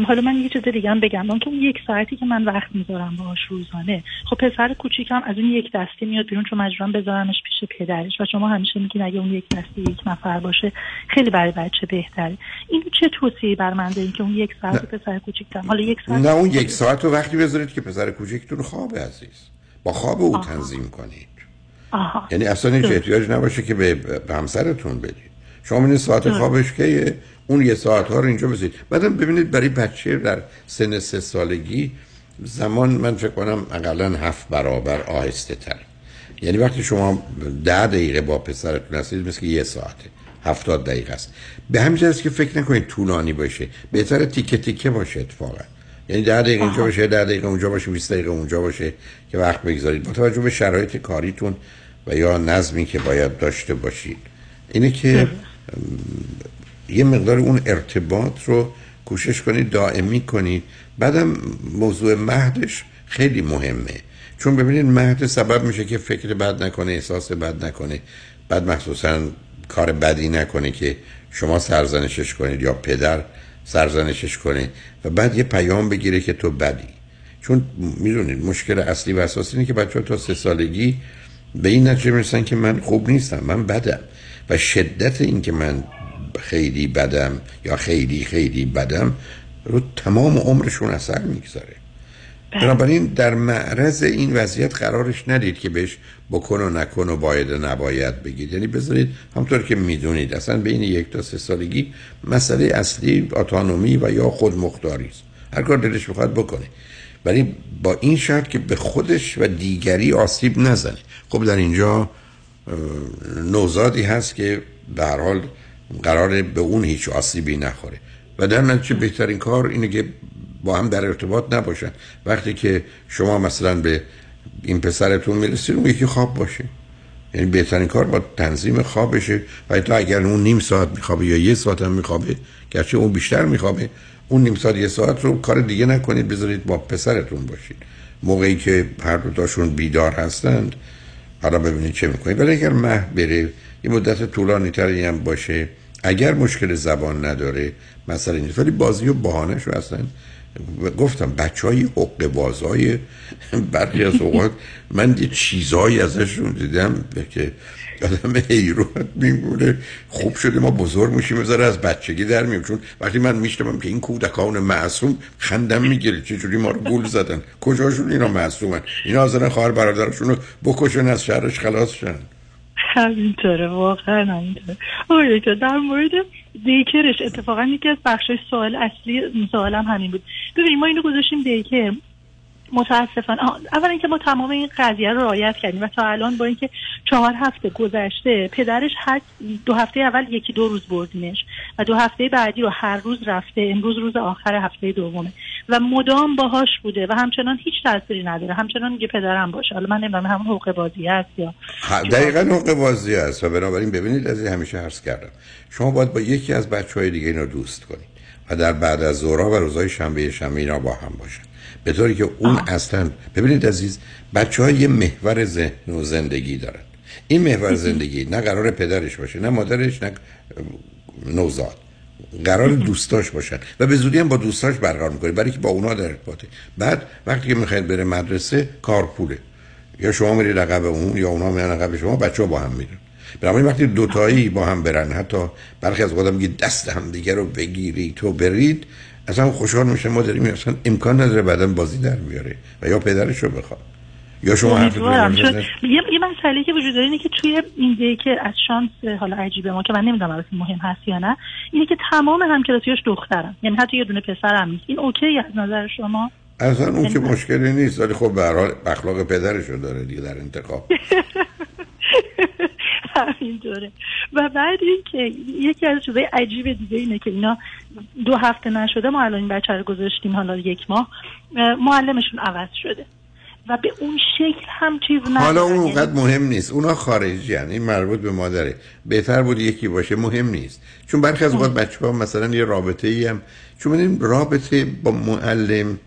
حالا من یه چیز دیگه هم بگم، اون که اون یک ساعتی که من وقت میذارم باهاش روزانه، خب پسر کوچیکم از اون یک دستی میاد بیرون، چون مجبورم بذارمش پیش پدرش و شما همیشه میگین اگه اون یک دستی یک نفر باشه خیلی برای بچه بهتره. اینو چه توصیه‌ای بر من دارین که اون یک ساعت پسر کوچیکم، حالا یک ساعت نه، اون یک ساعت رو وقتی بذارید که پسر کوچیکتون خوابه عزیز، با خواب او تنظیم کنید. یعنی اصلا هیچ احتیاج نباشه که به همسرتون بدید. شما این ساعت خوابش که اون یه ساعت ها رو اینجا بذارید. بعدم ببینید برای بچه در سن 3 سالگی زمان من فکر کنم اقلن 7 برابر آهسته تر. یعنی وقتی شما 10 دقیقه با پسرتون هستید مثل یه ساعته، 70 دقیقه است. به همین جهت که فکر نکنید طولانی باشه، بهتره تیکه تیکه باشه اتفاقا. یعنی 10 دقیقه اینجا باشه، 10 دقیقه اونجا باشه، 20 دقیقه اونجا باشه که وقت بگذارید. با توجه به شرایط کاریتون و یا نظمی که باید داشته باشید اینه که یه مقدار اون ارتباط رو کوشش کنید دائمی کنید. بعدم موضوع مهدش خیلی مهمه، چون ببینید مهد سبب میشه که فکر بد نکنه، احساس بد نکنه، بعد مخصوصا کار بدی نکنه که شما سرزنشش کنید یا پدر سرزنشش کنه و بعد یه پیام بگیره که تو بدی. چون میدونید مشکل اصلی و اساسی اینه که بچه‌ها تا 3 سالگی به این نتیجه میرسن که من خوب نیستم، من بدم. و شدت این که من خیلی بدم یا خیلی خیلی بدم رو تمام عمرشون اثر میگذاره. بنابراین در معرض این وضعیت قرارش ندید که بهش بکن و نکن و باید و نباید بگید. یعنی بذارید همطور که میدونید اصلا بین 1 تا 3 سالگی مسئله اصلی اتونومی و یا خودمختاری است. هر کار دلش بخواد بکنه، ولی با این شرط که به خودش و دیگری آسیب نزنه. خب در اینجا نوزادی هست که به هر حال قراره به اون هیچ آسیبی نخوره و در نتیجه بهترین کار اینه که با هم در ارتباط نباشن. وقتی که شما مثلا به این پسرتون میرسید اون یکی خواب باشه، یعنی بهترین کار با تنظیم خوابشه و حتی اگر اون نیم ساعت میخوابه یا 1 ساعت هم میخوابه، گرچه اون بیشتر میخوابه، اون نیم ساعت 1 ساعت رو کار دیگه نکنید، بذارید با پسرتون باشید. موقعی که هر دو تاشون بیدار هستند حالا ببینید چه میکنید. ولی اگر مهد بره یه مدت طولانی تری هم باشه، اگر مشکل زبان نداره مسئله نیست، ولی بازی و بهانه‌ش رو اصلا گفتم بچهای عقب‌بازای برخی از اوقات من یه چیزایی ازشون دیدم که آدم حیرت میمونه. خوب شده ما بزرگ میشیم بذاره از بچگی در میام، چون وقتی من میشتم که این کودکان معصوم خندم میگیره چه جوری ما رو گول زدن، کجاشون اینا معصومن، اینا حاضرن خواهر برادرشون رو بکشن از شرش خلاص شن. همینطوره، واقعا همینطوره. اوه دکتر در مورد دیکرش اتفاقا یکی از بخشای سوال اصلی سوالم همین بود. ببینید ما اینو گذاشتیم دیکر، متاسفانه اولا اینکه ما تمام این قضیه رو رعایت کردیم و تا الان با اینکه 4 هفته گذشته پدرش هر 2 هفته اول 1-2 روز بردیمش و 2 هفته بعدی رو هر روز رفته، امروز روز آخر هفته دومه و مدام باهاش بوده و همچنان هیچ تأثیری نداره، همچنان میگه پدرم باشه. حالا من نمیدونم همون حقوق بازی است یا دقیقاً حقوق بازی است. و بنابراین ببینید از همیشه عرض کردم شما باید با یکی از بچهای دیگه اینو دوست کنید و در بعد از ظهرها و روزهای شنبه اینا با هم باشن، به طوری که اون اصلا ببینید عزیز بچه‌ها یه محور ذهن و زندگی دارن. این محور زندگی نه قرار پدرش باشه، نه مادرش، نه نوزاد. قرار دوستاش باشن و به زودی هم با دوستاش برقرار می‌کنه، برای اینکه با اونا در ارتباطه. بعد وقتی که میخواید بره مدرسه کارپوله، یا شما میرید عقب اون یا اونا میان عقب شما، بچه‌ها با هم میرن. برای وقتی دوتایی با هم برن، حتی برخی از آدم میگه دست هم دیگه رو بگیرید تو برید، اصلا خوشحال میشه. ما داریم اصلا امکان نداره بعداً بازی در بیاره و یا پدرش رو بخواد یا شما حرف بزنید. یه مسئله که وجود داره اینه که توی این دیگه که از شانس حالا عجیبه ما که من نمیدونم البته مهم هست یا نه، اینه که تمام همکلاسیاش دخترن، یعنی حتی یه دونه پسرم نیست. این اوکی از نظر شما؟ اصلا اون که مشکلی نیست، ولی خب به هر حال اخلاق پدرش رو داره دیگه در انتخاب. همینطوره. و بعد اینکه یکی از چیزای عجیب دیگه اینه که اینا 2 هفته نشده ما الان این بچه رو گذاشتیم، حالا 1 ماه معلمشون عوض شده و به اون شکل هم چیز نداره. حالا اون اونقدر مهم نیست، اونا خارجی هن، این مربوط به مادره. بهتر بود یکی باشه، مهم نیست. چون برخی از وقت بچه ها مثلا یه رابطه ای هم، چون ببینیم رابطه با معلم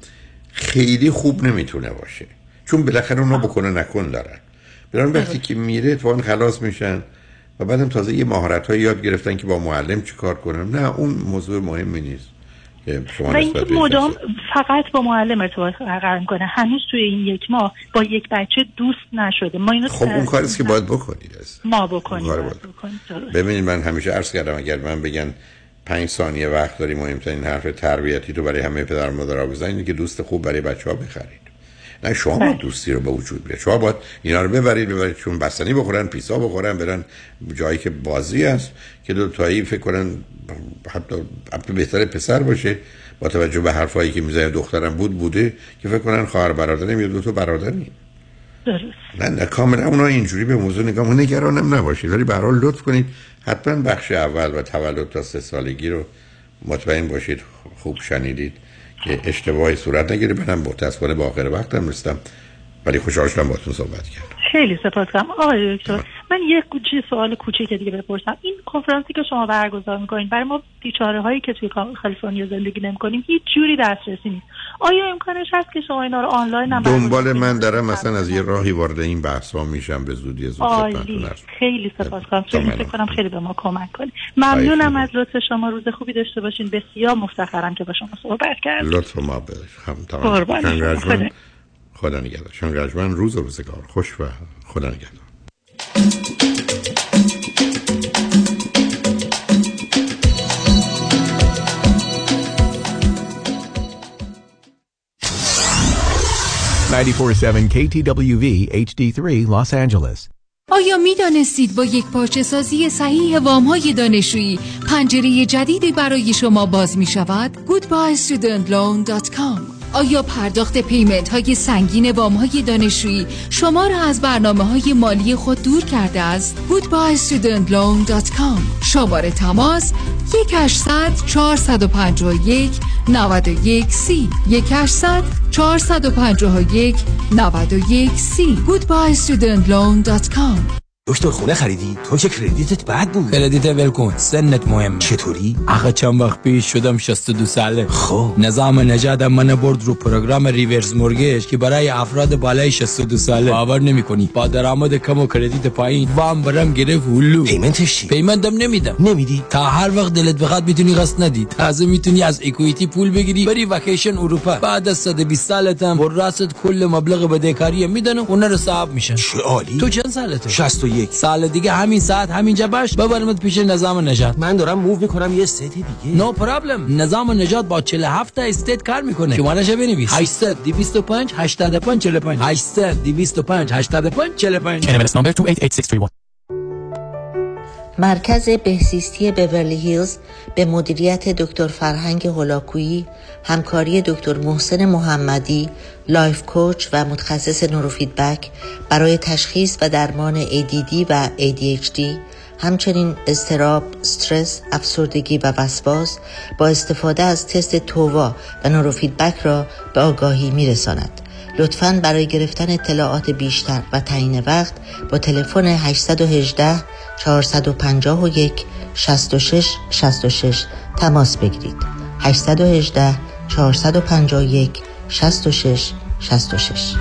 خیلی خوب نمیتونه باشه، چون بالاخره اونا بکنه نکن دارن. برای وقتی که میره توان خلاص میشن و بعدم تازه یه مهارت های یاد گرفتن که با معلم چیکار کنم. نه اون موضوع مهمی نیست. و اینکه مدام فقط با معلم ارتباط برقرار کنه، هنوز توی این 1 ماه با یک بچه دوست نشده. ما اینو خب اون کاریست که باید بکنید، ما بکنید. ببینید من همیشه عرض کردم اگر من بگن 5 ثانیه وقت داری مهمترین حرف تربیتی تو برای همه پدر و مادرها بزنید که دوست خوب برای بچه‌ها بخرید. نه شما باید دوستی رو به وجود بیارید، شما باید اینا رو ببرید چون بستنی بخورن، پیتزا بخورن، برن جایی که بازی هست که دو تایی فکر کنن. حتی بهتره پسر باشه با توجه به حرفایی که میزنه. دخترم بوده که فکر کنن خواهر برادرم یا 2 تا برادریم. درست. نه کاملا اونا اینجوری به موضوع نگاه کنن، نگرانم نباشید، ولی به هر حال لطف کنید حتما بخش اول و تولد تا 3 سالگی رو مطمئن باشید خوب شنیدید که اشتباهی صورت نگیره. منم متاسفانه با آخر وقتم رسیدم، ولی خوشحال شدم باهاتون صحبت کردم. خیلی سپاسگزارم آقای دکتر. من یه سوال کوچیک دیگه بپرسم. این کنفرانسی که شما برگزار می‌کنید برای ما بیچاره هایی که توی کالیفرنیا زندگی نمی‌کنیم هیچ جوری دسترسی نیست، آیا امکانش هست که شما اینا رو آنلاین هم دنبال من دارم مثلا از یه راهی وارد این بحثا میشم به زودی خدمتتون؟ خیلی سپاسگزارم. فکر کنم خیلی به ما کمک کنید. ممنونم از لطف شما. روز خوبی داشته باشین. بسیار مفتخرم که با شما صحبت کردم. لطف ما به شما. خدا نگهدار. شنگ رجمن روز و روزگار خوش و خدا نگهدار. KTWV HD3 Los Angeles. آیا می دانستید با یک پارچه سازی صحیح وام‌های دانشجویی پنجره جدیدی برای شما باز می شود؟ goodbyestudentloan.com. آیا پرداخت پیمنت های سنگین وام های دانشجویی شما را از برنامه های مالی خود دور کرده است؟ goodbyestudentloan.com. شماره تماس 1-800-451-91-C 1-800-451-91-C goodbyestudentloan.com. دکتر خونه خریدی؟ تو که کردیتت بد بود. کردیت ول کن، سنت مهم. چطوری؟ آخه چند وقت پیش شدم 62 ساله. خب نظام نجات من برد رو پروگرام ریورس مورگیج که برای افراد بالای 62 ساله. باور نمی‌کنی با درآمد کم و کردیت پایین وام برام گرفت. هلو پیمنتش چی؟ پیمندم نمیدم. نمیدی؟ تا هر وقت دلت بخواد میتونی قسط ندی. تازه میتونی از اکوئیتی پول بگیری بری وکیشن اروپا. بعد از 120 سالت هم وراثت کل مبلغ بدهکاری میدن و اونها رو صاحب میشن. چه عالی. تو چند سالته؟ 61. سال دیگه همین ساعت همینجا باش ببرمت پیش نظام نجات. من دارم موو میکنم یه ست دیگه. نو پرابلم. نظام نجات با 47 استیت کار میکنه. شماره‌اش بنویس 825 85 45 825 85 45 NMLS number 288631. مرکز بهزیستی بیورلی هیلز به مدیریت دکتر فرهنگ هولاکویی، همکاری دکتر محسن محمدی، لایف کوچ و متخصص نوروفیدبک برای تشخیص و درمان ADD و ADHD، همچنین اضطراب، استرس، افسردگی و وسواس با استفاده از تست تووا و نوروفیدبک را به آگاهی می‌رساند. لطفاً برای گرفتن اطلاعات بیشتر و تعیین وقت با تلفن 818 451 66 66 تماس بگیرید. 818 451 66 66.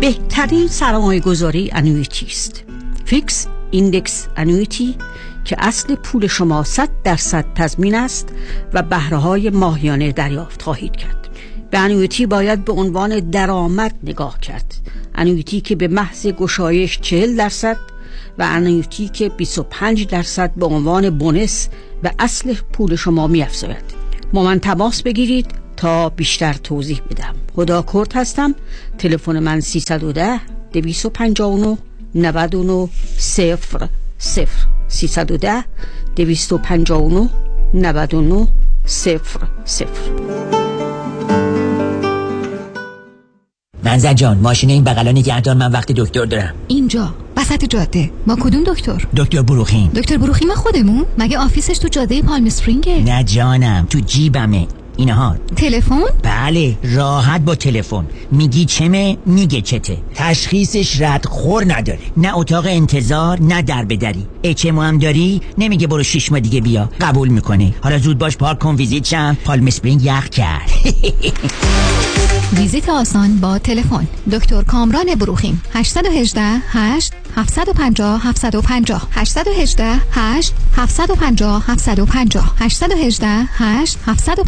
بهترین سرمایه‌گذاری انویتی است. فیکس ایندکس انویتی که اصل پول شما 100% تضمین است و بهره‌های ماهیانه دریافت خواهید کرد. به انویتی باید به عنوان درآمد نگاه کرد. انویتی که به محض گشایش 40% و انویتی که 25% به عنوان بونس به اصل پول شما می‌افزاید. با من تماس بگیرید تا بیشتر توضیح بدم. هدا کرد هستم. تلفن من 310 259 99 00 310 259 99 00. منزل جان، ماشین این بغلا نگهدار، من وقت دکتر دارم. اینجا وسط جاده. ما کدوم دکتر؟ دکتر بروخیم. دکتر بروخیم خودمون؟ مگه آفیسش تو جاده پالم اسپرینگه؟ نه جانم، تو جیبمه. اینها تلفن؟ بله، راحت با تلفن. میگی چمه، میگه چته. تشخیصش رد خور نداره. نه اتاق انتظار، نه در بدری. اچمو هم داری؟ نمیگه برو 6 ماه دیگه بیا. قبول میکنه. حالا زود باش پارک کن ویزیت شم. پالم اسپرینگ یخ کرد. ویزیت آسان با تلفن. دکتر کامران بروخیم. 818 8 750 750 818 8 750 750 818 8 750